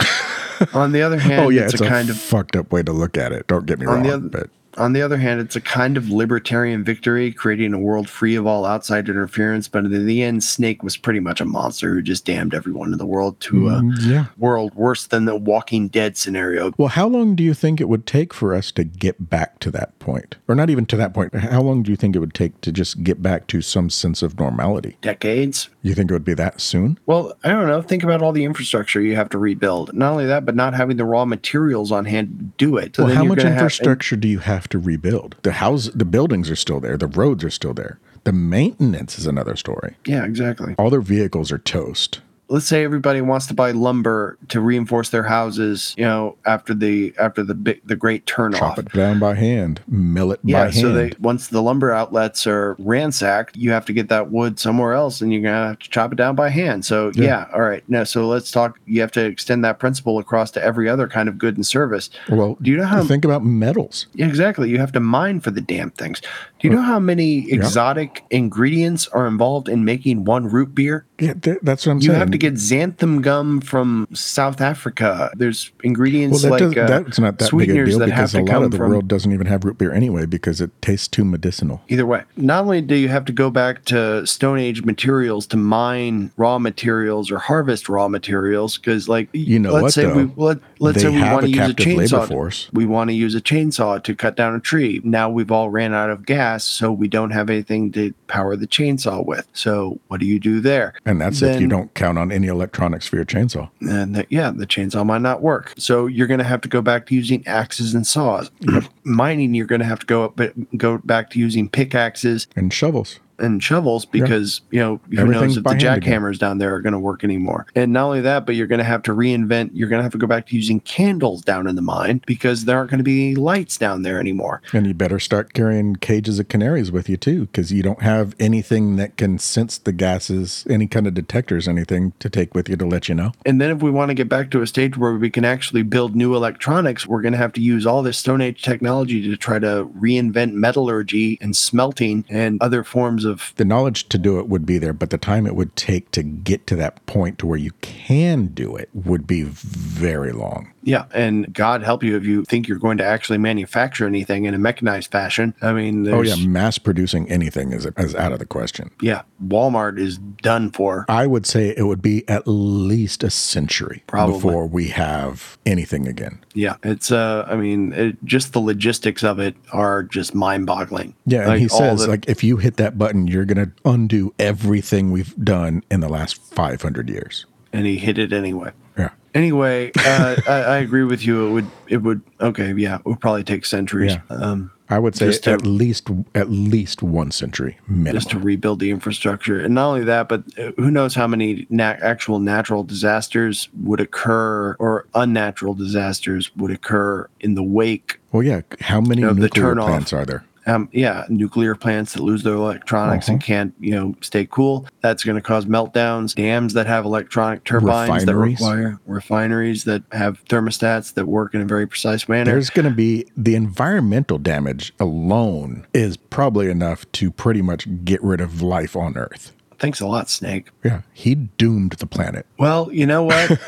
On the other hand, oh, yeah, it's, it's a, a kind of fucked up way to look at it. Don't get me wrong, the other, but on the other hand, it's a kind of libertarian victory, creating a world free of all outside interference. But in the end, Snake was pretty much a monster who just damned everyone in the world to a mm, yeah. world worse than the Walking Dead scenario. Well, how long do you think it would take for us to get back to that point? Or not even to that point. How long do you think it would take to just get back to some sense of normality? Decades. You think it would be that soon? Well, I don't know. Think about all the infrastructure you have to rebuild. Not only that, but not having the raw materials on hand to do it. So well, how much infrastructure have, do you have to rebuild? The house, the buildings are still there. The roads are still there. The maintenance is another story. Yeah, exactly. All their vehicles are toast. Let's say everybody wants to buy lumber to reinforce their houses, you know, after the after the big, the great turnoff. Chop it down by hand, mill it yeah, by hand. Yeah, so they, once the lumber outlets are ransacked, you have to get that wood somewhere else, and you're going to have to chop it down by hand. So, yeah, yeah all right. No, so let's talk. You have to extend that principle across to every other kind of good and service. Well, do you know how... Think about metals. Exactly. You have to mine for the damn things. Do you know how many exotic yeah. ingredients are involved in making one root beer? Yeah, th- that's what I'm you saying. You have to get xanthan gum from South Africa. There's ingredients well, that like uh, that's not that big a deal that because a lot of the from, world doesn't even have root beer anyway because it tastes too medicinal. Either way, not only do you have to go back to Stone Age materials to mine raw materials or harvest raw materials because, like, you know, let's what, say though? we let, let's they say we want to use a chainsaw. Force. We want to use a chainsaw to cut down a tree. Now we've all ran out of gas. So we don't have anything to power the chainsaw with. So what do you do there? And that's then, if you don't count on any electronics for your chainsaw. And the, yeah, the chainsaw might not work. So you're going to have to go back to using axes and saws. Yep. Mining, you're going to have to go up, go back to using pickaxes and shovels. And shovels because, yeah. you know, who knows if the jackhammers down there are going to work anymore. And not only that, but you're going to have to reinvent, you're going to have to go back to using candles down in the mine because there aren't going to be any lights down there anymore. And you better start carrying cages of canaries with you too because you don't have anything that can sense the gases, any kind of detectors, anything to take with you to let you know. And then if we want to get back to a stage where we can actually build new electronics, we're going to have to use all this Stone Age technology to try to reinvent metallurgy and smelting and other forms of the knowledge to do it would be there, but the time it would take to get to that point to where you can do it would be very long. Yeah, and God help you if you think you're going to actually manufacture anything in a mechanized fashion. I mean, there's... Oh, yeah, mass producing anything is, is out of the question. Yeah, Walmart is done for. I would say it would be at least a century Probably. before we have anything again. Yeah, it's, uh, I mean, it, just the logistics of it are just mind-boggling. Yeah, and like, he says, the... like, if you hit that button, you're going to undo everything we've done in the last five hundred years. And he hit it anyway. Yeah. Anyway, uh, I, I agree with you. It would, it would, okay, yeah, it would probably take centuries. Yeah. Um, I would say to, at least at least one century minimum. Just to rebuild the infrastructure. And not only that, but who knows how many na- actual natural disasters would occur or unnatural disasters would occur in the wake. Well, yeah, how many you know, nuclear plants are there? Um, yeah, nuclear plants that lose their electronics uh-huh. and can't, you know, stay cool. That's going to cause meltdowns. Dams that have electronic turbines refineries. that require refineries that have thermostats that work in a very precise manner. There's going to be the environmental damage alone is probably enough to pretty much get rid of life on Earth. Thanks a lot, Snake. Yeah, he doomed the planet. Well, you know what?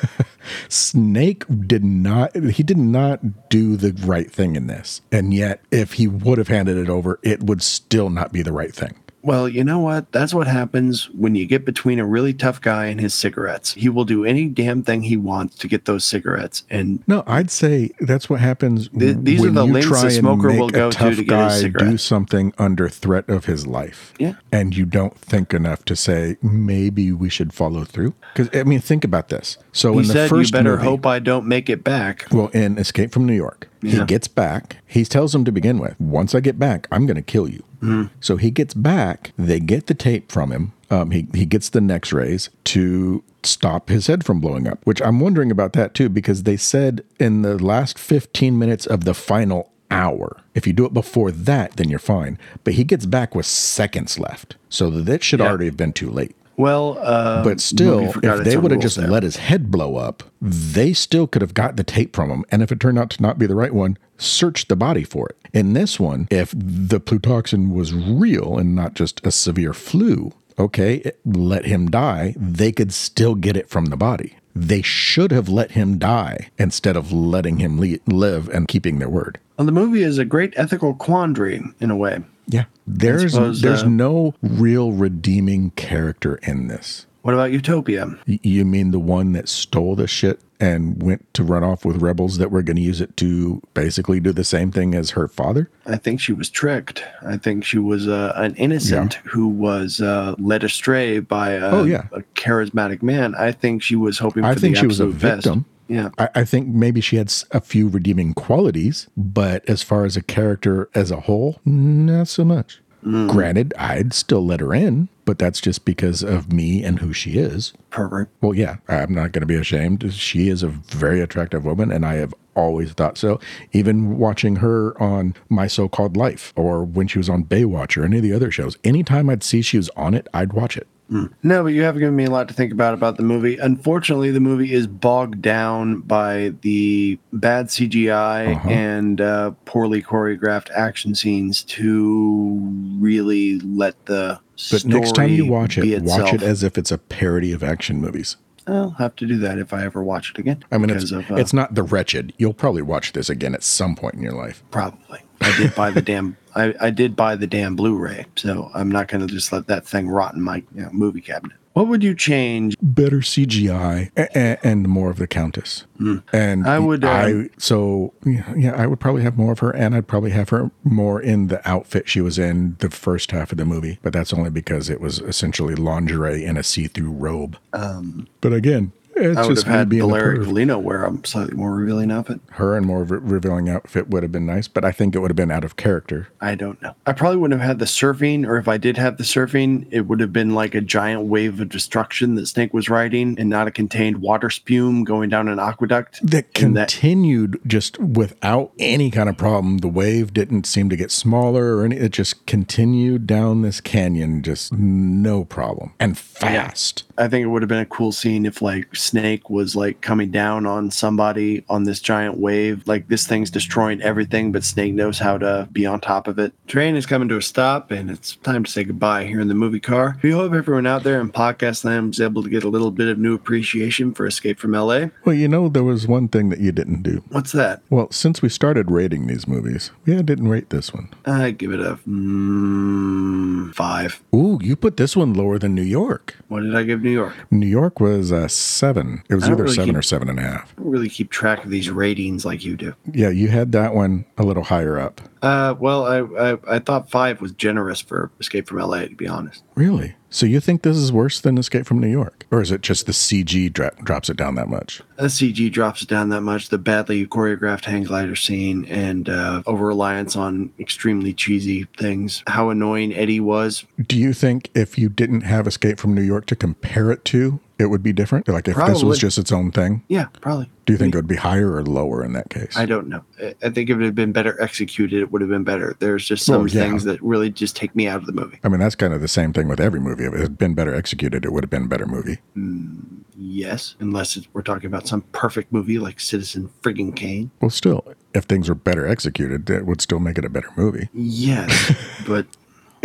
Snake did not, he did not do the right thing in this. And yet, if he would have handed it over, it would still not be the right thing. Well, you know what? That's what happens when you get between a really tough guy and his cigarettes. He will do any damn thing he wants to get those cigarettes. And no, I'd say that's what happens. Th- these when are the you lengths a smoker will go to to get his cigarette. Do something under threat of his life. Yeah. And you don't think enough to say, maybe we should follow through. Because, I mean, think about this. So he in the said, first you better movie, hope I don't make it back. Well, in Escape from New York. He yeah. gets back. He tells him to begin with, once I get back, I'm going to kill you. Mm. So he gets back. They get the tape from him. Um, he, he gets the X-rays to stop his head from blowing up, which I'm wondering about that too, because they said in the last fifteen minutes of the final hour, if you do it before that, then you're fine. But he gets back with seconds left. So that should yeah. already have been too late. Well, uh, but still, if they would have just there. let his head blow up, they still could have got the tape from him. And if it turned out to not be the right one, search the body for it. In this one, if the Plutoxin was real and not just a severe flu, okay, it, let him die. They could still get it from the body. They should have let him die instead of letting him le- live and keeping their word. Well, the movie is a great ethical quandary in a way. Yeah, there's suppose, there's uh, no real redeeming character in this. What about Utopia? You mean the one that stole the shit and went to run off with rebels that were going to use it to basically do the same thing as her father? I think she was tricked. I think she was uh, an innocent yeah. who was uh, led astray by a, oh, yeah. a charismatic man. I think she was hoping for I the absolute best. I think she was a victim. Best. Yeah, I, I think maybe she had a few redeeming qualities, but as far as a character as a whole, not so much. Mm. Granted, I'd still let her in, but that's just because of me and who she is. Pervert. Well, yeah, I'm not going to be ashamed. She is a very attractive woman, and I have always thought so. Even watching her on My So-Called Life or when she was on Baywatch or any of the other shows, anytime I'd see she was on it, I'd watch it. Mm. No, but you have given me a lot to think about about the movie. Unfortunately, the movie is bogged down by the bad C G I uh-huh. and uh, poorly choreographed action scenes to really let the but story next time you watch it, itself. watch it as if it's a parody of action movies. I'll have to do that if I ever watch it again. I mean, it's, of, uh, it's not The Wretched. You'll probably watch this again at some point in your life. Probably. I did buy the damn I, I did buy the damn Blu-ray, so I'm not going to just let that thing rot in my you know, movie cabinet. What would you change? Better C G I and, and more of the Countess. Mm. And I would. Uh, I, so yeah, I would probably have more of her, and I'd probably have her more in the outfit she was in the first half of the movie. But that's only because it was essentially lingerie and a see-through robe. Um, but again, it's I would just have had Valeria Colino wear a slightly more revealing outfit. Her and more re- revealing outfit would have been nice, but I think it would have been out of character. I don't know. I probably wouldn't have had the surfing, or if I did have the surfing, it would have been like a giant wave of destruction that Snake was riding and not a contained water spume going down an aqueduct. That and continued that, just without any kind of problem. The wave didn't seem to get smaller or any. It just continued down this canyon, just no problem. And fast. Yeah. I think it would have been a cool scene if like Snake was like coming down on somebody on this giant wave, like this thing's destroying everything, but Snake knows how to be on top of it. Train is coming to a stop, and it's time to say goodbye here in the movie car. We hope everyone out there in podcast land was able to get a little bit of new appreciation for Escape from L A. Well, you know, there was one thing that you didn't do. What's that? Well, since we started rating these movies, yeah, I didn't rate this one. I give it a mm, five. Ooh, you put this one lower than New York. What did I give New York? New York was a seven. It was either really seven keep, or seven and a half. I don't really keep track of these ratings like you do. Yeah, you had that one a little higher up. Uh, well, I, I I thought five was generous for Escape from L A, to be honest. Really? So you think this is worse than Escape from New York? Or is it just the C G dra- drops it down that much? The C G drops it down that much. The badly choreographed hang glider scene and uh, over-reliance on extremely cheesy things. How annoying Eddie was. Do you think if you didn't have Escape from New York to compare it to, it would be different? Like if probably. This was just its own thing? Yeah, probably. Do you think it would be higher or lower in that case? I don't know. I think if it had been better executed, it would have been better. There's just some well, yeah. things that really just take me out of the movie. I mean, that's kind of the same thing with every movie. If it had been better executed, it would have been a better movie. Mm, yes, unless it's, we're talking about some perfect movie like Citizen Friggin' Kane. Well, still, if things were better executed, that would still make it a better movie. Yes, but...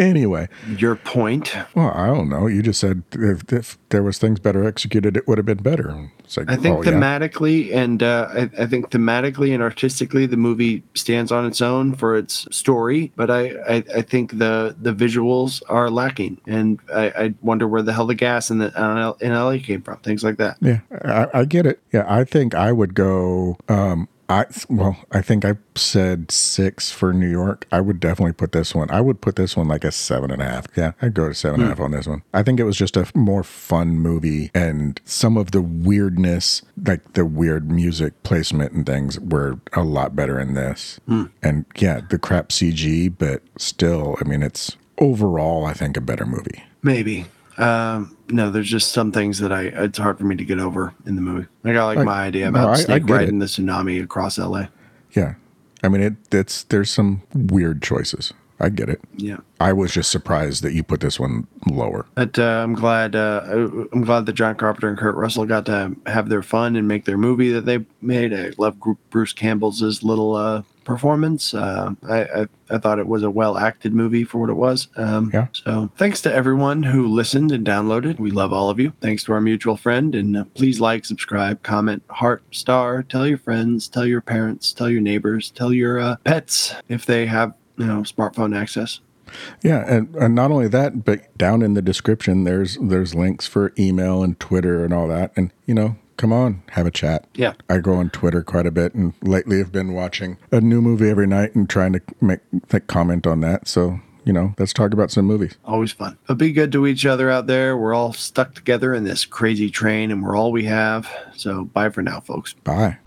Anyway. Your point? Well, I don't know. You just said if, if there was things better executed, it would have been better. It's like, I think oh, thematically yeah. and uh, I, I think thematically and artistically, the movie stands on its own for its story. But I, I, I think the, the visuals are lacking. And I, I wonder where the hell the gas in, the, in L A came from. Things like that. Yeah, I, I get it. Yeah, I think I would go... Um, I, well, I think I said six for New York. I would definitely put this one. I would put this one like a seven and a half. Yeah, I'd go to seven mm. and a half on this one. I think it was just a more fun movie, and some of the weirdness, like the weird music placement and things, were a lot better in this. Mm. And yeah, the crap C G, but still, I mean, it's overall, I think, a better movie. Maybe. Um, no, there's just some things that I, it's hard for me to get over in the movie. Like, I like, like my idea about no, I, snake I riding it. the tsunami across L A. Yeah. I mean, it, it's, there's some weird choices. I get it. Yeah. I was just surprised that you put this one lower. But uh, I'm glad, uh, I'm glad that John Carpenter and Kurt Russell got to have their fun and make their movie that they made. I love Bruce Campbell's little, uh, performance. Uh, I, I I thought it was a well-acted movie for what it was. Um, yeah. So thanks to everyone who listened and downloaded. We love all of you. Thanks to our mutual friend. And uh, please like, subscribe, comment, heart, star, tell your friends, tell your parents, tell your neighbors, tell your uh, pets if they have, you know, smartphone access. Yeah, and, and not only that, but down in the description, there's there's links for email and Twitter and all that. And, you know, come on, have a chat. Yeah. I go on Twitter quite a bit, and lately I've been watching a new movie every night and trying to make like, comment on that. So, you know, let's talk about some movies. Always fun. But be good to each other out there. We're all stuck together in this crazy train, and we're all we have. So bye for now, folks. Bye.